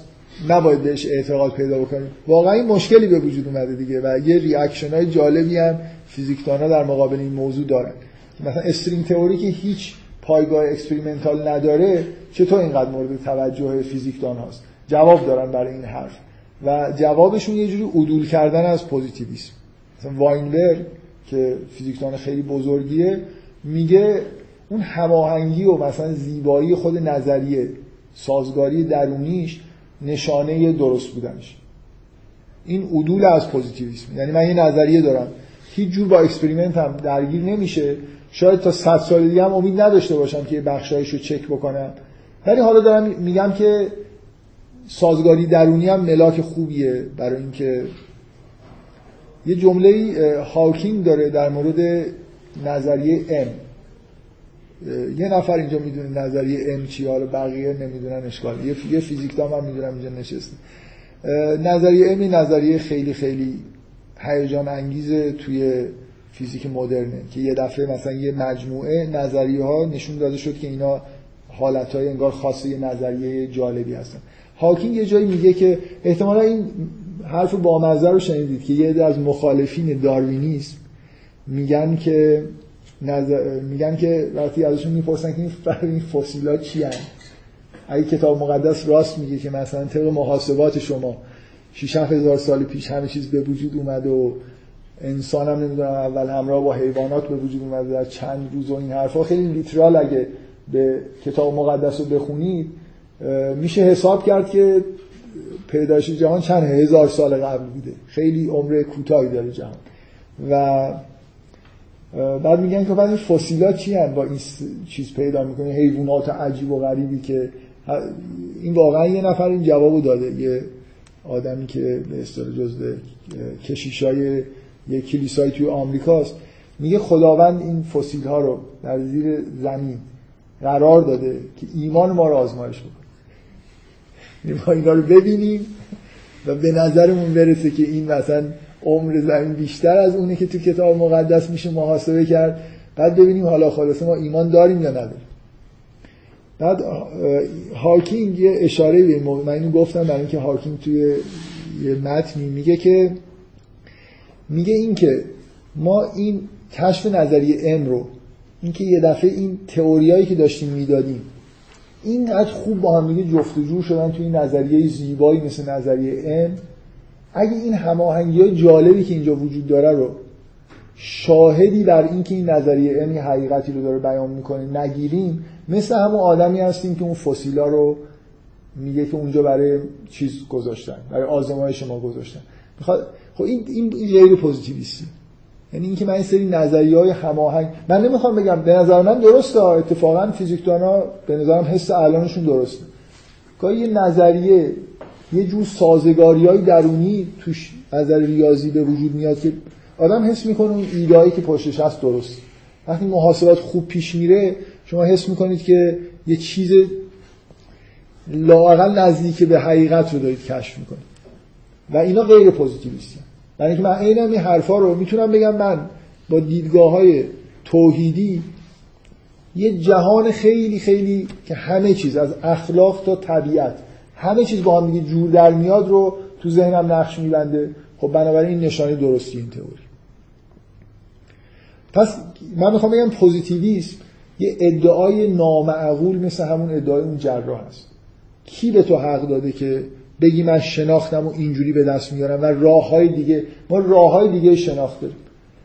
نباید بهش اعتقاد پیدا بکنیم. واقعا این مشکلی به وجود اومده دیگه و یه ریاکشن‌های جالبی هم فیزیکدان‌ها در مقابل این موضوع دارن. مثلا استرینگ تئوری که هیچ پایگاه اکسپریمنتال نداره چطور اینقدر مورد توجه فیزیکدان‌هاست؟ جواب دارن برای این حرف و جوابشون یه جوری عدول کردن از پوزیتیویسم. مثلا واینبرگ که فیزیکدان خیلی بزرگیه میگه اون هماهنگی و مثلا زیبایی خود نظریه، سازگاری درونیش نشانه درست بودنش. این عدول از پوزیتیویسم. یعنی من یه نظریه دارم، هیچ جور با اکسپریمنت هم درگیر نمیشه، شاید تا 100 سال دیگه هم امید نداشته باشم که بخشایشو چک بکنم، ولی حالا دارم میگم که سازگاری درونی هم ملاک خوبیه برای اینکه. یه جمله‌ای هاوکینگ داره در مورد نظریه M. یه نفر اینجا میدونه نظریه M چیه، حالا بقیه نمیدونن اشکال. یه فیزیکدان هم میدونم اینجا نشسته. نظریه M نظریه خیلی خیلی هیجان انگیزه توی فیزیک مدرنه که یه دفعه مثلا یه مجموعه نظریه ها نشون داده شد که اینا حالتهای انگار خاصه یه نظریه جالبی هستن. هاوکینگ یه جایی میگه که احتمالا این حرف بامزه رو شنیدید که یه عده از مخالفین داروینیسم میگن که وقتی ازشون میپرسن که این فسیلا چی هن، اگه کتاب مقدس راست میگه که مثلا طبق محاسبات شما 6,000 سال پیش همه چیز به وجود اومد و انسان هم نمیدونم اول همراه با حیوانات به وجود اومد در چند روز و این حرفا، خیلی لیترال اگه به کتاب مقدس رو بخونید میشه حساب کرد که پیدایش جهان چند هزار سال قبل بوده، خیلی عمر کوتاهی داره جهان. و بعد میگن که بعد این فسیلا چی هن با این چیز پیدا میکنه حیوانات عجیب و غریبی که این واقعا یه نفر این جوابو داده، یه آدمی که به اصطلاح جزو کشیشای یه کلیسای توی آمریکاست، میگه خداوند این فسیل ها رو در زیر زمین قرار داده که ایمان ما رو آزمایش بکنه، ما اینا رو ببینیم و به نظرمون برسه که این مثلا عمر زمین بیشتر از اونه که تو کتاب مقدس میشه محاسبه کرد، بعد ببینیم حالا خلاصه ما ایمان داریم یا نداریم. بعد هاوکینگ یه اشاره به این موضوع، من اینو گفتم برای اینکه هاوکینگ توی یه متنی میگه که میگه این که ما این کشف نظریه M رو، این که یه دفعه این تئوریایی که داشتیم میدادیم اینقدر خوب با هم دیگه جفت و جور شدن توی این نظریه زیبایی مثل نظریه M، اگه این هماهنگی جالبی که اینجا وجود داره رو شاهدی بر این که این نظریه M یه حقیقتی رو داره بیان میکنه نگیریم، مثل همون آدمی هستیم که اون فسیلا رو میگه که اونجا برای چیز گذاشتن، برای آزمایش ما گذاشتن. خب این غیر پوزیتیویستی، یعنی اینکه من این سری نظریه‌های هماهنگ، من نمیخوام بگم به نظر من درسته، اتفاقا فیزیکدان‌ها به نظرم حس الانشون درسته، گاهی یه نظریه یه جور سازگاری‌های درونی توش از ریاضی به وجود میاد که آدم حس میکنه اون ایده‌ای که پشتش هست درسته. وقتی محاسبات خوب پیش میره شما حس میکنید که یه چیز لااقل نزدیک به حقیقت رو دارید کشف میکنید و اینا غیر پوزیتیویستی. یعنی اینکه من عینم این حرفا رو میتونم بگم من با دیدگاه‌های توحیدی یه جهان خیلی خیلی که همه چیز از اخلاق تا طبیعت همه چیز با هم دیگه جور در میاد رو تو ذهنم نقش میبنده. خب بنابراین این نشانه درستی این تئوری. پس من میخوام بگم پوزیتیویسم یه ادعای نامعقول مثل همون ادعای اون جراح است. کی به تو حق داده که بگی من شناختم و اینجوری به دست میارم و راههای دیگه، ما راههای دیگه شناخت داریم،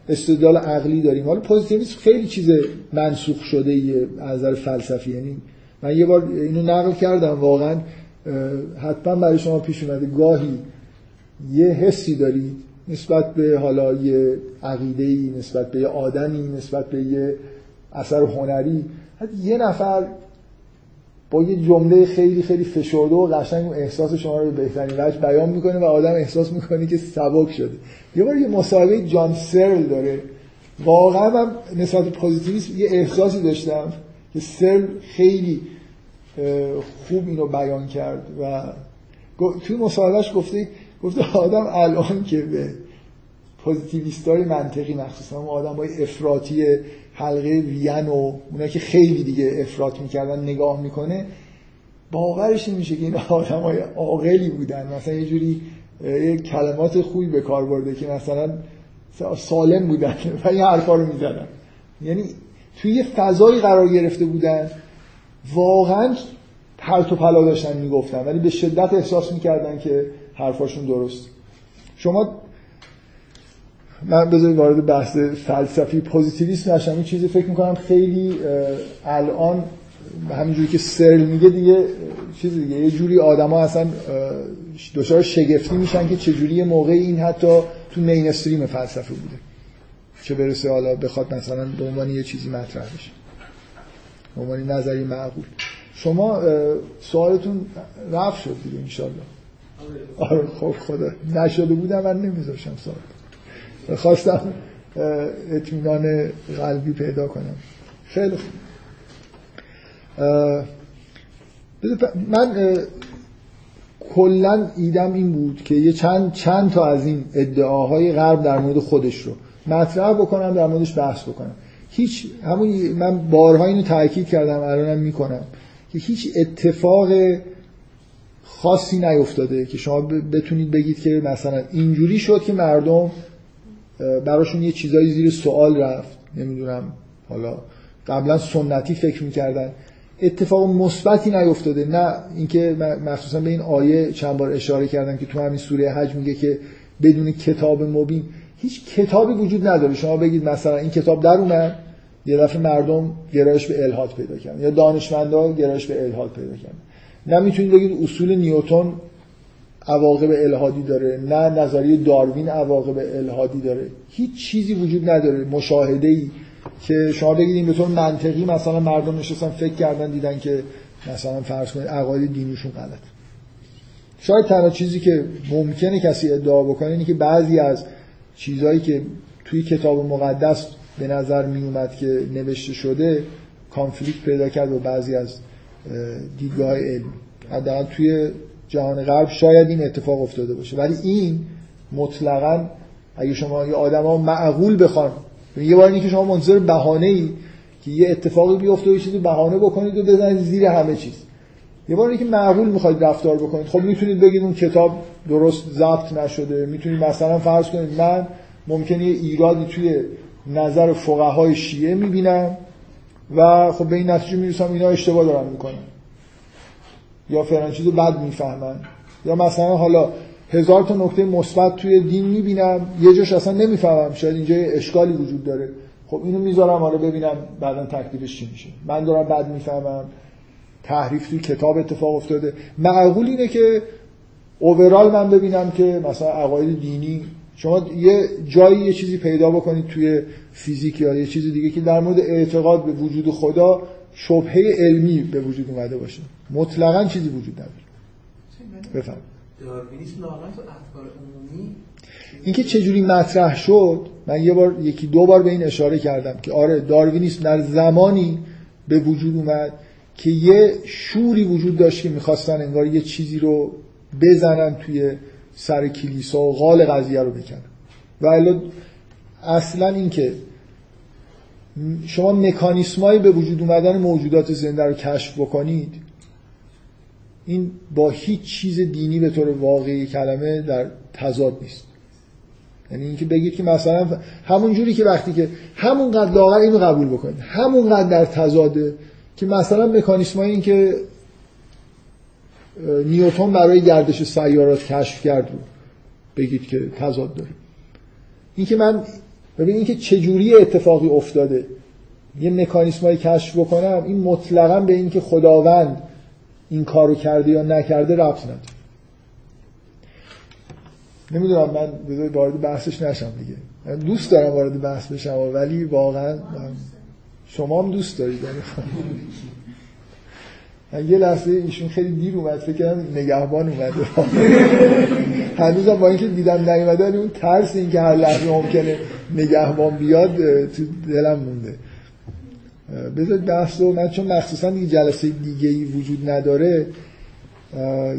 استدلال عقلی داریم. حالا پوزیتیویسم خیلی چیز منسوخ شده ایه از نظر فلسفی، یعنی من یه بار اینو نقل کردم واقعا حتما برای شما پیش اومده، گاهی یه حسی دارید نسبت به حالا یه عقیده‌ای، نسبت به یه آدمی، نسبت به یه اثر هنری، حتی یه نفر با یه جمله خیلی خیلی فشرده و قشنگ احساس شما رو به بهترین وجه بیان میکنه و آدم احساس میکنه که سبک شده. یه بار یه مصاحبه جان سرل داره، واقعا من نسبت به پوزیتیویسم یه احساسی داشتم که سرل خیلی خوب اینو بیان کرد و توی مصاحبهش گفته آدم الان که به پوزیتیویستای منطقی مخصوصا آدمای افراطی حلقه وین و اونا که خیلی دیگه افراط میکردن نگاه میکنه، باورش نمیشه که این آدمای عاقلی بودن. مثلا یه جوری یه کلمات خوبی به کار برده که مثلا سالم بودن و این حرفا رو میزدن. یعنی توی یه فضایی قرار گرفته بودن، واقعا پرت و پلا داشتن میگفتن، ولی به شدت احساس میکردن که حرفاشون درست. شما من بذارید وارد بحث فلسفی پوزیتیویسم نشم، این چیزی فکر میکنم خیلی الان همینجوری که سرل میگه دیگه چیز دیگه، یه جوری آدم ها اصلا دچار شگفتی میشن که چجوری یه موقع این حتی تو مینستریم فلسفه بوده، چه برسه حالا بخواد مثلا به عنوان یه چیزی مطرح بشه، به عنوان نظری معقول. شما سوالتون رفع شد دیگه انشالله. آره خب خدا نشده بودم من نمیذاشم سوال، خواستم اطمینان قلبی پیدا کنم. خیلی خوب، من کلن ایدم این بود که یه چند تا از این ادعاهای غرب در مورد خودش رو مطرح بکنم، در موردش بحث بکنم. هیچ همون من بارها اینو تاکید کردم الانم میکنم که هیچ اتفاق خاصی نیفتاده که شما بتونید بگید که مثلا اینجوری شد که مردم براشون یه چیزایی زیر سوال رفت، نمیدونم حالا قبلا سنتی فکر میکردن. اتفاق مثبتی نیفتاده. نه اینکه مخصوصا به این آیه چند بار اشاره کردم که تو همین سوره حج میگه که بدون کتاب مبین، هیچ کتابی وجود نداره شما بگید مثلا این کتاب در اومد یه دفعه مردم گرایش به الحاد پیدا کردن یا دانشمندا گرایش به الحاد پیدا کردن. نه میتونید بگید اصول نیوتن عواقب الحادی داره، نه نظریه داروین عواقب الحادی داره. هیچ چیزی وجود نداره مشاهده‌ای که شما بگید این به طور منطقی مثلا مردم نشستن فکر کردن دیدن که مثلا فرض کنید عقاید دینیشون غلط. شاید تنها چیزی که ممکنه کسی ادعا بکنه اینه که بعضی از چیزایی که توی کتاب مقدس به نظر می اومد که نوشته شده کانفلیکت پیدا کرد و بعضی از دیدگاه علمی حداقل توی جهان غرب شاید این اتفاق افتاده باشه، ولی این مطلقاً اگه شما یه آدما معقول بخوان یه بار اینکه شما منتظر بهانه‌ای که یه اتفاقی بیفته و یه چیزی بهانه بکنید و بزنید زیر همه چیز، یه بار اینکه معقول می‌خواید رفتار بکنید، خب میتونید بگید اون کتاب درست ضبط نشده، میتونید مثلا فرض کنید من ممکنه یه ایرادی توی نظر فقهای شیعه میبینم و خب به این نتیجه میرسم اینا اشتباه دارن میکنن یا فلان چیزو بد میفهمن، یا مثلا حالا هزار تا نکته مثبت توی دین میبینم یه جاش اصلا نمیفهمم، شاید اینجا اشکالی وجود داره، خب اینو میذارم حالا ببینم بعدن تکلیفش چی میشه، من دارم بد میفهمم، تحریف توی کتاب اتفاق افتاده. معقول اینه که اوورال من ببینم که مثلا عقاید دینی شما یه جایی یه چیزی پیدا بکنید توی فیزیک یا یه چیز دیگه که در مورد اعتقاد به وجود خدا شبهه علمی به وجود اومده باشه، مطلقاً چیزی وجود نداره. بفهم داروینیسم ناقص و افکار عمومی اینکه چه جوری مطرح شد، من یه بار یکی دو بار به این اشاره کردم که آره داروینیسم در زمانی به وجود اومد که یه شوری وجود داشت که می‌خواستن انگار یه چیزی رو بزنن توی سر کلیسا و غال قضیه رو بکنن. و اصلا این که شما مکانیسمایی به وجود اومدن موجودات زنده رو کشف بکنید، این با هیچ چیز دینی به طور واقعی کلمه در تضاد نیست. یعنی اینکه بگید که مثلا همون جوری که وقتی که همونقدر لاغر اینو قبول بکنید همونقدر در تضاده که مثلا مکانیسمایی این که نیوتن برای گردش سیارات کشف کرد رو بگید که تضاد داره. این که من ببین این که چجوری اتفاقی افتاده یه مکانیسمایی کشف بکنم، این مطلقاً به این که خداوند این کارو کرده یا نکرده ربط نداره. نمیدونم من بذارید وارد بحثش نشم دیگه، دوست دارم وارد بحث بشم ولی واقعاً شما هم دوست دارید. من یه لحظه ایشون خیلی دیر اومد فکر کردم نگهبان اومده هنوزم با اینکه دیدم نیومده اون ترس این که هر لحظه ممکنه نگهبان بیاد تو دلم مونده. بذارید بحث رو من چون مخصوصا دیگه جلسه دیگه‌ای وجود نداره،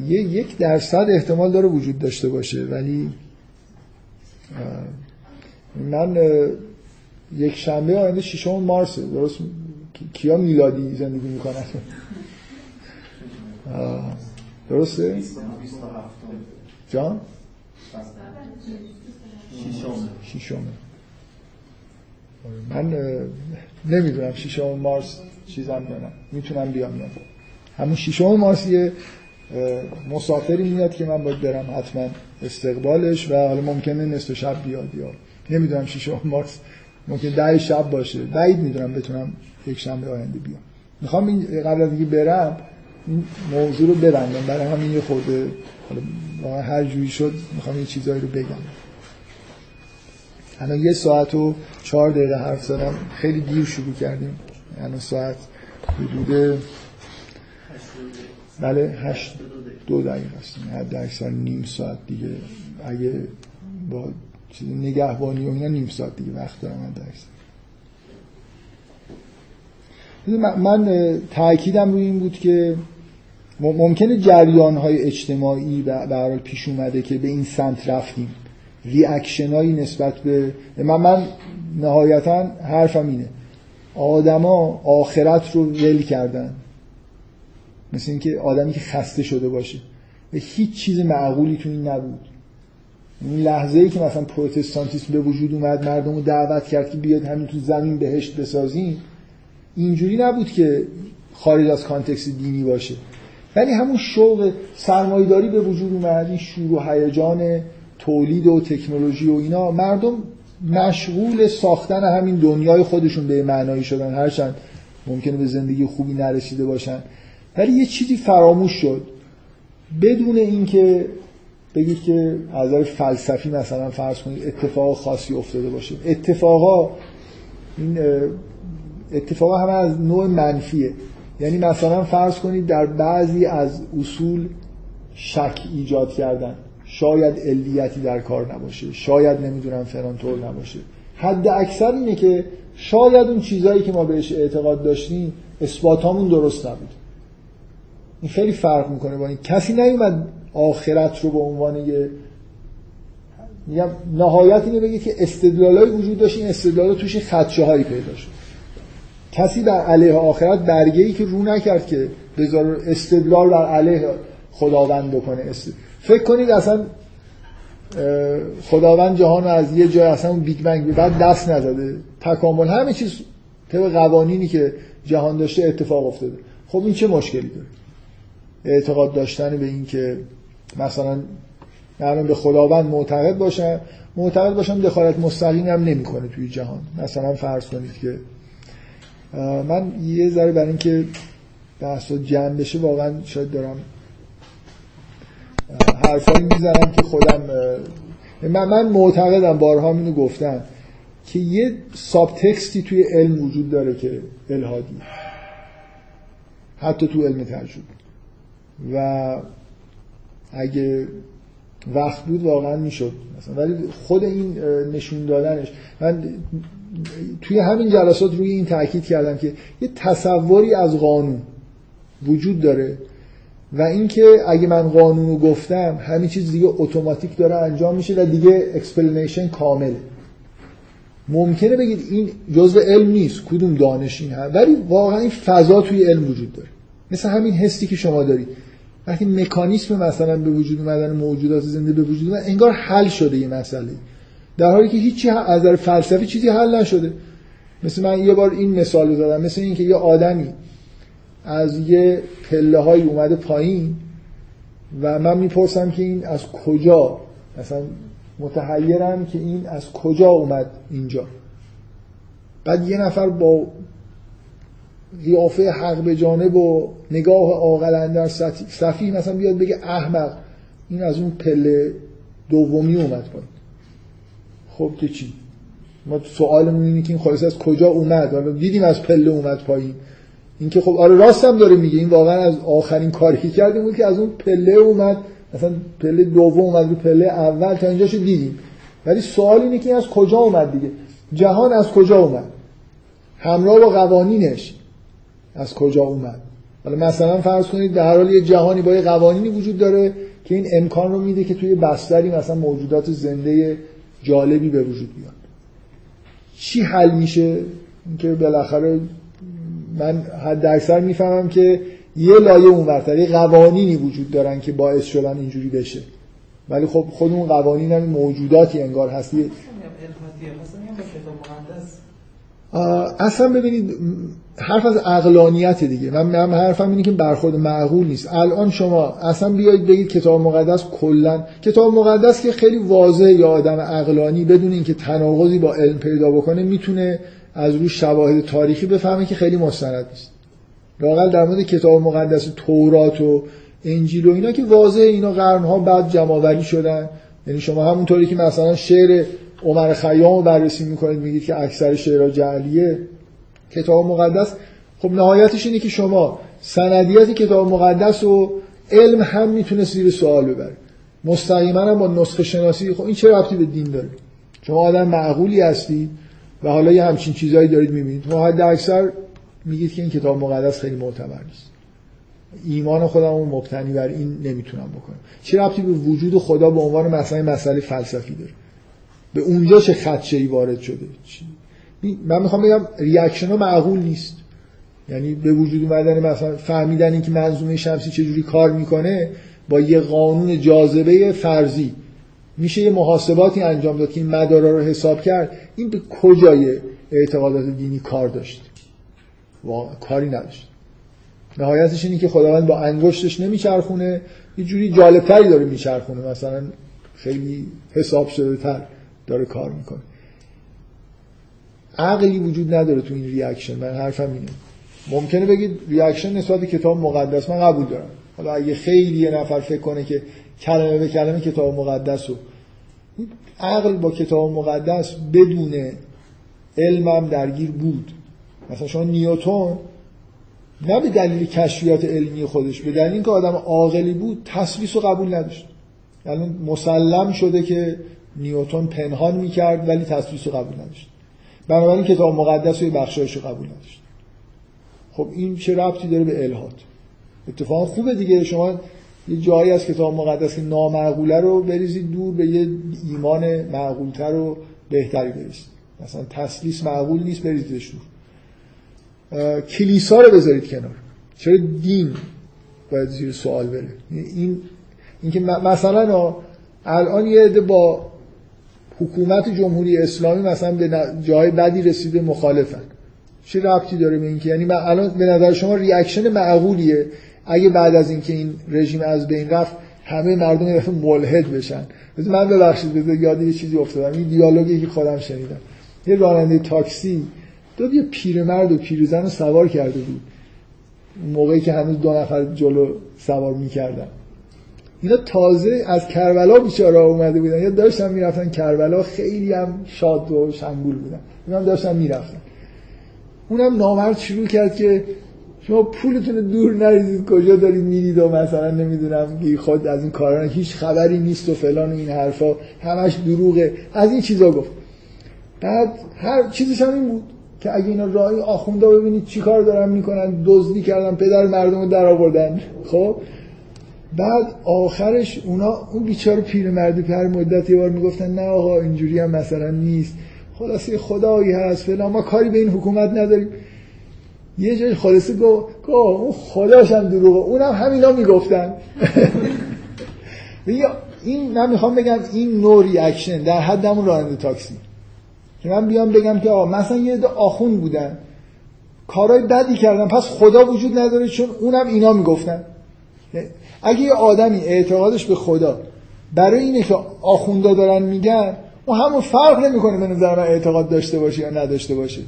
1% احتمال داره وجود داشته باشه، ولی من یک شنبه آینده 6 مارس درست کیا میلادی زندگی میکنن؟ درسته؟ 27 جان؟ 6 من نمیدونم 6 مارس چیزام دارم میتونم بیام نه. همون 6 مارس یه مسافری میاد که من باید برم حتما استقبالش و حالا ممکنه نصف شب بیاد یا نمیدونم 6 مارس ممکن 10 شب باشه. بعید میدونم بتونم یک شنبه آینده بیام. میخوام این قبل از اینکه برم این موضوع رو ببندم، برای همین یه خورده حالا هر جوری شد میخوام این چیزایی رو بگم. الان 1 ساعت و 4 دقیقه حرف زدم، خیلی دیر شروع کردیم. الان ساعت حدود بله 8:02 است. حداکثر نیم ساعت دیگه اگه با چیز نگهبانی و اینا نیم ساعت دیگه وقت دارم حداکثر. من تاکیدم روی این بود که ممکنه جریان‌های اجتماعی و به هر حال پیش اومده که به این سمت رفتیم، ریاکشنایی نسبت به من نهایتاً حرفم اینه آدما آخرت رو ول کردن، مثل اینکه آدمی که خسته شده باشه و هیچ چیز معقولی تو این نبود. این لحظه‌ای که مثلا پروتستانتیسم به وجود اومد، مردم رو دعوت کرد که بیاد همین تو زمین بهشت بسازیم، اینجوری نبود که خارج از کانتکست دینی باشه، ولی همون شوق سرمایه‌داری به وجود اومد، این شور و هیجان تولید و تکنولوژی و اینا، مردم مشغول ساختن همین دنیای خودشون به معنایی شدن، هرچند ممکنه به زندگی خوبی نرسیده باشن، ولی یه چیزی فراموش شد بدون اینکه بگید که از نظر فلسفی مثلا فرض کنید اتفاق خاصی افتاده باشه. اتفاقا همه از نوع منفیه، یعنی مثلا فرض کنید در بعضی از اصول شک ایجاد کردن، شاید علیتی در کار نباشه، شاید نمیدونم فلان طور نباشه. حد اکثر اینه که شاید اون چیزایی که ما بهش اعتقاد داشتیم اثباتامون درست نبود. این خیلی فرق میکنه با این. کسی نیومد آخرت رو به عنوان یه نهایت اینه بگه که استدلالای وجود داشت، این استدلالا توش خدشه هایی پیدا شد. کسی بر علیه آخرت برگه‌ای که رو نکرد که بذار استدلال بر علیه خداوند بکنه. فکر کنید اصلا خداوند جهان رو از یه جای اصلا بیگ بنگ به بعد دست نزده، تکامل همه چیز طبق قوانینی که جهان داشته اتفاق افتاده. خب این چه مشکلی داره؟ اعتقاد داشتن به این که مثلا مردم به خداوند معتقد باشن دخالت مستقیم هم نمی‌کنه توی جهان. مثلا فرض کنید که من یه ذره برای این که بحث جمع بشه واقعا شاید دارم حرفایی میزنم که خودم من معتقدم، بارها اینو گفتم که یه ساب تکستی توی علم وجود داره که الهادی، حتی تو علم تجربه، و اگه وقت بود واقعا میشد مثلا، ولی خود این نشون دادنش، من توی همین جلسات روی این تاکید کردم که یه تصوری از قانون وجود داره و اینکه اگه من قانونو گفتم همین چیز دیگه اتوماتیک داره انجام میشه و دیگه اکسپلینیشن کامله. ممکنه بگید این جزء علم نیست، کدوم دانش این هم، ولی واقعا این فضا توی علم وجود داره. مثل همین حسی که شما دارید وقتی مکانیسم مثلا به وجود اومدن موجودات زنده به وجود اومد، انگار حل شده یه مسئله، در حالی که هیچی از نظر فلسفی چیزی حل نشده. مثل من یه بار این مثالو زدم، مثل اینکه یه آدمی از یه پله‌های اومده پایین و من میپرسم که این از کجا، مثلا متحیرم که این از کجا اومد اینجا، بعد یه نفر با قیافه حق به جانب و نگاه عاقل اندر سفیه مثلا بیاد بگه احمق این از اون پله دومی اومد پایین. خب که چی؟ ما سوالمون اینه که این خالص از کجا اومد، حالا دیدیم از پله اومد پایین، اینکه خب آره راستم داره میگه، این واقعا از آخرین کاری که کردیم بود که از اون پله اومد، مثلا پله دوم اومد رو پله اول تا اینجاشو دیدیم، ولی سوال اینه که این از کجا اومد دیگه. جهان از کجا اومد همراه با قوانینش از کجا اومد. حالا مثلا فرض کنید در حال یه جهانی با یه قوانینی وجود داره که این امکان رو میده که توی بستری مثلا موجودات زنده جالبی به وجود بیاد. چی حل میشه؟ اینکه بالاخره من حد اکثر میفهمم که یه لایه اونورتری قوانینی وجود دارن که باعث شدن اینجوری بشه، ولی خب خود اون قوانین هم موجوداتی انگار هستی. اصلا ببینید حرف از عقلانیت دیگه، من حرفم اینه که برخورد معقول نیست. الان شما اصلا بیایید بگید کتاب مقدس کلا، کتاب مقدس که خیلی واضحه یه آدم عقلانی بدون اینکه تناقضی با علم پیدا بکنه میتونه از روی شواهد تاریخی بفهمه که خیلی مستند نیست. واقعا در مورد کتاب مقدس تورات و انجیل و اینا که واضحه اینا قرن‌ها بعد جمع‌آوری شدن، یعنی شما همونطوری که مثلا شعر عمر خیام رو بررسی میکنید میگید که اکثر شعرها جعلیه، کتاب مقدس خب نهایتش اینه که شما سندیت کتاب مقدس و علم هم میتونه زیر سوال ببرید، مستقیما هم با نسخه شناسی. خب این چه ربطی به دین داره؟ شما آدم معقولی هستید و حالا یه همچین چیزایی دارید میبینید، ما حد اکثر میگید که این کتاب مقدس خیلی معتبر نیست، ایمان خودم رو مبتنی بر این نمیتونم بکنم. چه ربطی به وجود خدا به عنوان مسئله فلسفی داره؟ به اونجا چه خدشه‌ای وارد شده؟ من میخوام بگم ریاکشن ها معقول نیست، یعنی به وجود اومدن مثلا فهمیدن اینکه منظومه شمسی چجوری کار میکنه با یه قانون جاذبه فرضی میشه یه محاسباتی انجام داد که این مدارا رو حساب کرد، این به کجای اعتقادات دینی کار داشت؟ کاری نداشت. نهایتش اینه که خداوند با انگشتش نمیچرخونه، یه جوری جالبتری داره میچرخونه، مثلا خیلی حساب شده تر داره کار میکنه. عقلی وجود نداره تو این ریاکشن. من حرفم اینه، ممکنه بگید ریاکشن نسبت به کتاب مقدس من قبول دارم، حالا اگه خیلی یه نفر فکر کنه که کلمه به کلمه کتاب مقدس رو، عقل با کتاب مقدس بدون علمم درگیر بود. مثلا شما نیوتن نه به دلیل کشفیات علمی خودش، به دلیل اینکه آدم عاقلی بود تسلیس رو قبول نداشت. یعنی مسلم شده که نیوتن پنهان میکرد ولی تسلیس رو قبول نداشت، بنابراین کتاب مقدس و بخشایش رو قبول نداشت. خب این چه ربطی داره به الحاد؟ اتفاقا خوبه دیگه، شما یه جایی از کتاب مقدس نامعقوله رو بریزید دور، به یه ایمان معقولتر و بهتری برسید. مثلا تسلیس معقول نیست، بریزیدش دور. کلیسا رو بذارید کنار، چرا دین باید زیر سوال بره؟ این که مثلا الان یه عده با حکومت جمهوری اسلامی مثلا به جای بدی رسیده مخالفن، چه ربطی داره به اینکه؟ یعنی الان به نظر شما ریاکشن معقولیه اگه بعد از اینکه این رژیم از بین رفت همه مردم یه دفعه ملحد بشن. من ببخشید یاد یه چیزی افتادم، این دیالوگی که خودم شنیدم. یه راننده تاکسی داد یه پیرمرد و پیرزن رو سوار کرده بود، موقعی که هنوز دو نفر جلو سوار می‌کردن. اینا تازه از کربلا بیچاره اومده بودن، یا داشتن میرفتن کربلا، خیلی هم شاد و شنگول بودن، اینا هم داشتن میرفتن. اونم نامرد شروع کرد که شما پولتون دور نریزید، کجا دارید میرید و مثلا نمیدونم که خود از این کارا هیچ خبری نیست و فلان و این حرفا همش دروغه، از این چیزا گفت. بعد هر چیزش هم این بود که اگه اینا راهی آخوندا ببینید چیکار دارن میکنن، دزدی کردن، پدر مردمو درآوردن. خب بعد آخرش اون بیچاره پیرمرد پر مدت یه بار میگفتن نه آقا اینجوری هم مثلا نیست، خلاصه خدایی هست فلان، ما کاری به این حکومت نداریم. یه جای خالصه گفت اون خداش هم دروغه، اونم همینا میگفتن. این من میخوام بگم این نوع ریاکشن در حد همون راننده تاکسی که من بیام بگم که آقا مثلا یه عده آخوند بودن کارهای بدی کردن پس خدا وجود نداره چون اونم اینا میگفتن. اگه یه آدمی اعتقادش به خدا برای اینه که آخوندا دارن میگن، اون همون فرق نمیکنه به نظر من اعتقاد داشته باشه یا نداشته باشه.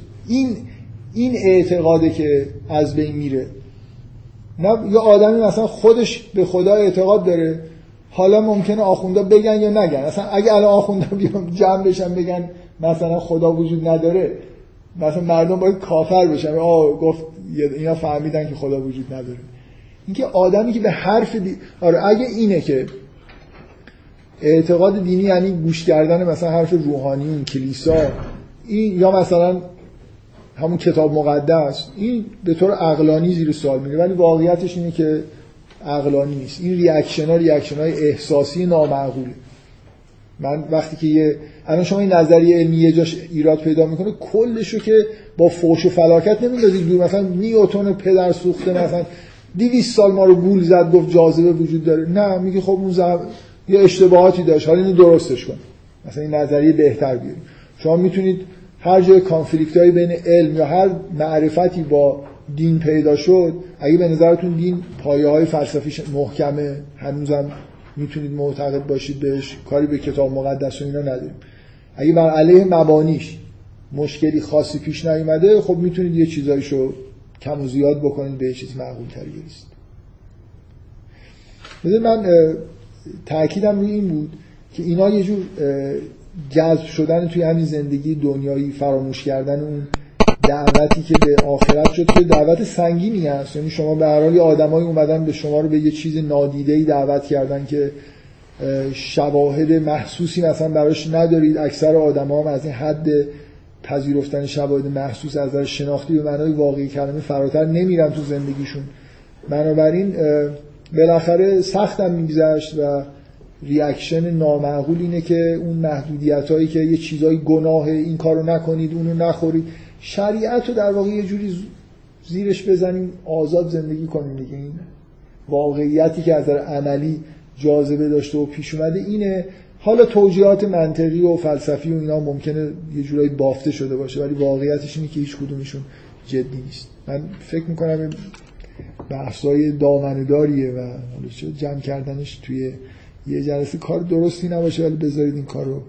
این اعتقاده که از بین میره. نه یه آدمی مثلا خودش به خدا اعتقاد داره، حالا ممکنه آخوندا بگن یا نگن، مثلا اگه الان آخوندا بیان جمع بشن بگن مثلا خدا وجود نداره، مثلا مردم باید کافر بشن، گفت اینا فهمیدن که خدا وجود نداره. اینکه آدمی که به حرف آره اگه اینه که اعتقاد دینی یعنی گوش کردن مثلا حرف روحانیون کلیسا این یا مثلا همون کتاب مقدس، این به طور عقلانی زیر سوال میره، ولی واقعیتش اینه که عقلانی نیست. این ریاکشن‌ها ریاکشن‌های احساسی نامعقوله. من وقتی که الان شما این نظریه علمی یه جاش ایراد پیدا میکنه کلشو که با فوش و فلاکت نمیندازید دور. مثلا نیوتن پدر سوخته مثلا 200 سال ما رو گول زد گفت جاذبه وجود داره، نه میگه خب اون یه اشتباهاتی داشت حالا اینو درستش کن، مثلا این نظریه بهتر بیارید. شما میتونید هر جای کانفلیکتایی بین علم یا هر معرفتی با دین پیدا شد، اگه به نظرتون دین پایه‌های فلسفیش محکمه هنوزم میتونید معتقد باشید بهش، کاری به کتاب مقدس و اینا نداریم. اگه بر علیه مبانیش مشکلی خاصی پیش نیومده خب میتونید یه چیزایشو کم و زیاد بکنید به چیز معقول تری برسید. بذارید من تأکیدم روی این بود که اینا یه جور جذب شدن توی همین زندگی دنیایی، فراموش کردن اون دعوتی که به آخرت شد که دعوت سنگینی هست. یعنی شما به هر حال آدمایی اومدن به شما رو به یه چیز نادیده‌ای دعوت کردن که شواهد محسوسی مثلا براش ندارید. اکثر آدما هم از این حد پذیرفتن شواهد محسوس از نظر شناختی به معنای واقعی کلمه فراتر نمیرن تو زندگیشون. بنابراین بالاخره سختم میگذشت و ریاکشن نامعقول اینه که اون محدودیتایی که یه چیزای گناه، این کارو نکنید، اونو نخورید، شریعت رو در واقع یه جوری زیرش بزنیم آزاد زندگی کنیم دیگه. این واقعیتی که از نظر عملی جاذبه داشته و پیش اومده اینه. حالا توجیهات منطقی و فلسفی و اینا ممکنه یه جورایی بافته شده باشه ولی واقعیتش اینه که هیچ کدومشون جدی نیست. من فکر میکنم بحثای دامنه‌داریه و جمع کردنش توی یه جلسه کار درستی نباشه، ولی بذارید این کارو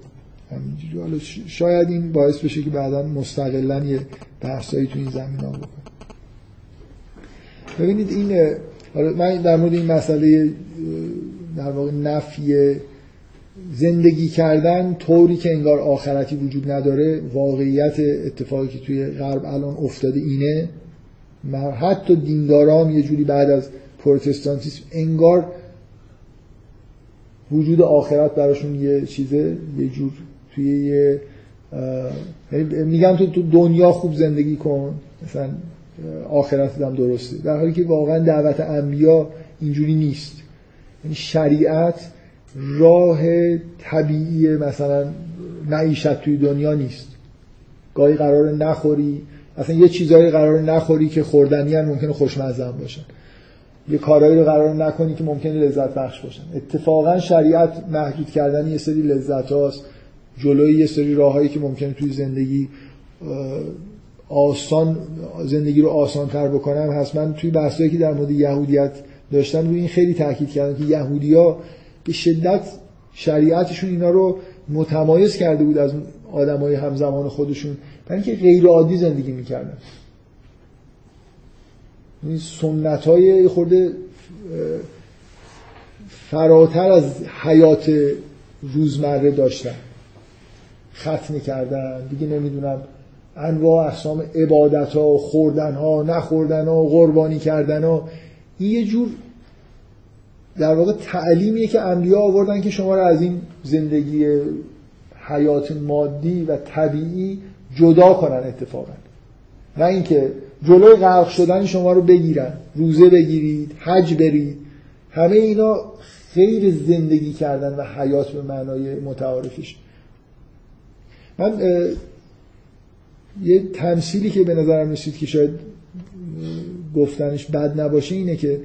همینجوری. حالا شاید این باعث بشه که بعدا مستقلاً یه بحثایی تو این زمینه‌ها بکنم. ببینید این من در مورد این مسئله در واقع نفی زندگی کردن طوری که انگار آخرتی وجود نداره، واقعیت اتفاقی که توی غرب الان افتاده اینه. حتی دیندارام یه جوری بعد از پروتستانتیسم انگار وجود آخرت براشون یه چیزه، یه جور توی یه میگم تو دنیا خوب زندگی کن مثلا آخرتت هم درسته، در حالی که واقعا دعوت انبیا اینجوری نیست. یعنی شریعت راه طبیعی مثلا معیشت توی دنیا نیست، گاهی قرار نخوری، اصلا یه چیزایی قرار نخوری که خوردنی هم ممکنه خوشمزه باشن، یه کارهایی رو قرار نکنی که ممکنه لذت بخش باشن. اتفاقا شریعت محدود کردن یه سری لذت‌هاست، جلوی یه سری راهایی که ممکنه توی زندگی آسان زندگی رو آسان‌تر بکنم هست. من توی بحثایی که در مورد یهودیت داشتم روی این خیلی تاکید کردم که یهودی‌ها به شدت شریعتشون اینا رو متمایز کرده بود از آدمای همزمان خودشون، برای اینکه غیر عادی زندگی می‌کردن. این سنت‌های خورده فراتر از حیات روزمره داشتن، ختنه کردن دیگه، نمیدونم انواع اقسام عبادت‌ها و خوردن‌ها، نخوردن‌ها و قربانی کردن‌ها. این یه جور در واقع تعلیمیه که انبیا آوردن که شما رو از این زندگی حیات مادی و طبیعی جدا کنن اتفاقا، نه اینکه جلوی غرق شدن شما رو بگیرن، روزه بگیرید، حج برید. همه اینا خیر زندگی کردن و حیات به معنای متعارفش. من یه تمثیلی که به نظرم رسید که شاید گفتنش بد نباشه اینه که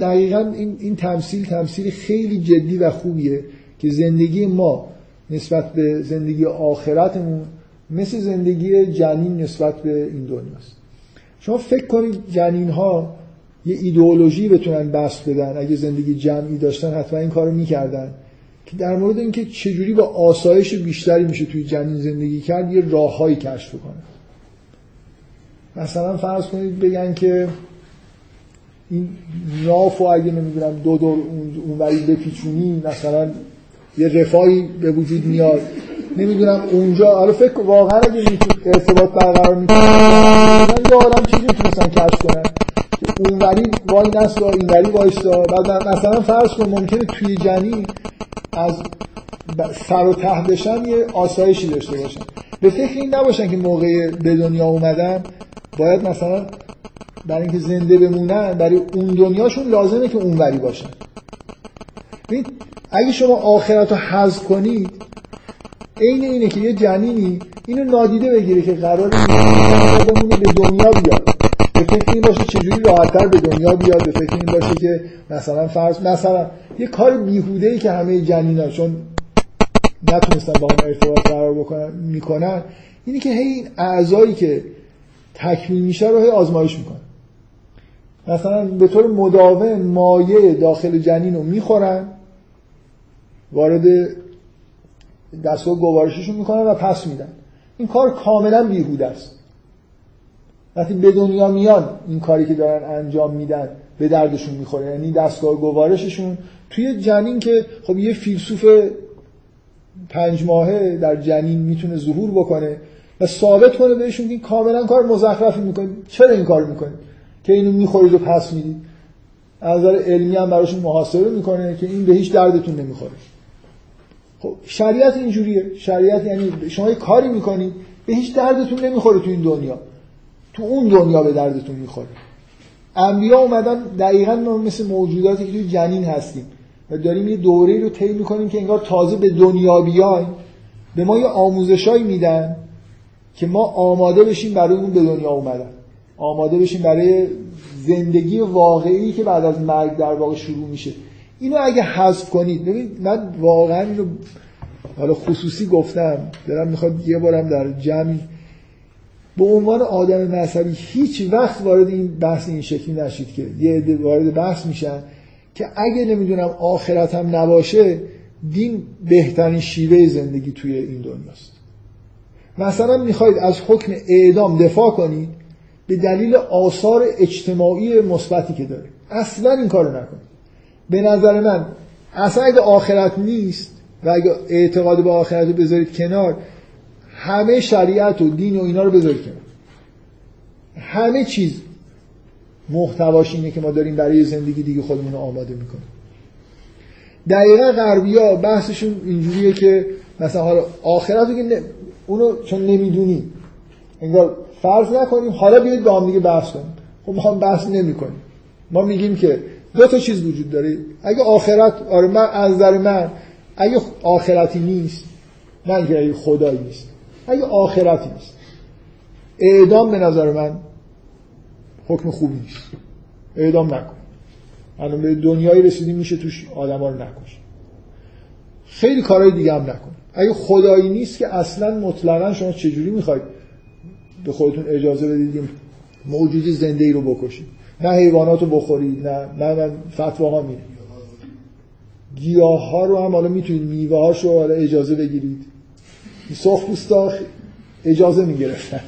دقیقا این تمثیل خیلی جدی و خوبیه که زندگی ما نسبت به زندگی آخرتمون مثل زندگی جنین نسبت به این دنیاست. شما فکر کنید جنین ها یه ایدئولوژی بتونن بسط بدن، اگه زندگی جمعی داشتن حتما این کارو میکردن که در مورد اینکه چجوری با آسایش بیشتری میشه توی جنین زندگی کرد یه راههایی کشف کنن. مثلا فرض کنید بگن که این نافو اگه نمیدونم دور اونوری بپیچونی مثلا یه رفاهی به وجود میاد، نمیدونم اونجا. حالا فکر واقعا اگه ارتباط برقرار میکنن یه عالم چیزی میتونستن کشف کنن، اونوری وای نستا اینوری وایستا. بعد مثلا فرض کن ممکنه توی جنین از سر و ته بشن یه آسایشی داشته باشن، به فکر این نباشن که موقع به دنیا اومدن باید مثلا برای اینکه زنده بمونن برای اون دنیاشون لازمه که اونوری باشن. اگه شما آخرت رو حذف کنید اینه که یه جنینی اینو نادیده بگیره که قراره آدمونو به دنیا بیاد، به فکر این باشه چجوری راحت‌تر به دنیا بیاد، به فکر این باشه که مثلا فرض مثلا یه کار بیهوده‌ای که همه جنینا چون نتونستن با اون ارتباط قرار بکنن میکنن اینی که هی این اعضایی که تکمیل میشه رو هی آزمایش میکنن، مثلا به طور مداوم مایع داخل جنین رو میخورن، وارد دستگاه گوارششون میکنن و پس میدن. این کار کاملا بیهوده است. وقتی به دنیا میان این کاری که دارن انجام میدن به دردشون میخوره، یعنی دستگاه گوارششون توی جنین که خب یه فیلسوف 5 ماهه در جنین میتونه ظهور بکنه و ثابت کنه بهشون که این کاملا کار مزخرفی میکنید، چرا این کار میکنید که اینو میخورید و پس میدید، از نظر علمی هم براشون محاسبه میکنه که این به هیچ دردتون نمیخوره. خب شریعت اینجوریه. شریعت یعنی شما یه کاری میکنید به هیچ دردتون نمیخوره، تو این دنیا تو اون دنیا به دردتون میخوره. انبیا اومدن دقیقاً مثل موجوداتی که توی جنین هستیم و داریم یه دوره‌ای رو طی می‌کنیم که انگار تازه به دنیا بیایم، به ما یه آموزشایی میدن که ما آماده بشیم برای اون به دنیا اومدن، آماده بشیم برای زندگی واقعی که بعد از مرگ در واقع شروع میشه. اینو اگه حذف کنید، ببینید من واقعاً اینو حالا خصوصی گفتم، دلم می‌خواد یه بارم در جمع به عنوان آدم مذهبی هیچ وقت وارد این بحث این شکلی نشید که یه عده وارد بحث میشن که اگه نمیدونم آخرت هم نباشه دین بهترین شیوه زندگی توی این دنیاست. مثلا میخواید از حکم اعدام دفاع کنید به دلیل آثار اجتماعی مثبتی که داره، اصلا این کارو نکنید. به نظر من اصلا اگه آخرت نیست و اگه اعتقاد به آخرت رو بذارید کنار، همه شریعت و دین و اینا رو بذارید کنار، همه چیز محتواش اینه که ما داریم برای زندگی دیگه خودمون رو آماده میکنیم. دقیقا غربی‌ها بحثشون اینجوریه که مثلا حالا آخرت رو که اونو چون نمیدونیم انگار فرض نکنیم، حالا بیایید با هم دیگه بحث کنیم. خب ما هم بحث نمیکنیم، ما میگیم که 2 چیز وجود داره. اگه آخرت، آره من از نظر من اگه آخرتی نیست، من که اگه خدایی نیست، اگه آخرتی نیست، اعدام به نظر من حکم خوبی نیست. اعدام نکن. الان به دنیایی رسیدیم میشه توش آدما رو نکش. خیلی کارهای دیگه هم نکن. اگه خدایی نیست که اصلا مطلقا شما چجوری میخواید به خودتون اجازه بدید موجود زنده‌ای رو بکشید؟ نه حیوانات رو بخورید، نه فتواها میره. گیاها رو هم حالا میتونید میوه‌هاش رو حالا اجازه بگیرید. سرخ پوستا اجازه میگرفتن.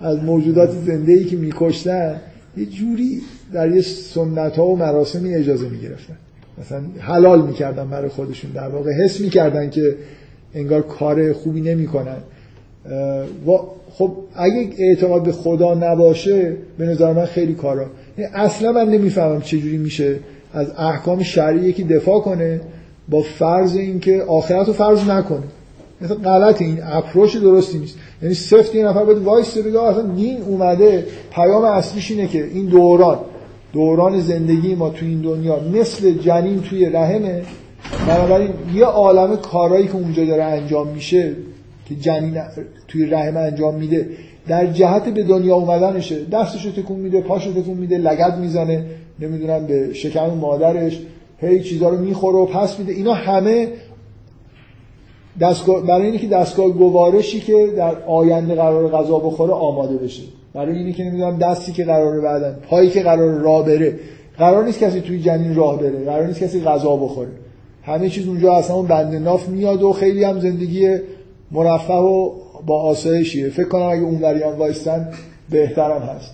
از موجودات زنده‌ای که می‌کشتن یه جوری در یه سنت‌ها و مراسمی اجازه می‌گرفتن، مثلا حلال می‌کردن برای خودشون، در واقع حس می‌کردن که انگار کار خوبی نمی‌کنن. و خب اگه اعتماد به خدا نباشه به نظر من خیلی کارا، اصلا من نمی‌فهمم چجوری میشه از احکام شرعی که دفاع کنه با فرض این که آخرت رو فرض نکنه. مثلا غلط، این اپروش درستی نیست. یعنی صفت یه نفر باید وایسته بگه اصلا دین اومده پیام اصلیش اینه که این دوران زندگی ما تو این دنیا مثل جنین توی رحمه، بنابراین یه عالمه کارهایی که اونجا داره انجام میشه که جنین توی رحم انجام میده در جهت به دنیا اومدنشه، دستشو تکون میده، پاشو تکون میده، لگد میزنه، نمیدونم به شکم مادرش هی چیزا رو میخوره و پس میده. اینا همه برای اینکه دستگاه گوارشی که در آینده قرار غذا بخوره آماده بشه، برای اینکه نمیدونم دستی که قراره بعدن، پایی که قراره راه بره، قرار نیست کسی توی جنین راه بره، قرار نیست کسی غذا بخوره، همه چیز اونجا اصلا اون بند ناف میاد و خیلی هم زندگی مرفه و با آسایشیه. فکر کنم اگه اون وریان وایستن بهترم هست.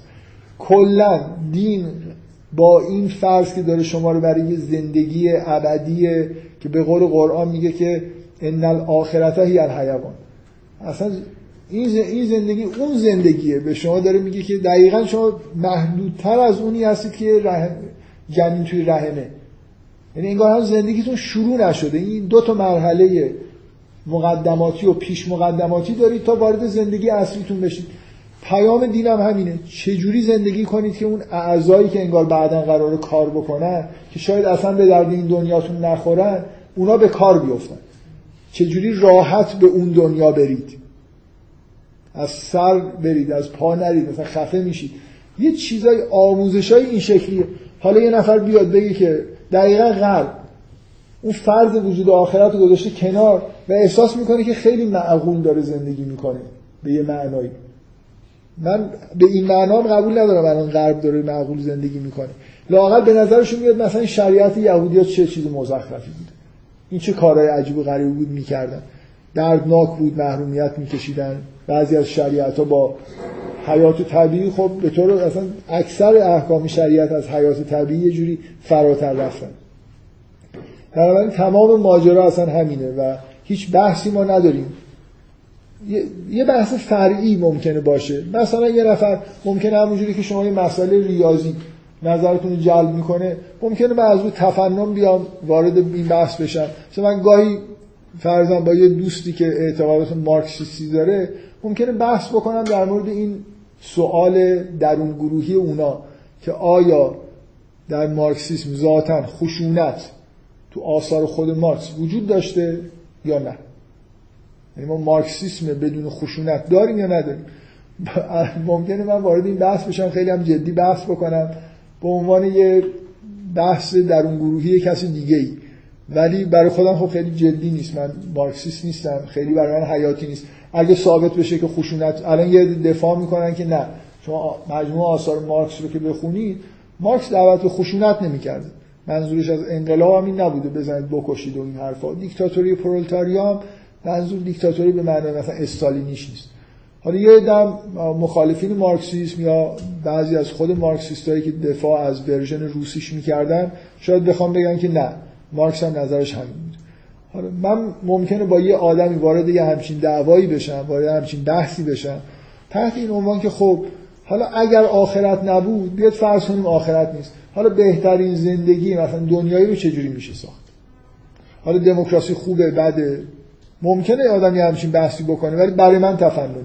کلا دین با این فرض که داره شما رو برای زندگی ابدیه که به قول قرآن میگه که ان الاخرت هی الحیوان، اصلا این زندگی اون زندگیه، به شما داره میگه که دقیقاً شما محدودتر از اونی هستید که جنین توی رحمه. یعنی انگار هم زندگیتون شروع نشده، این 2 مرحله مقدماتی و پیش مقدماتی دارید تا وارد زندگی اصلیتون بشید. پیام دین هم همینه، چجوری زندگی کنید که اون اعضایی که انگار بعداً قراره کار بکنن که شاید اصلا به درد این دنیاتون نخورن، اونا به کار بیفتن. چجوری راحت به اون دنیا برید، از سر برید، از پا نرید، مثلا خفه میشید. یه چیزای آموزشای این شکلیه. حالا یه نفر بیاد بگه که دقیقاً غلط، اون فرض وجود آخرت رو گذاشته کنار و احساس میکنه که خیلی معقول داره زندگی میکنه به یه معنایی. من به این معنام قبول ندارم الان غرب داره معقول زندگی میکنه. لااقل به نظرشون میاد مثلا شریعت یهودیات چه چیز مزخرفی بود، این چه کارهای عجیب و غریب بود میکردن، دردناک بود، محرومیت میکشیدن، بعضی از شریعت‌ها با حیات طبیعی، خب به طور اصلا اکثر احکام شریعت از حیات طبیعی یه جوری فراتر رفتن. بنابراین تمام ماجرا اصلا همینه و هیچ بحثی ما نداریم. یه بحث فرعی ممکنه باشه، مثلا یه نفر ممکنه همونجوری که شما یه مسئله ریاضی نظرتون جلب میکنه، ممکنه من از رو تفنن بیام وارد این بحث بشم. مثلا من گاهی فرضاً با یه دوستی که اعتقادات مارکسیستی داره ممکنه بحث بکنم در مورد این سوال درون گروهی اونا که آیا در مارکسیسم ذاتاً خشونت تو آثار خود مارکس وجود داشته یا نه، یعنی ما مارکسیسم بدون خشونت داریم یا نداریم. ممکنه من وارد این بحث بشم، خیلی هم جدی بحث بکنم به عنوان یه بحث درون گروهی کسی دیگه‌ای، ولی برای خودم خب خیلی جدی نیست، من مارکسیست نیستم، خیلی برای من حیاتی نیست. اگه ثابت بشه که خشونت، الان یه دفاع میکنن که نه، شما مجموعه آثار مارکس رو که بخونید مارکس دعوت به خشونت نمی‌کرد، منظورش از انقلاب این نبوده بزنید بکشید و این حرفا. دیکتاتوری پرولتاریام منظور دیکتاتوری به معنای مثلا استالینیش نیست. حالا یه دم مخالفین مارکسیسم یا بعضی از خود مارکسیستایی که دفاع از ورژن روسیش میکردن شاید بخوام بگن که نه، مارکس هم نظرش همین بود. حالا من ممکنه با یه آدمی وارد یه همچین دعوایی بشم، وارد همچین بحثی بشم تحت این عنوان که خب حالا اگر آخرت نبود، بیاد فرض کنیم آخرت نیست، حالا بهترین زندگی مثلا دنیایی رو چجوری میشه ساخت، حالا دموکراسی خوبه بده. ممکنه آدمی همچین بحثی بکنه، ولی برای من تفننه.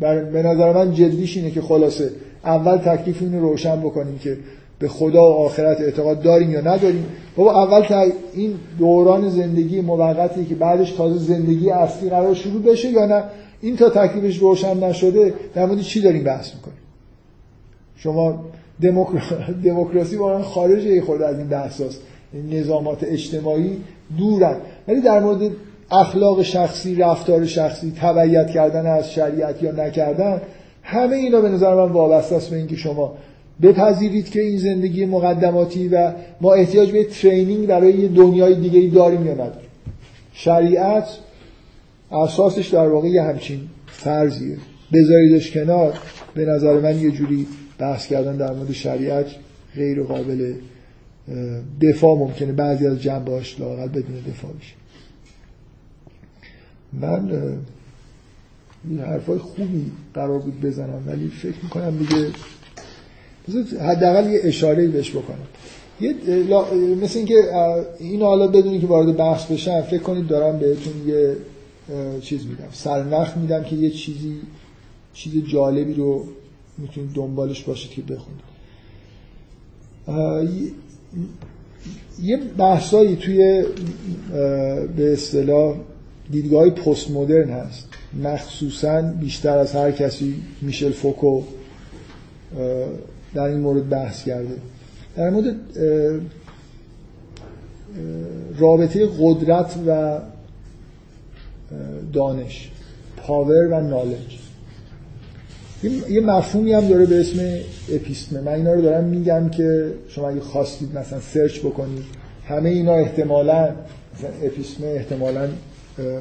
به نظر من جدیش اینه که خلاصه اول تکلیف این رو روشن بکنیم که به خدا و آخرت اعتقاد داریم یا نداریم. بابا اول تا این دوران زندگی موقتی که بعدش تازه زندگی اصلی قرار شروع بشه یا نه، این تا تکلیفش روشن نشده در مورد چی داریم بحث میکنیم. شما دموکراسی واقعا خارج خود از این بحث است، نظامات اجتماعی دورن، ولی در مورد اخلاق شخصی، رفتار شخصی، تبعیت کردن از شریعت یا نکردن، همه اینا به نظر من وابسته است به اینکه شما بپذیرید که این زندگی مقدماتی و ما احتیاج به ترینینگ برای یه دنیای دیگه‌ای داریم یا نداریم. شریعت اساسش در واقع یه همچین فرضیه، بذاریدش کنار. به نظر من یه جوری بحث کردن در مورد شریعت غیر قابل دفاع ممکنه بعضی از جنبه‌هاش لااقل بدون دفاع بشه. من این حرفای خوبی قرار بود بزنم، ولی فکر میکنم دیگه حداقل یه اشاره‌ای بهش بکنم. مثل اینکه این حالا بدونی که وارد بحث بشم، فکر کنید دارم بهتون یه چیز میدم، سرنخ میدم که یه چیز جالبی رو میتونید دنبالش باشید که بخونید. یه بحثایی توی به اصطلاح دیدگاه‌های پست مدرن هست، مخصوصاً بیشتر از هر کسی میشل فوکو در این مورد بحث کرده، در مورد رابطه قدرت و دانش، پاور و نالج. یه مفهومی هم داره به اسم اپیستمه. من اینا رو دارم میگم که شما اگه خواستید مثلا سرچ بکنید، همه اینا احتمالاً مثلا اپیستمه احتمالاً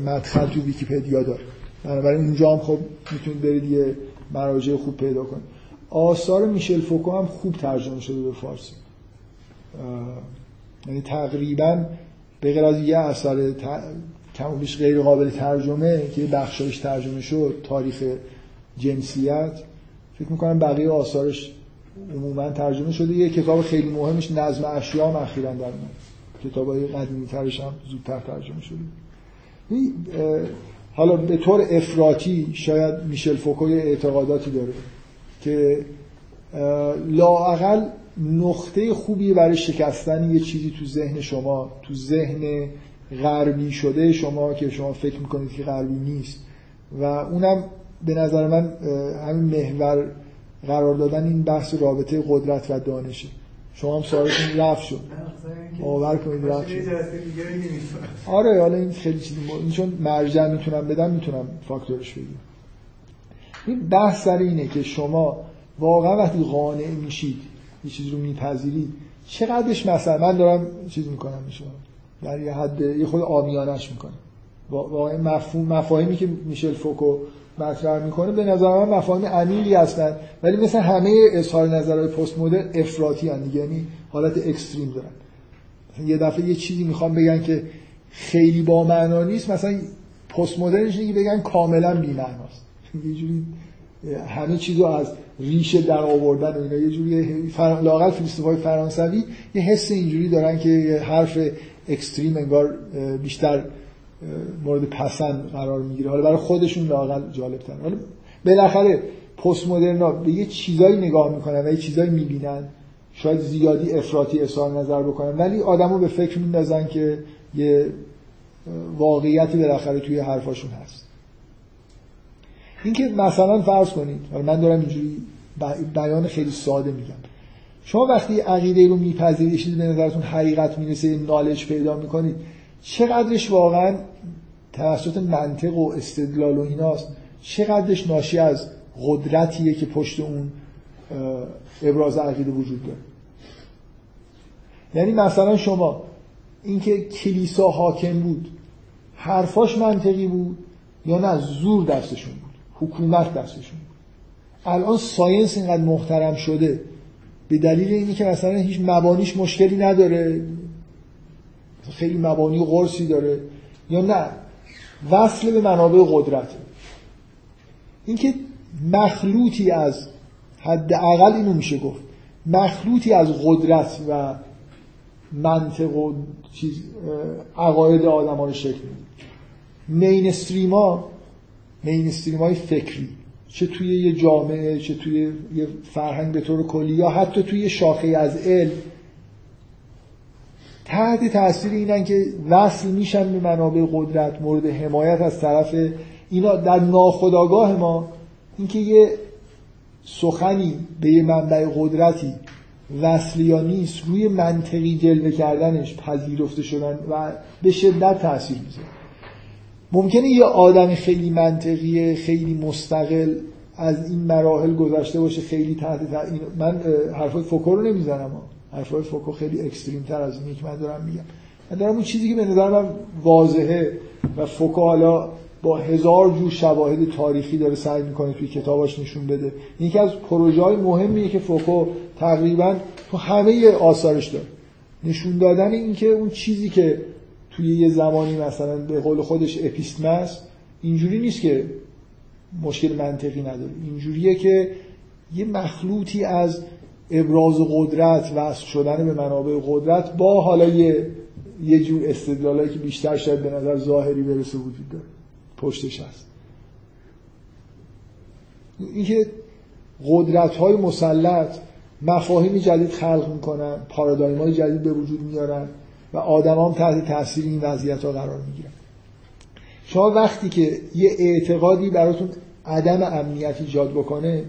مدخل تو ویکی‌پدیا داره، بنابراین اونجا هم خب میتونید برید یه مراجع خوب پیدا کنید. آثار میشل فوکو هم خوب ترجمه شده به فارسی، یعنی تقریبا به غیر از یه اثر کم و بیش غیر قابل ترجمه که بخشایش ترجمه شد، تاریخ جنسیت، فکر میکنم بقیه آثارش عموما ترجمه شده. یه کتاب خیلی مهمش نظم اشیام اخیراً در من، کتابای قدیمی ترش هم زودتر ترجمه شده. حالا به طور افراطی شاید میشل فوکو اعتقاداتی داره که لااقل نقطه خوبی برای شکستن یه چیزی تو ذهن شما، تو ذهن غربی شده شما که شما فکر میکنید که غربی نیست، و اونم به نظر من همین محور قرار دادن این بحث رابطه قدرت و دانشه. شما هم سوالتون رفع شد، باور کنید رفع شد. آره حالا این خیلی چیزی این چون مرجع میتونم بدم، میتونم فاکتورش بگیم. این بحث سر اینه که شما واقعا وقتی قانع میشید یه چیز رو میپذیرید چقدرش، مثلا من دارم چیز میکنم میشونم در یه حد یه خود عامیانش میکنم، واقعا مفاهیمی که میشل فوکو مطرح میکنه به نظر من مفاهیم عمیقی هستن، ولی مثل همه اظهار نظرهای پست مدرن افراطی ان دیگه، یعنی حالت اکستریم دارن. یه دفعه یه چیزی میخوام بگن که خیلی با معنا نیست، مثلا پست مدرنش اینه که بگن کاملا بی معناست، یه جوری همه چیزو از ریشه در آوردن و اینا، یه جوری لااقل فیلسوفای فرانسوی یه حس اینجوری دارن که حرف اکستریم انگار بیشتر مورد پسند قرار میگیره. حالا برای خودشون لااقل جالب‌تره. حالا بالاخره پست مدرنا به یه چیزایی نگاه میکنن و یه چیزایی میبینن، شاید زیادی افراطی اظهار نظر بکنن، ولی آدمو به فکر میندازن که یه واقعیتی بالاخره توی حرفاشون هست. اینکه مثلا فرض کنید، حالا من دارم اینجوری بیان خیلی ساده میگم، شما وقتی عقیده رو میپذیرید، چیزی به نظرتون حقیقت میرسه، نالج پیدا میکنید، چقدرش واقعا توسط منطق و استدلال و ایناست، چقدرش ناشی از قدرتیه که پشت اون ابراز عقیده وجود داره. یعنی مثلا شما اینکه کلیسا حاکم بود حرفاش منطقی بود یا نه؟ زور دستشون بود، حکومت دستشون بود. الان ساینس اینقدر محترم شده به دلیل اینی که مثلا هیچ مبانیش مشکلی نداره، خیلی مبانی و قرصی داره، یا نه وصل به منابع قدرت. اینکه مخلوطی از حداقل اینو میشه گفت مخلوطی از قدرت و منطق و چیز عقاید آدما رو شکل میده. مینستریمای فکری، چه توی یه جامعه، چه توی یه فرهنگ به طور کلی، یا حتی توی یه شاخه از علم، تحت تاثیر اینن که وصل میشن به منابع قدرت، مورد حمایت از طرف اینا. در ناخودآگاه ما اینکه یه سخنی به یه منبع قدرتی وصل یا نیست، روی منطقی جلوه کردنش، پذیرفته شدن و به شدت تاثیر میذاره. ممکنه یه آدم خیلی منطقی، خیلی مستقل، از این مراحل گذشته باشه، خیلی من حرفای فوکو رو نمیزنم، حرفای فوکو خیلی اکستریم تر از اینه که من دارم میگم. من دارم اون چیزی که به نظر من واضحه و فوکو حالا با هزار جور شواهد تاریخی داره سعی میکنه توی کتاباش نشون بده. یکی از پروژه‌های مهمیه که فوکو تقریبا تو همه آثارش داره، نشون دادن اینکه اون چیزی که توی یه زمانی مثلا به قول خودش اپیستمه است، اینجوری نیست که مشکل منطقی نداره، اینجوریه که یه مخلوطی از ابراز قدرت و وصل شدن به منابع قدرت با حالا یه جور استدلالایی که بیشتر شاید به نظر ظاهری برسه وجود داره پشتش هست. اینکه قدرت‌های مسلط مفاهیم جدید خلق می‌کنن، پارادایم‌های جدید به وجود میارن و آدم‌ها هم تحت تاثیر این وضعیت‌ها قرار می‌گیرن. شما وقتی که یه اعتقادی براتون عدم امنیت ایجاد بکنه،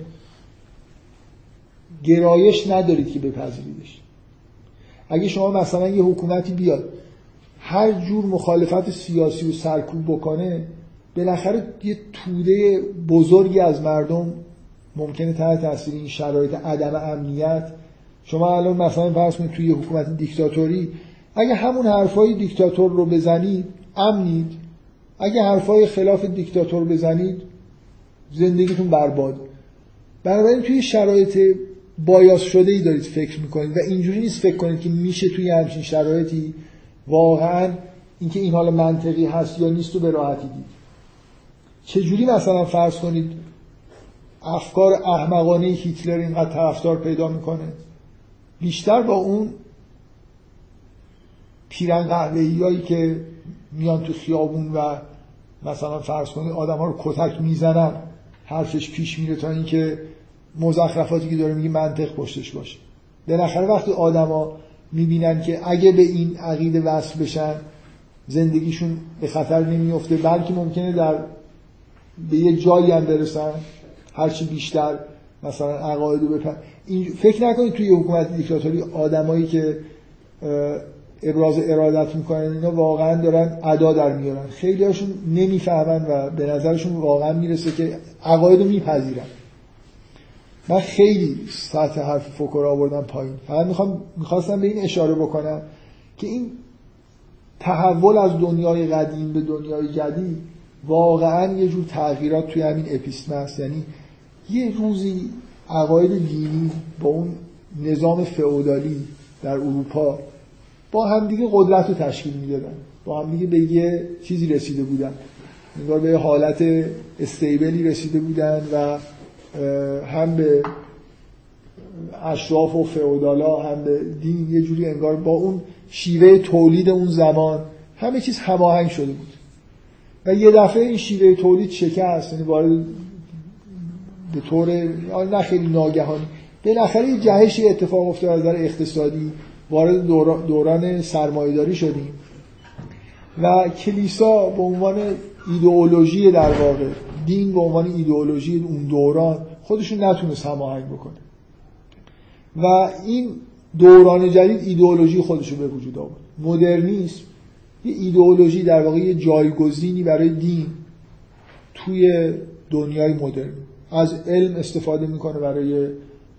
گرایش ندارید که بپذیریدش. اگه شما مثلا یه حکومتی بیاد هر جور مخالفت سیاسی رو سرکوب بکنه، بالاخره یه توده بزرگی از مردم ممکنه تحت تاثیر این شرایط عدم امنیت. شما الان مثلا فرض کنید توی یه حکومت دیکتاتوری، اگه همون حرفای دیکتاتور رو بزنید امنید، اگه حرفای خلاف دیکتاتور بزنید زندگیتون برباد. بنابراین توی شرایط بایاس شده ای دارید فکر میکنید و اینجوری نیست فکر کنید که میشه توی همچین شرایطی واقعا اینکه این حالا منطقی هست یا نیست رو به راحتی دید. چجوری مثلا فرض کنید افکار احمقانه هیتلر اینقدر طرفدار پیدا میکنه؟ بیشتر با اون پیرن قهوه‌ایایی که میان تو خیابون و مثلا فرض کنید آدم ها رو کتک میزنن حرفش پیش میره تا اینکه مزخرفاتی که داره میگه منطق پشتش باشه. بالاخره وقتی آدما میبینن که اگه به این عقیده وصل بشن زندگیشون به خطر نمیفته، بلکه ممکنه به یه جایی هم برسن هرچی بیشتر مثلا عقاید رو بپن. فکر نکنید توی حکومت دیکتاتوری آدمایی که ابراز ارادت میکنن اینا واقعا دارن ادا در میارن، خیلی هاشون نمیفهمن و به نظرشون واقعا میرسه که عقاید رو میپذیرن. من خیلی سطح حرف فوکو را آوردم پایین، فقط میخواستم به این اشاره بکنم که این تحول از دنیای قدیم به دنیای جدید واقعا یه جور تغییرات توی همین اپیستم هست. یعنی یه روزی عقاید دینی با اون نظام فئودالی در اروپا با هم دیگه قدرت رو تشکیل میدادن، با هم دیگه به یه چیزی رسیده بودن، انگار به حالت استیبلی رسیده بودن و هم به اشراف و فئودالا هم به دین یه جوری انگار با اون شیوه تولید اون زمان همه چیز هماهنگ شده بود و یه دفعه این شیوه تولید شکست. یعنی وارد به طور نه خیلی ناگهانی بالاخره یه جهشی اتفاق افتاد از نظر اقتصادی، وارد دوران سرمایه‌داری شدیم و کلیسا به عنوان ایدئولوژی در واقع، دین به عنوان ایدئولوژی اون دوران خودشون نتونست هماهنگ بکنه و این دوران جدید ایدئولوژی خودشو به وجود آورد. مدرنیسم یه ایدئولوژی در واقع، یه جایگزینی برای دین توی دنیای مدرن، از علم استفاده میکنه برای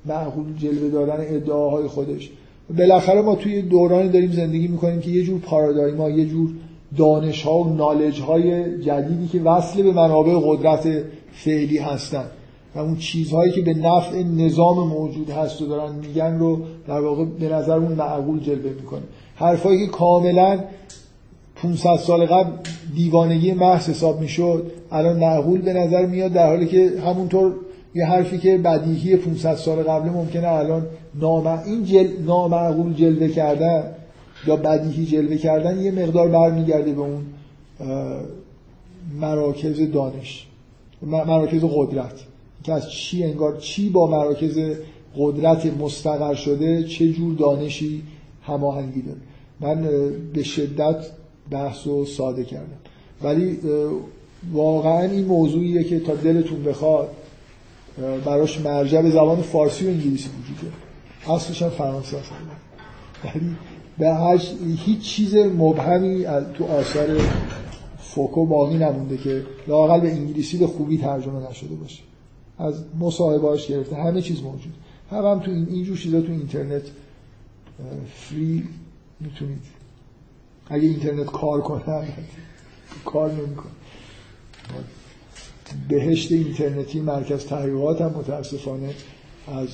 معقول جلوه دادن ادعاهای خودش. بالاخره ما توی دورانی داریم زندگی میکنیم که یه جور پارادایما، یه جور دانش ها و نالج های جدیدی که وصل به منابع قدرت فعلی هستن و اون چیزهایی که به نفع نظام موجود هست و دارن میگن رو در واقع به نظر اون معقول جلوه میکنه. حرفایی که کاملا 500 سال قبل دیوانگی محض حساب میشد الان معقول به نظر میاد، در حالی که همونطور یه حرفی که بدیهی 500 سال قبل ممکنه الان نامعقول جلوه کردن یا بدیهی جلوه کردن یه مقدار برمیگرده به اون مراکز دانش، مراکز قدرت که از چی انگار چی با مراکز قدرت مستقر شده چه جور دانشی هماهنگی داره. من به شدت بحثو ساده کردم ولی واقعا این موضوعیه که تا دلتون بخواد براش مرجع به زبان فارسی و انگلیسی وجوده، اصلش هم فرانسه است، ولی به هیچ چیز مبهمی تو آثار فوکو باقی نمونده که لااقل به انگلیسی به خوبی ترجمه نشده باشه. از مصاحبه‌هاش گرفته همه چیز موجود، هم تو این جور چیزا تو اینترنت فری میتونید، اگه اینترنت کار کنه کار نمی‌کنه. بهشت اینترنتی مرکز تحقیقات هم متاسفانه از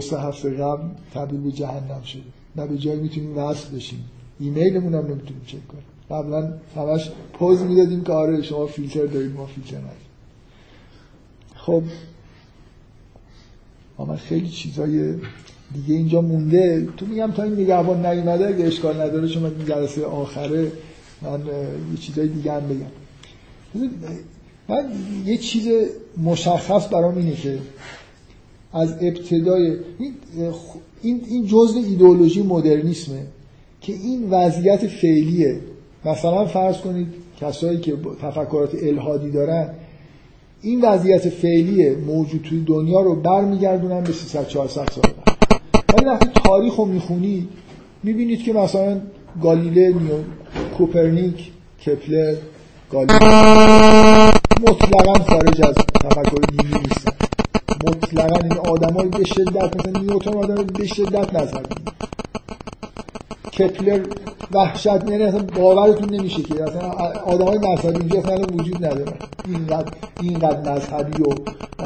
2-3 هفته قبل تبدیل به جهنم شده، نه به جایی میتونیم وصل بشیم، ایمیلمون هم نمیتونیم چک کنیم. قبلا همش پوز میدادیم که آره شما فیلتر دارید ما فیلتر نداریم. خب من خیلی چیزای دیگه اینجا مونده تو میگم تا این نگهبان نیومده، اگه اشکال نداره چون من جلسه آخره من یه چیزای دیگه هم بگم. من یه چیز مشخص برام اینه که از ابتدای این جزء ایدئولوژی مدرنیسمه که این وضعیت فعلیه. مثلا فرض کنید کسایی که تفکرات الحادی دارن این وضعیت فعلیه موجود توی دنیا رو برمیگردونن به 300-400 سال. ولی وقتی تاریخ رو میخونید میبینید که مثلا گالیله، کوپرنیک، کپلر، گالیله مطلقاً خارج از تفکر دینی نیستن، مطلقاً این آدمای به شدت، مثلا نیوتن آدم به شدت نظر دید، کپلر وحشت نه اصلا باورتون نمیشه که اصلا آدمای مذهبی اینجا اصلا وجود نداره، اینقدر مذهبی و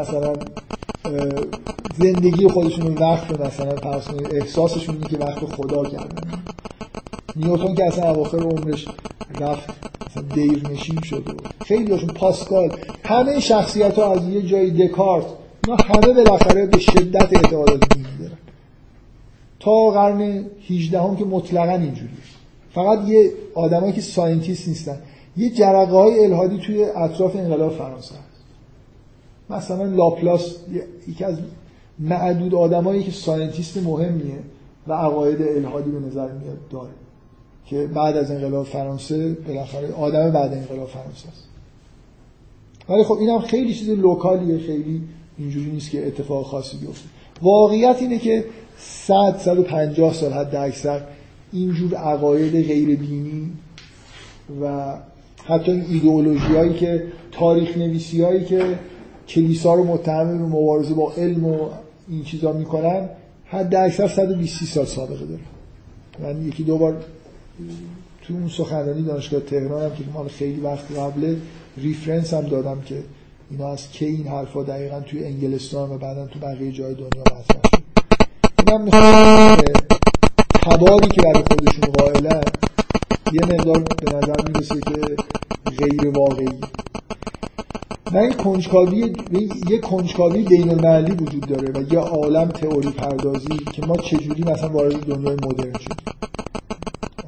مثلا زندگی خودشون وقت رو مثلا پرسنل احساسشون اینه که وقت خدا کردن. نیوتن که اصلا اواخر عمرش رفت دیرنشین شد و خیلی هاشون، پاسکال، همه شخصیت ها از یه جای، دکارت، اینا همه بالاخره به شدت اعتقادات دینی دارن تا قرن 18 هم که مطلقا اینجوریه. فقط یه آدمایی که ساینتیست نیستن. یه جرقه‌های الحادی توی اطراف انقلاب فرانسه هست. مثلا لاپلاس یکی از معدود آدمایی که ساینتیست مهمیه و عقاید الحادی به نظر میاد داره که بعد از انقلاب فرانسه بالاخره آدم بعد انقلاب فرانسه است. ولی خب اینم خیلی چیز لوکالیه، خیلی اینجوری نیست که اتفاق خاصی بیفته. واقعیت اینه که 100 150 سال حد اکثر اینجور عقاید غیر دینی و حتی این ایدئولوژیایی که تاریخ نویسیایی که کلیسا رو متهم به مبارزه با علم و این چیزا میکنن حد اکثر 120 سال سابقه داره. من یکی دو بار تو اون سخنرانی دانشگاه تهران هم که من خیلی وقت قبل ریفرنس هم دادم که اینا از کی این حرفا دقیقاً توی انگلستان و بعداً تو بقیه جای دنیا مطرح شد. من میخوام تباری که برای خودشون قائلن یه مقدار به نظر میرسه که غیر واقعی. من کنجکاوی یه کنجکاوی بین المللی وجود داره و یه عالم تئوری پردازی که ما چجوری مثلا وارد دنیای مدرن شدیم،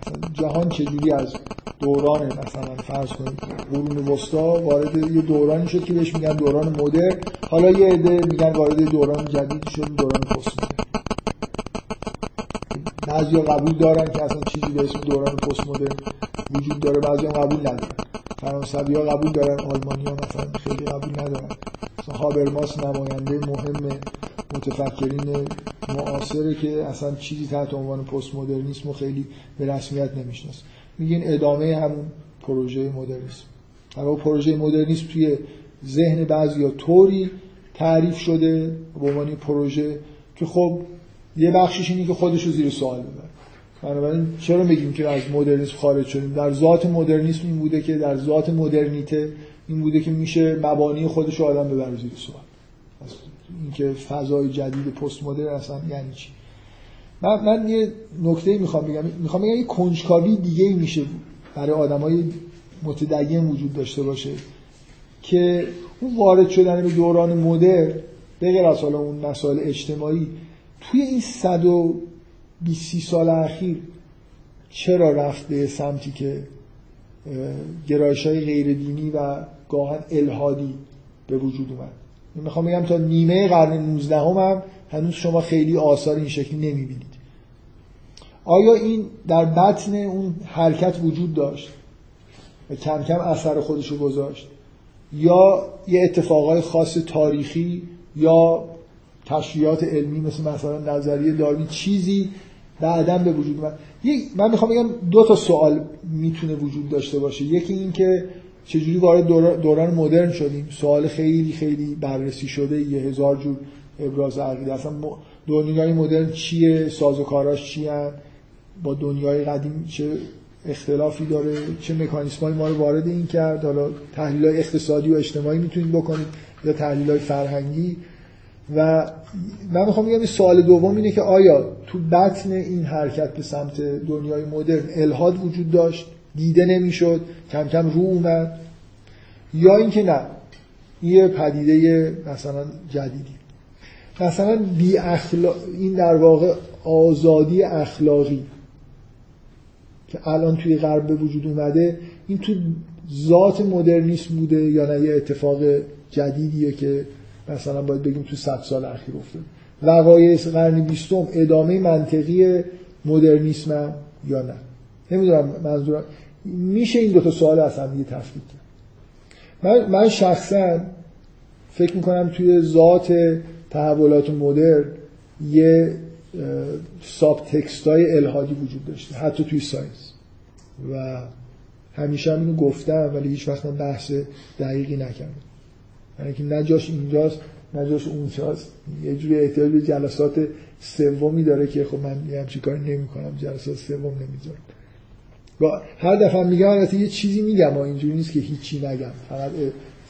مثلا جهان چجوری از دوران مثلا فرض کنید قرون وسطا وارد یه دورانی شد که بهش میگن دوران مدرن، حالا یه عده میگن وارد دوران جدید شد، دوران پست مدرن. بعضیا قبول دارن که اصلا چیزی به اسم دوران پست مدرن وجود داره، بعضیا قبول ندارن. فرانسوی‌ها قبول دارن، آلمانی‌ها مثلا خیلی قبول ندارن. مثلا هابرماس نماینده مهم متفکرین معاصره که اصلا چیزی تحت عنوان پست مدرنیسم رو خیلی به رسمیت نمیشناسه. میگن ادامه همون پروژه مدرنیسم. حالا پروژه مدرنیسم توی ذهن بعضیا طوری تعریف شده به عنوان پروژه که خب یه بخشش اینه که خودشو زیر سوال ببره. بنابراین چرا میگیم که از مدرنیسم خارج شدیم؟ در ذات مدرنیسم این بوده که در ذات مدرنیته این بوده که میشه مبانی خودشو آدم ببره زیر سوال. اینکه فضای جدید پست مدرن اصلا یعنی چی؟ من یه نکته میخوام بگم یه کنجکاوی دیگه میشه برای آدمای متدین وجود داشته باشه که اون وارد شدن به دوران مدرن به غیر از حالا اون مسائل اجتماعی توی این 120 سال اخیر چرا رفت به سمتی که گرایش‌های غیر دینی و گاهن الهادی به وجود اومد. من میخوام بگم تا نیمه قرن 19 هم هنوز شما خیلی آثار این شکلی نمیبینید. آیا این در بطن اون حرکت وجود داشت و کم کم اثر خودشو گذاشت، یا یه اتفاقای خاص تاریخی یا تشریعات علمی مثلا نظریه داروین چیزی بعداً به وجود اومد؟ من میخوام بگم دو تا سوال میتونه وجود داشته باشه. یکی این که چجوری وارد دوران مدرن شدیم، سوال خیلی خیلی بررسی شده، 1000 جور ابراز عقیده، اصلا دنیای مدرن چیه، سازوکاراش چیه، با دنیای قدیم چه اختلافی داره، چه مکانیسم‌هایی ما رو وارد این کرد. حالا تحلیل‌های اقتصادی و اجتماعی میتونید بکنید یا تحلیل‌های فرهنگی. و من میخوام بگم سوال دوم اینه که آیا تو بطن این حرکت به سمت دنیای مدرن الحاد وجود داشت، دیده نمیشد، کم کم رو اومد، یا اینکه نه یه پدیده مثلا جدیدی، مثلا بی اخلاق، این در واقع آزادی اخلاقی که الان توی غرب به وجود اومده، این تو ذات مدرنیسم بوده یا نه یه اتفاق جدیدیه که مثلا باید بگیم تو 100 سال اخیر افتاد؟ وقایع قرن 20 ادامه منطقی مدرنیسم یا نه؟ نمیدونم منظورم میشه این دوتا سوال از هم دیگه تفکیک کرد. من شخصا فکر میکنم توی ذات تحولات مدرن یه ساب تکستای الهادی وجود داشته، حتی توی ساینس. و همیشه هم اینو گفتم ولی هیچ وقت من بحث دقیقی نکردم، یعنی که نجاش اینجاست نجاش اونجاست، یه جوری احتیاج به جلسات سومی داره که خب من یه همچین کاری نمی‌کنم، جلسات سوم نمیذارم. با هر دفعه میگم البته یه چیزی میگم، اینجوری نیست که هیچی نگم، فقط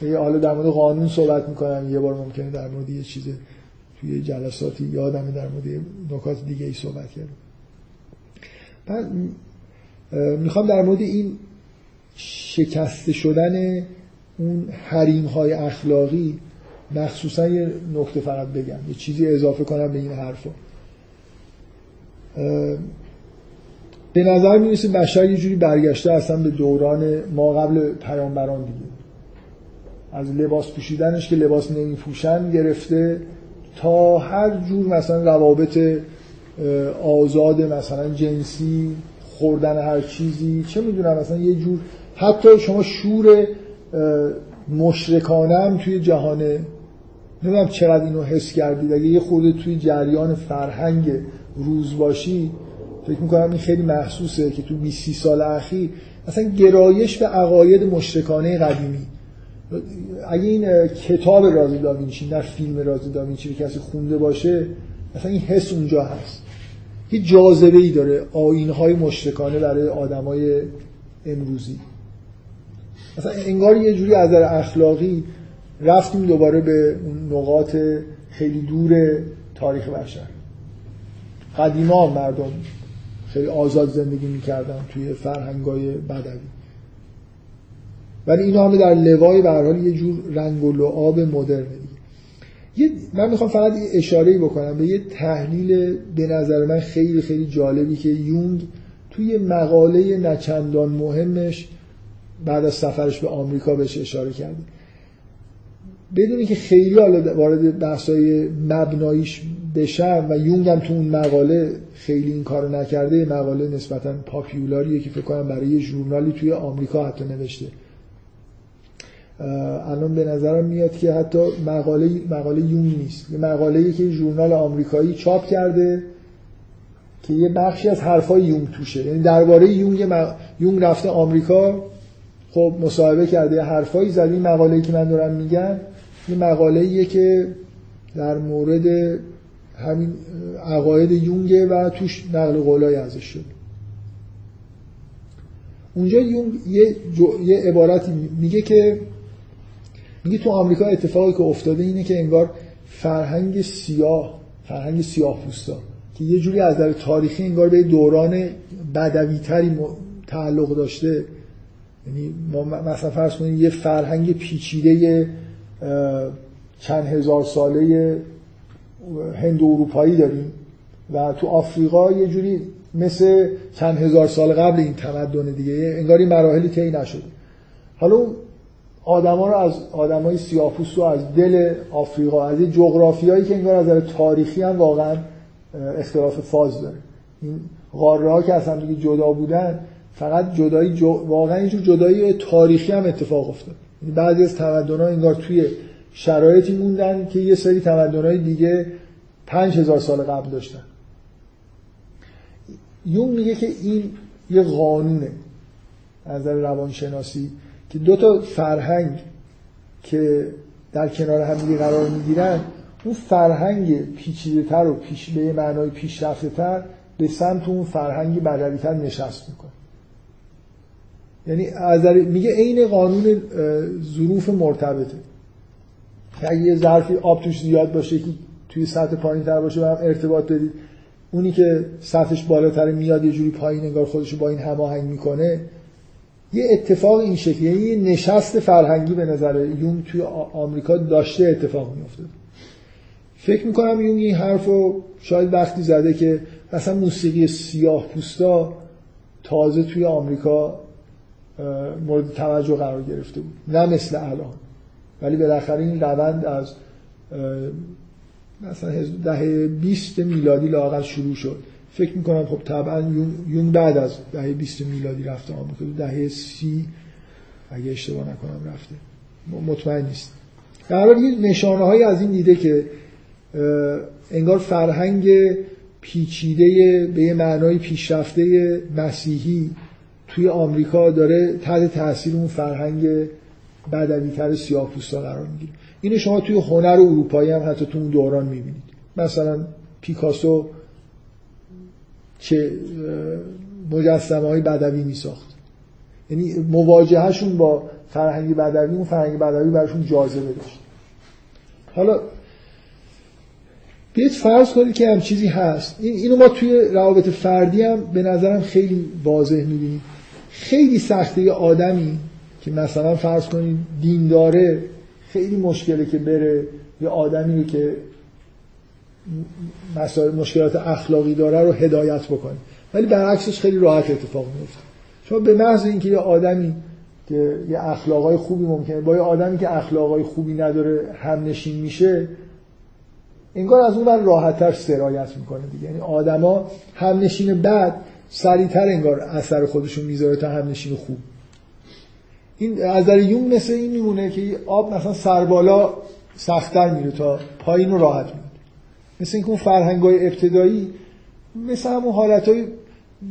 یه حالا در مورد قانون صحبت میکنم، یه بار ممکنه در مورد یه چیز توی جلساتی یادمه در مورد نکات دیگه ای صحبت کردم. من میخوام در مورد این شکسته شدن اون حریم‌های اخلاقی مخصوصا یه نکته فقط بگم، یه چیزی اضافه کنم به این حرفا. به نظر میرسه بشر یه جوری برگشته اصلا به دوران ما قبل پیامبران دیگه. از لباس پوشیدنش که لباس نمیپوشن گرفته تا هر جور مثلا روابط آزاد مثلا جنسی، خوردن هر چیزی، چه میدونم مثلا یه جور حتی شما شور مشرکانه هم توی جهان نمیدونم چقدر اینو حس کردید. اگه یه خورده توی جریان فرهنگ روز باشی فکر میکنم این خیلی محسوسه که تو 20 سال اخیر اصلا گرایش به عقاید مشرکانه قدیمی، اگه این کتاب رازی داوینچی نه فیلم رازی داوینچی که کسی خونده باشه اصلا این حس اونجا هست. یه جاذبه‌ای داره آیین‌های مشرکانه برای آدمای امروزی. اصلا انگار یه جوری از نظر اخلاقی رفتیم دوباره به اون نقاط خیلی دور تاریخ بشر. قدیما مردم خیلی آزاد زندگی می‌کردن توی فرهنگ‌های بدوی، ولی اینا همه در لوای به هر حال یه جور رنگ و لعاب مدرن. من میخوام فقط یه اشاره‌ای بکنم به یه تحلیل به نظر من خیلی خیلی جالبی که یونگ توی مقاله نچندان مهمش بعد از سفرش به آمریکا بهش اشاره کرده. بدونی که خیلی حالا وارد بحث‌های مبناییش بشم و یونگ هم تو اون مقاله خیلی این کارو نکرده، مقاله نسبتاً پاپیولاریه که فکر کنم برای یه ژورنالی توی آمریکا حتی نوشته. الان به نظرم میاد که حتی مقاله یونگ نیست، یه مقاله‌ای که ژورنال آمریکایی چاپ کرده که یه بخشی از حرفای یونگ توشه. یعنی درباره یونگ رفته آمریکا، خب مصاحبه کرده، حرفایی زده. این مقاله‌ای که من دارم میگم یه مقاله‌ایه که در مورد همین عقاید یونگه و توش نقل قولای ازش شده. اونجا یونگ یه عبارتی میگه که میگه تو آمریکا اتفاقی که افتاده اینه که انگار فرهنگ سیاه پوستا که یه جوری از نظر تاریخی انگار به دوران بدوی‌تری تعلق داشته. یعنی ما مثلا فرض کنیم یه فرهنگ پیچیده چند هزار ساله هند اروپایی داریم و تو آفریقا یه جوری مثل چند هزار سال قبل این تمدن دیگه، انگار این مراحلی طی نشده. حالا آدما رو از آدمای سیاه‌پوست از دل آفریقا، از جغرافیایی که انگار از نظر تاریخی هم واقعا اختلاف فاز داره، این قاره‌ها که از هم دیگه جدا بودن، فقط واقعا اینجور جدایی تاریخی هم اتفاق افتاد. بعضی از تمدن‌ها انگار توی شرایطی موندن که یه سری تمدن‌های دیگه 5000 سال قبل داشتن. یون میگه که این یه قانونه از نظر روانشناسی که دو تا فرهنگ که در کنار هم قرار میگیرن، اون فرهنگ پیچیده‌تر و به معنای پیشرفته‌تر به سمت اون فرهنگ بدوی‌تر نشست میکنه. یعنی میگه عین قانون ظروف مرتبطه که اگه یه ظرفی آب توش زیاد باشه که توی سطح پایین‌تر باشه و هم ارتباط بدید، اونی که سطحش بالاتر میاد یه جوری پایین انگار خودشو با این هماهنگ میکنه. یه اتفاق این شکلیه، یه نشست فرهنگی به نظر یونگ توی آمریکا داشته اتفاق میفته. فکر میکنم یونگ این حرفو شاید وقتی زده که مثلا موسیقی سیاه پوستا تازه توی آمریکا مورد توجه قرار گرفته بود، نه مثل الان، ولی بالاخره این روند از مثلا دهه 20 میلادی لااقل شروع شد. فکر میکنم خب طبعا یونگ بعد از دهه 20 میلادی رفته آمریکا، دهه 30 اگه اشتباه نکنم رفته، مطمئن نیست. در حال یه نشانه هایی از این دیده که انگار فرهنگ پیچیده به یه معنای پیشرفته مسیحی توی آمریکا داره تحت تاثیر اون فرهنگ بدوی‌تر سیاه‌پوستا قرار میگیره. اینو شما توی هنر اروپایی هم حتی تو اون دوران میبینید. مثلا پیکاسو چه مجسمه‌های بدوی میساخت، یعنی مواجههشون با فرهنگ بدوی، اون فرهنگ بدوی براشون جاذبه داشت. حالا بیایید فرض کنید که هم چیزی هست. اینو ما توی روابط فردی هم به نظرم خیلی واضح میبینیم. خیلی سخته یه آدمی که مثلا فرض کنید دین داره، خیلی مشکله که بره یه آدمی که مسائل مشکلات اخلاقی داره رو هدایت بکنه. ولی برعکسش خیلی راحت اتفاق میفته. شما به محض اینکه یه آدمی که یه اخلاقای خوبی ممکنه با یه آدمی که اخلاقای خوبی نداره همنشین میشه، انگار از اون ور راحت‌تر سرایت میکنه دیگه. یعنی آدما همنشین بد سریع‌تر انگار اثر خودشون میذاره تا همنشین خوب. این از نظر یونگ مثل این میمونه که آب مثلا سربالا سخت‌تر میره تا پایین رو راحت میره. مثل اینکه اون فرهنگ‌های ابتدایی مثل همون حالت‌های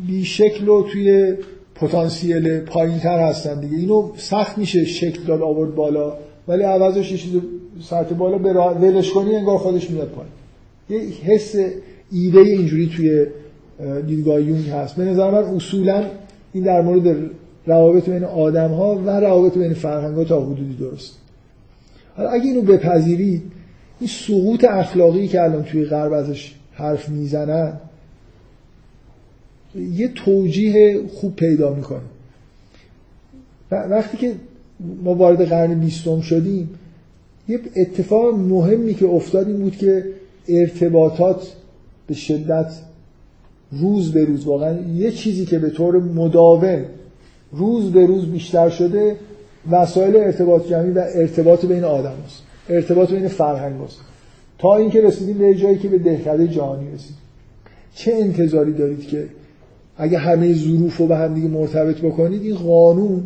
بیشکل و توی پتانسیل پایین‌تر هستن دیگه. اینو سخت میشه شکل داد آورد بالا، ولی عوضش یه چیزی سطح بالا به ولش کنی انگار خودش میاد پایین. یه حس ایده اینجوری توی دیدگاه یونگ هست. به نظر من اصولا این در مورد روابط بین آدم‌ها و روابط بین فرهنگ‌ها تا حدودی درست. حالا اگه اینو بپذیرید، این سقوط اخلاقی که الان توی غرب ازش حرف میزنن یه توجیه خوب پیدا میکنه. وقتی که ما وارد قرن 20 شدیم، یه اتفاق مهمی که افتاد این بود که ارتباطات به شدت روز به روز، واقعا یه چیزی که به طور مداوم روز به روز بیشتر شده، وسایل ارتباط جمعی و ارتباط بین آدم هست، ارتباط بین فرهنگ هست، تا اینکه رسیدیم به جایی که به دهکده جهانی رسیدیم. چه انتظاری دارید که اگه همه ظروف رو به هم دیگه مرتبط بکنید، این قانون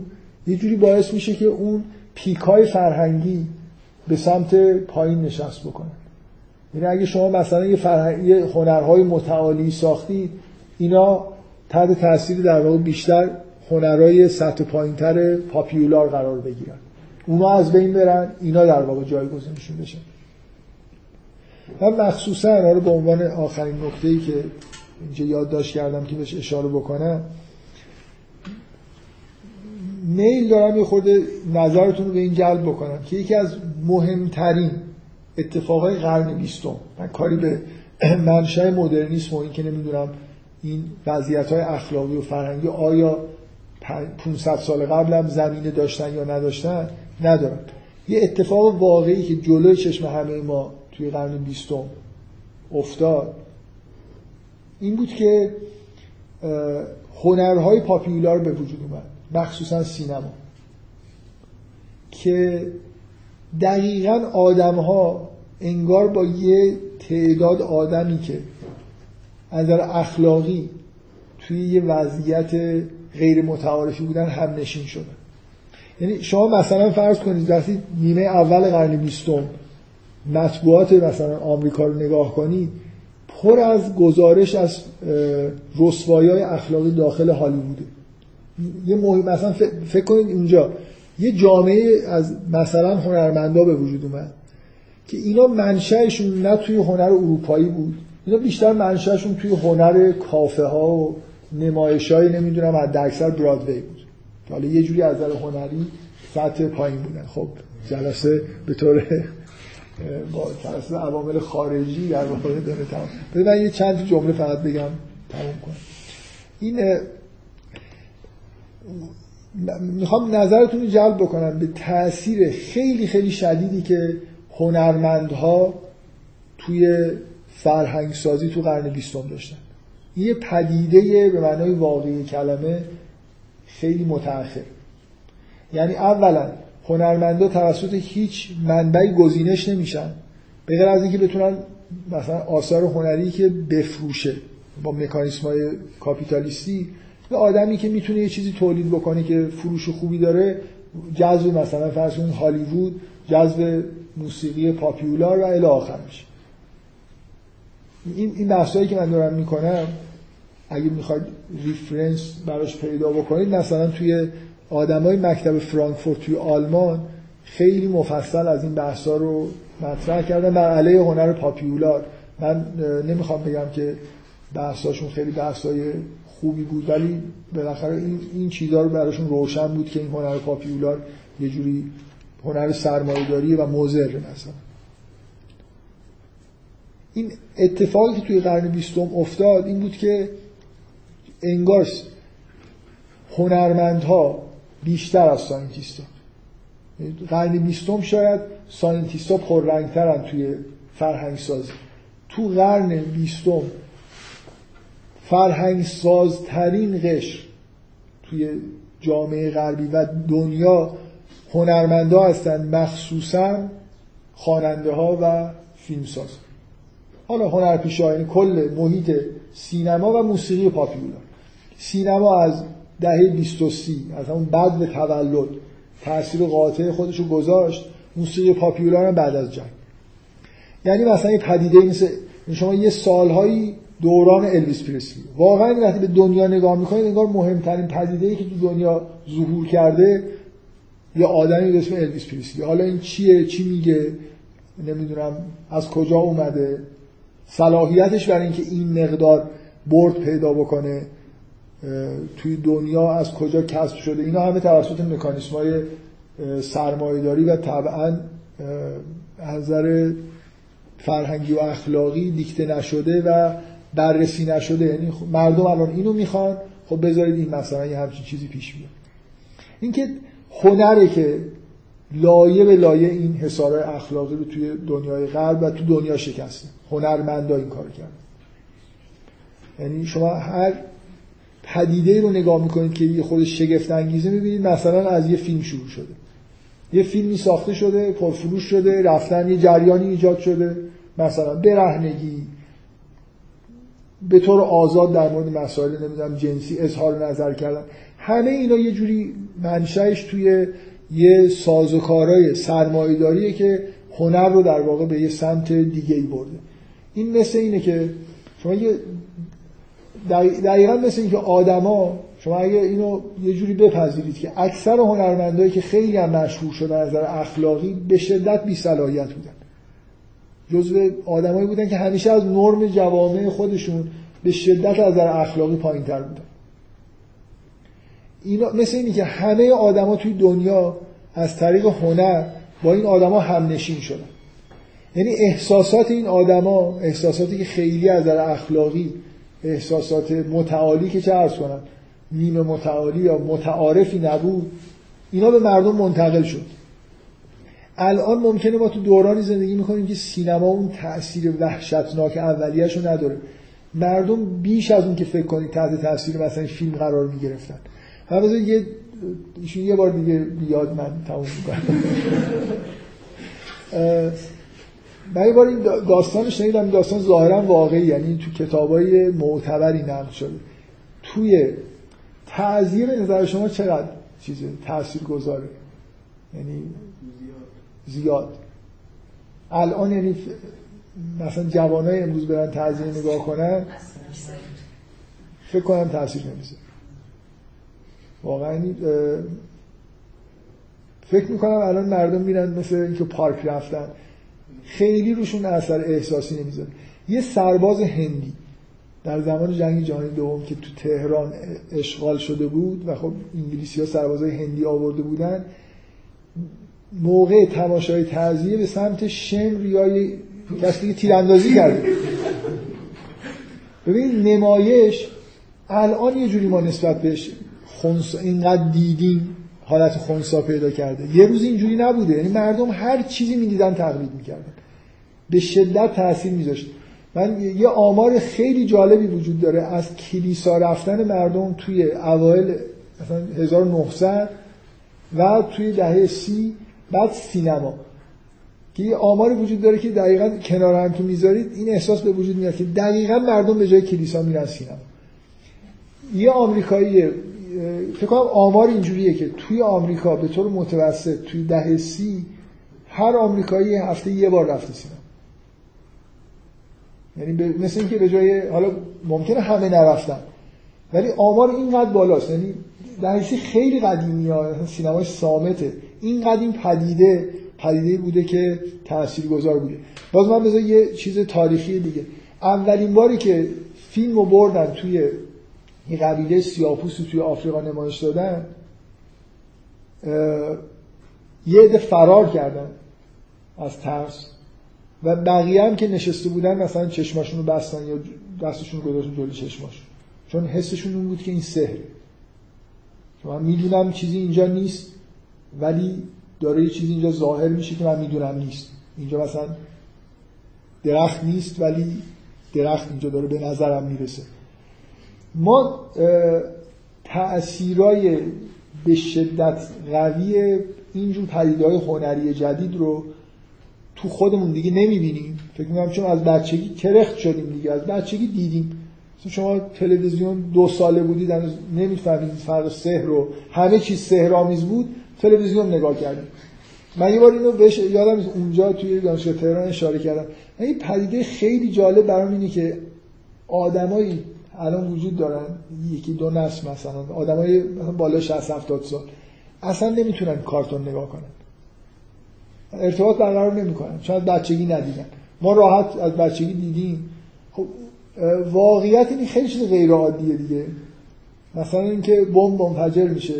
یه جوری باعث میشه که اون پیکای فرهنگی به سمت پایین نشست بکنه؟ یعنی اگه شما مثلا یه هنرهای متعالی ساختید، اینا تحت تاثیر در واقع بیشتر هنرهای سطح پایینتر پاپیولار قرار بگیرن، اونا از بین برن، اینا در واقع جایگزینشون بشن. من مخصوصا رو به عنوان آخرین نکته‌ای که اینجا یادداشت کردم که بهش اشاره بکنم، میل دارم یه خورده نظرتون رو به این جلب بکنم که یکی از مهمترین اتفاقای قرن 20، من کاری به منشأ مدرنیسم و این که نمیدونم این وضعیت‌های اخلاقی و فرهنگی آیا 500 سال قبل هم زمینه داشتن یا نداشتن ندارم، یه اتفاق واقعی که جلوی چشم همه ما توی قرن 20 افتاد این بود که هنرهای پاپیولار به وجود اومد، مخصوصا سینما، که دقیقاً آدم‌ها انگار با یه تعداد آدمی که از نظر اخلاقی توی یه وضعیت غیر متعارفی بودن هم نشین شدن. یعنی شما مثلا فرض کنید وقتی نیمه اول قرن 20 مطبوعات مثلا آمریکا رو نگاه کنید، پر از گزارش از رسوایی‌های اخلاقی داخل هالیووده. یه مهم مثلا فکر کنید اینجا یه جامعه از مثلا هنرمندا به وجود اومد که اینا منشأشون نه توی هنر اروپایی بود، اینا بیشتر منشأشون توی هنر کافه ها و نمایشای نمیدونم حداکثر برادوی بود. حالا یه جوری از نظر هنری سطح پایین بودن. خب جلسه به طور با جلسه عوامل خارجی در واقع داره تمام. بذارید یه چند جمله فقط بگم تمام کنم. این میخوام نظرتون رو جلب بکنم به تأثیر خیلی خیلی شدیدی که هنرمندها توی فرهنگ سازی تو قرن 20 داشتن. یه پدیده به معنای واقعی کلمه خیلی متأخر. یعنی اولا هنرمندا توسط هیچ منبعی گزینش نمیشن به غیر از اینکه بتونن مثلا آثار هنری که بفروشه با مکانیسم‌های کاپیتالیستی، یه آدمی که میتونه یه چیزی تولید بکنه که فروش خوبی داره، جذب مثلا فرض کنید هالیوود، جذب موسیقی پاپیولار و الی آخرش. این بحثایی که من دارم میکنم اگه میخواید ریفرنس براش پیدا بکنید، مثلا توی آدمای مکتب فرانکفورت توی آلمان خیلی مفصل از این بحثا رو مطرح کردن بر علیه هنر پاپیولار. من نمیخوام بگم که بحثاشون خیلی بحثای خوبی بود، ولی بالاخره این چیزا رو براشون روشن بود که این هنر پاپیولار یه جوری هنر سرمایه‌داریه و مضر. مثلا این اتفاقی که توی قرن 20 افتاد این بود که انگار هنرمندها بیشتر از ساینتیستا، قرن 20 شاید ساینتیستا پررنگ‌ترن توی فرهنگسازی، تو قرن 20 فرهنگ سازترین قشر توی جامعه غربی و دنیا هنرمندا هستن، مخصوصا خواننده ها و فیلمساز. حالا هنرپیشه، یعنی کل محیط سینما و موسیقی پاپیولار. سینما از دهه 20 و 30، از همون بعد از تولد، تأثیر قاطع خودشو گذاشت. موسیقی پاپیولار هم بعد از جنگ. یعنی مثلا یه پدیده مثل شما یه سالهایی دوران الویس پریسلی، واقعا وقتی به دنیا نگاه میکنید انگار مهمترین پدیده‌ای که تو دنیا ظهور کرده یه آدمی به اسم الویس پریسلی. حالا این چیه، چی میگه، نمیدونم از کجا اومده، صلاحیتش برای اینکه این مقدار برد پیدا بکنه توی دنیا از کجا کسب شده، اینا همه توسط مکانیسم‌های سرمایه‌داری و طبعاً از نظر فرهنگی و اخلاقی دیکته نشده و بررسی نشده. یعنی مردم الان اینو میخوان، خب بذارید این مثلا یه همچین چیزی پیش بیاد. اینکه هنره که لایه به لایه این حصارهای اخلاقی رو توی دنیای غرب و تو دنیا شکسته، هنرمندا این کارو کردن. یعنی شما هر پدیده‌ای رو نگاه میکنید که یه خود شگفت انگیزه میبینید، مثلا از یه فیلم شروع شده، یه فیلمی ساخته شده، پرفروش شده، رفتن یه جریانی ایجاد شده، مثلا برهنگی، به طور آزاد در مورد مسائل نمیدونم جنسی اظهار نظر کردن، همه اینا یه جوری منشأش توی یه سازوکارهای سرمایه‌داریه که هنر رو در واقع به یه سمت دیگه‌ای برده. این مثل اینه که شما یه دقیقاً مثل اینکه آدما، شما اگه اینو یه جوری بپذیرید که اکثر هنرمندایی که خیلی هم مشهور شدن از نظر اخلاقی به شدت بی‌صلاحیت بودن، جزو آدمایی بودن که همیشه از نرم جوامع خودشون به شدت از نظر اخلاقی پایین‌تر بودن. اینا مثل اینه که همه آدما توی دنیا از طریق هنر با این آدما همنشین شدن. یعنی احساسات این آدما، احساساتی که خیلی از نظر اخلاقی احساسات متعالی که چه عرض کنم نیمه متعالی یا متعارفی نبود، اینا به مردم منتقل شد. الان ممکنه ما تو دورانی زندگی میکنیم که سینما اون تأثیر وحشتناک اولیه‌اش رو نداره. مردم بیش از اون که فکر کنید تحت تأثیر مثلا فیلم قرار میگرفتن. من بذار یه بار دیگه یاد من تموم میکنم. من یه بار این داستان شنیدم، داستان ظاهرا واقعی، یعنی تو کتابای معتبری نقل شده، توی تعذیب نظر شما چقدر چیزه تأثیر گذاره؟ یعنی زیاد. الان یعنی مثلا جوانای امروز برن تعذیب نگاه کنن فکر کنم تأثیر نمیذاره واقعا. فکر میکنم الان مردم میرن مثل اینکه پارک رفتن، خیلی روشون اثر احساسی نمیذاره. یه سرباز هندی در زمان جنگ جهانی دوم که تو تهران اشغال شده بود و خب انگلیسی‌ها سربازای هندی آورده بودن، موقع تماشای تعزیه به سمت شمر یا کسی که تیراندازی کرده. ببین نمایش الان یه جوری ما نسبت بهش اینقدر دیدیم حالت خونسا پیدا کرده، یه روز اینجوری نبوده. یعنی مردم هر چیزی می‌دیدن تقلید می‌کردن، به شدت تاثیر می‌ذاشت. من یه آمار خیلی جالبی وجود داره از کلیسا رفتن مردم توی اوایل مثلا 1900 و توی دهه 30 بعد سینما، که یه آماری وجود داره که دقیقاً کنار هم که می‌ذارید این احساس به وجود میاد که دقیقاً مردم به جای کلیسا میرن سینما. یه آمریکایی فکر کنم آمار اینجوریه که توی آمریکا به طور متوسط توی دهه 30 هر آمریکایی هفته یه بار رفته سینما. یعنی مثل این که به جای، حالا ممکنه همه نرفتن ولی آمار اینقدر بالاست. یعنی درسی خیلی قدیمی ها سینمای صامته، این قدیم پدیده بوده که تاثیرگذار بوده. باز من بذار یه چیز تاریخی دیگه، اولین باری که فیلمو بردن توی یه قبیله سیاه‌پوست توی آفریقا نمایش دادن، یه عده فرار کردن از ترس و بقیه هم که نشسته بودن مثلا چشماشون رو بستن یا دستشون رو گذاشتن جلوی چشماشون، چون حسشون اون بود که این سحره. من میدونم چیزی اینجا نیست ولی داره یه چیزی اینجا ظاهر میشه که من میدونم نیست. اینجا مثلا درخت نیست ولی درخت اینجا داره به نظرم میرسه. ما تأثیرای به شدت قوی اینجور پدیده‌های هنری جدید رو تو خودمون دیگه نمیبینیم. فکر می‌کنم چون از بچگی کرخت شدیم دیگه، از بچگی دیدیم. شما تلویزیون 2 ساله بودید هنوز نمی‌فهمیدید فرق سحر رو، همه چیز سحرآمیز بود، تلویزیون نگاه کردیم. من یه بار اینو بهش یادم اونجا توی دانشگاه تهران اشاره کردم. این پدیده خیلی جالب برام اینه که آدمایی الان وجود دارن، یکی دو نسل مثلا آدمای مثلا بالای 60-70 سال اصلا نمیتونن کارتون نگاه کنن، ارتباط برقرار نمیکنن، چون بچگی ندیدن. ما راحت از بچگی دیدیم. خب واقعیت این خیلی چیز غیر عادیه دیگه، مثلا اینکه بمب منفجر میشه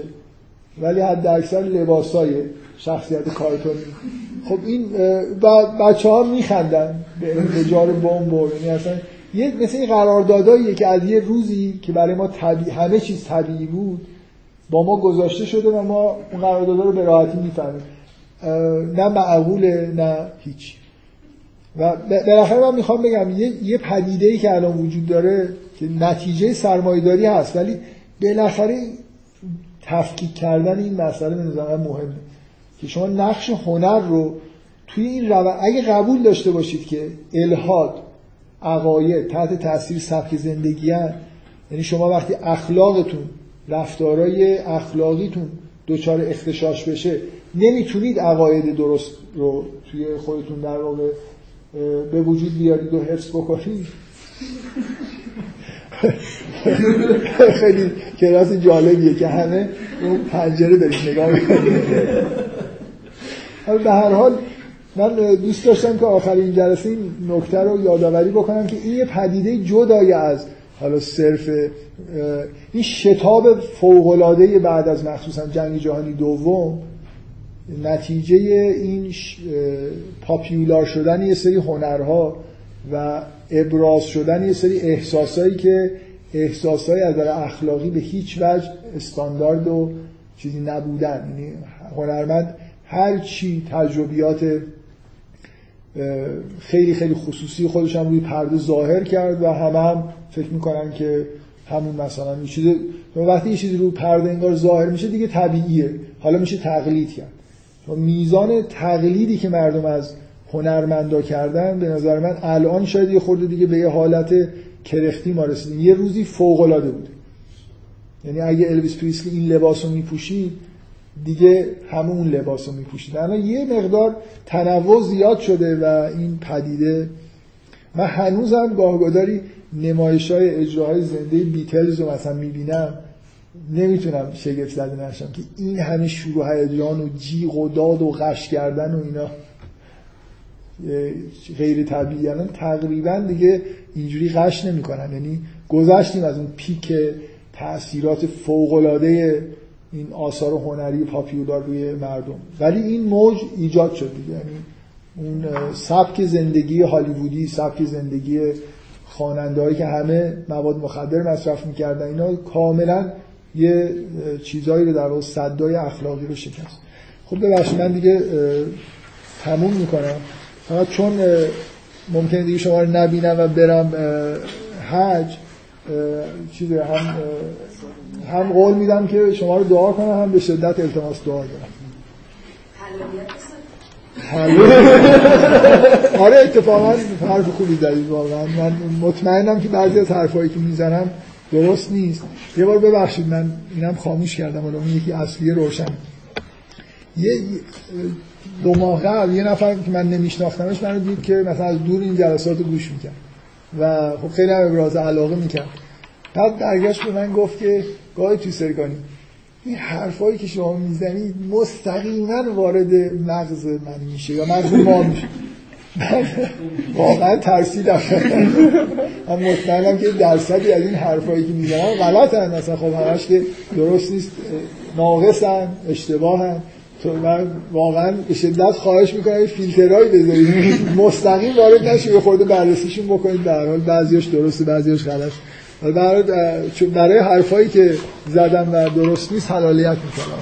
ولی حد اکثر لباسای شخصیت کارتونی. خب این بچه‌ها میخندن به انفجار بمب، یعنی اصلا یه مثل این قرارداداییه که از یه روزی که برای ما طبیعی، همه چیز طبیعی بود، با ما گذاشته شده و ما اون قراردادا رو به راحتی میفهمیم. نه معقوله نه هیچ. و بالاخره من میخوام بگم یه پدیده‌ای که الان وجود داره که نتیجه سرمایه‌داری هست، ولی بالاخره تفکیک کردن این مسئله به نظر من مهمه که شما نقش هنر رو توی این اگه قبول داشته باشید که الهاد عقاید تحت تاثیر سبک زندگی هست، یعنی شما وقتی اخلاقتون، رفتارهای اخلاقیتون دچار اختشاش بشه نمیتونید عقاید درست رو توی خودتون در واقع به وجود بیارید و حفظ بکنید. خیلی کلاس جالبیه که همه اون پنجره دارید نگاه میکنید. به هر حال من دوست داشتم که آخرین جلسه این نکته رو یادآوری بکنم که این یه پدیده جدای از حالا صرف این شتاب فوق‌العاده بعد از مخصوصا جنگ جهانی دوم نتیجه این پاپیولار شدن یه سری هنرها و ابراز شدن یه سری احساسایی که احساسای از نظر اخلاقی به هیچ وجه استاندارد و چیزی نبودن. یعنی هنرمند هر چی تجربیات خیلی خیلی خصوصی خودش هم روی پرده ظاهر کرد و همه هم فکر میکنن که همون مثلا این چیز، وقتی یه چیزی روی پرده انگار ظاهر میشه دیگه طبیعیه، حالا میشه تقلید کرد. میزان تقلیدی که مردم از هنرمندا کردن به نظر من الان شاید یه خورده دیگه به یه حالت کرختی ما رسیدیم. یه روزی فوق‌العاده بود، یعنی اگه الویس پریسلی این لباسو میپوشید دیگه همه اون لباس رو میپوشید. اما یه مقدار تنوع زیاد شده و این پدیده، من هنوزم گاهگداری نمایش‌های اجراهای زنده بیتلز رو مثلا میبینم نمیتونم شگفت زده نشم که این همه شور و هیجان و جیغ و داد و غش کردن و اینا غیر طبیعی. الان تقریبا دیگه اینجوری غش نمیکنن، یعنی گذشتیم از اون پیک تأثیرات فوق‌العاده این آثار هنری پاپیولار روی مردم، ولی این موج ایجاد شد دیگه. یعنی اون سبک زندگی هالیوودی، سبک زندگی خواننده‌هایی که همه مواد مخدر مصرف می‌کردن، اینا کاملا یه چیزایی رو در واقع سدای اخلاقی رو شکست. خب ببخشید من دیگه تموم می‌کنم، فقط چون ممکنه دیگه شما رو نبینم و برم حج، چیزی هم قول میدم که شما رو دعا کنم، هم به شدت التماس دعا دارم. آره اتفاقا حرف خوبی زدید، واقعا من مطمئنم که بعضی از حرفایی که میزنم درست نیست. یه بار ببخشید من اینم خاموش کردم، حالا اون یکی اصلی روشن. یه 2 ماه قبل یه نفر که من نمیشناختمش منو دید که مثلا از دور این جلساتو گوش میکرد و خب خیلی هم ابراز علاقه میکرد. بعد برگشت به من گفت که گاهی توی سرگانی این حرفایی که شما میزنید مستقیما وارد مغز من میشه یا مغز ما میشه. واقعا ترسیدم، من مطمئنم که درصدی از این حرفایی که میزنم غلطن، مثلا خب همش که درست نیست، ناقصن، اشتباهن. تو من واقعا به شدت خواهش میکنم فیلترهایی بذارید، مستقیم وارد نشید، یه خورده بررسیشون بکنید. به هر حال بعضیاش درسته بعضیاش غلطه، برای حرفایی که زدم و درست نیست حلالیت میکنم.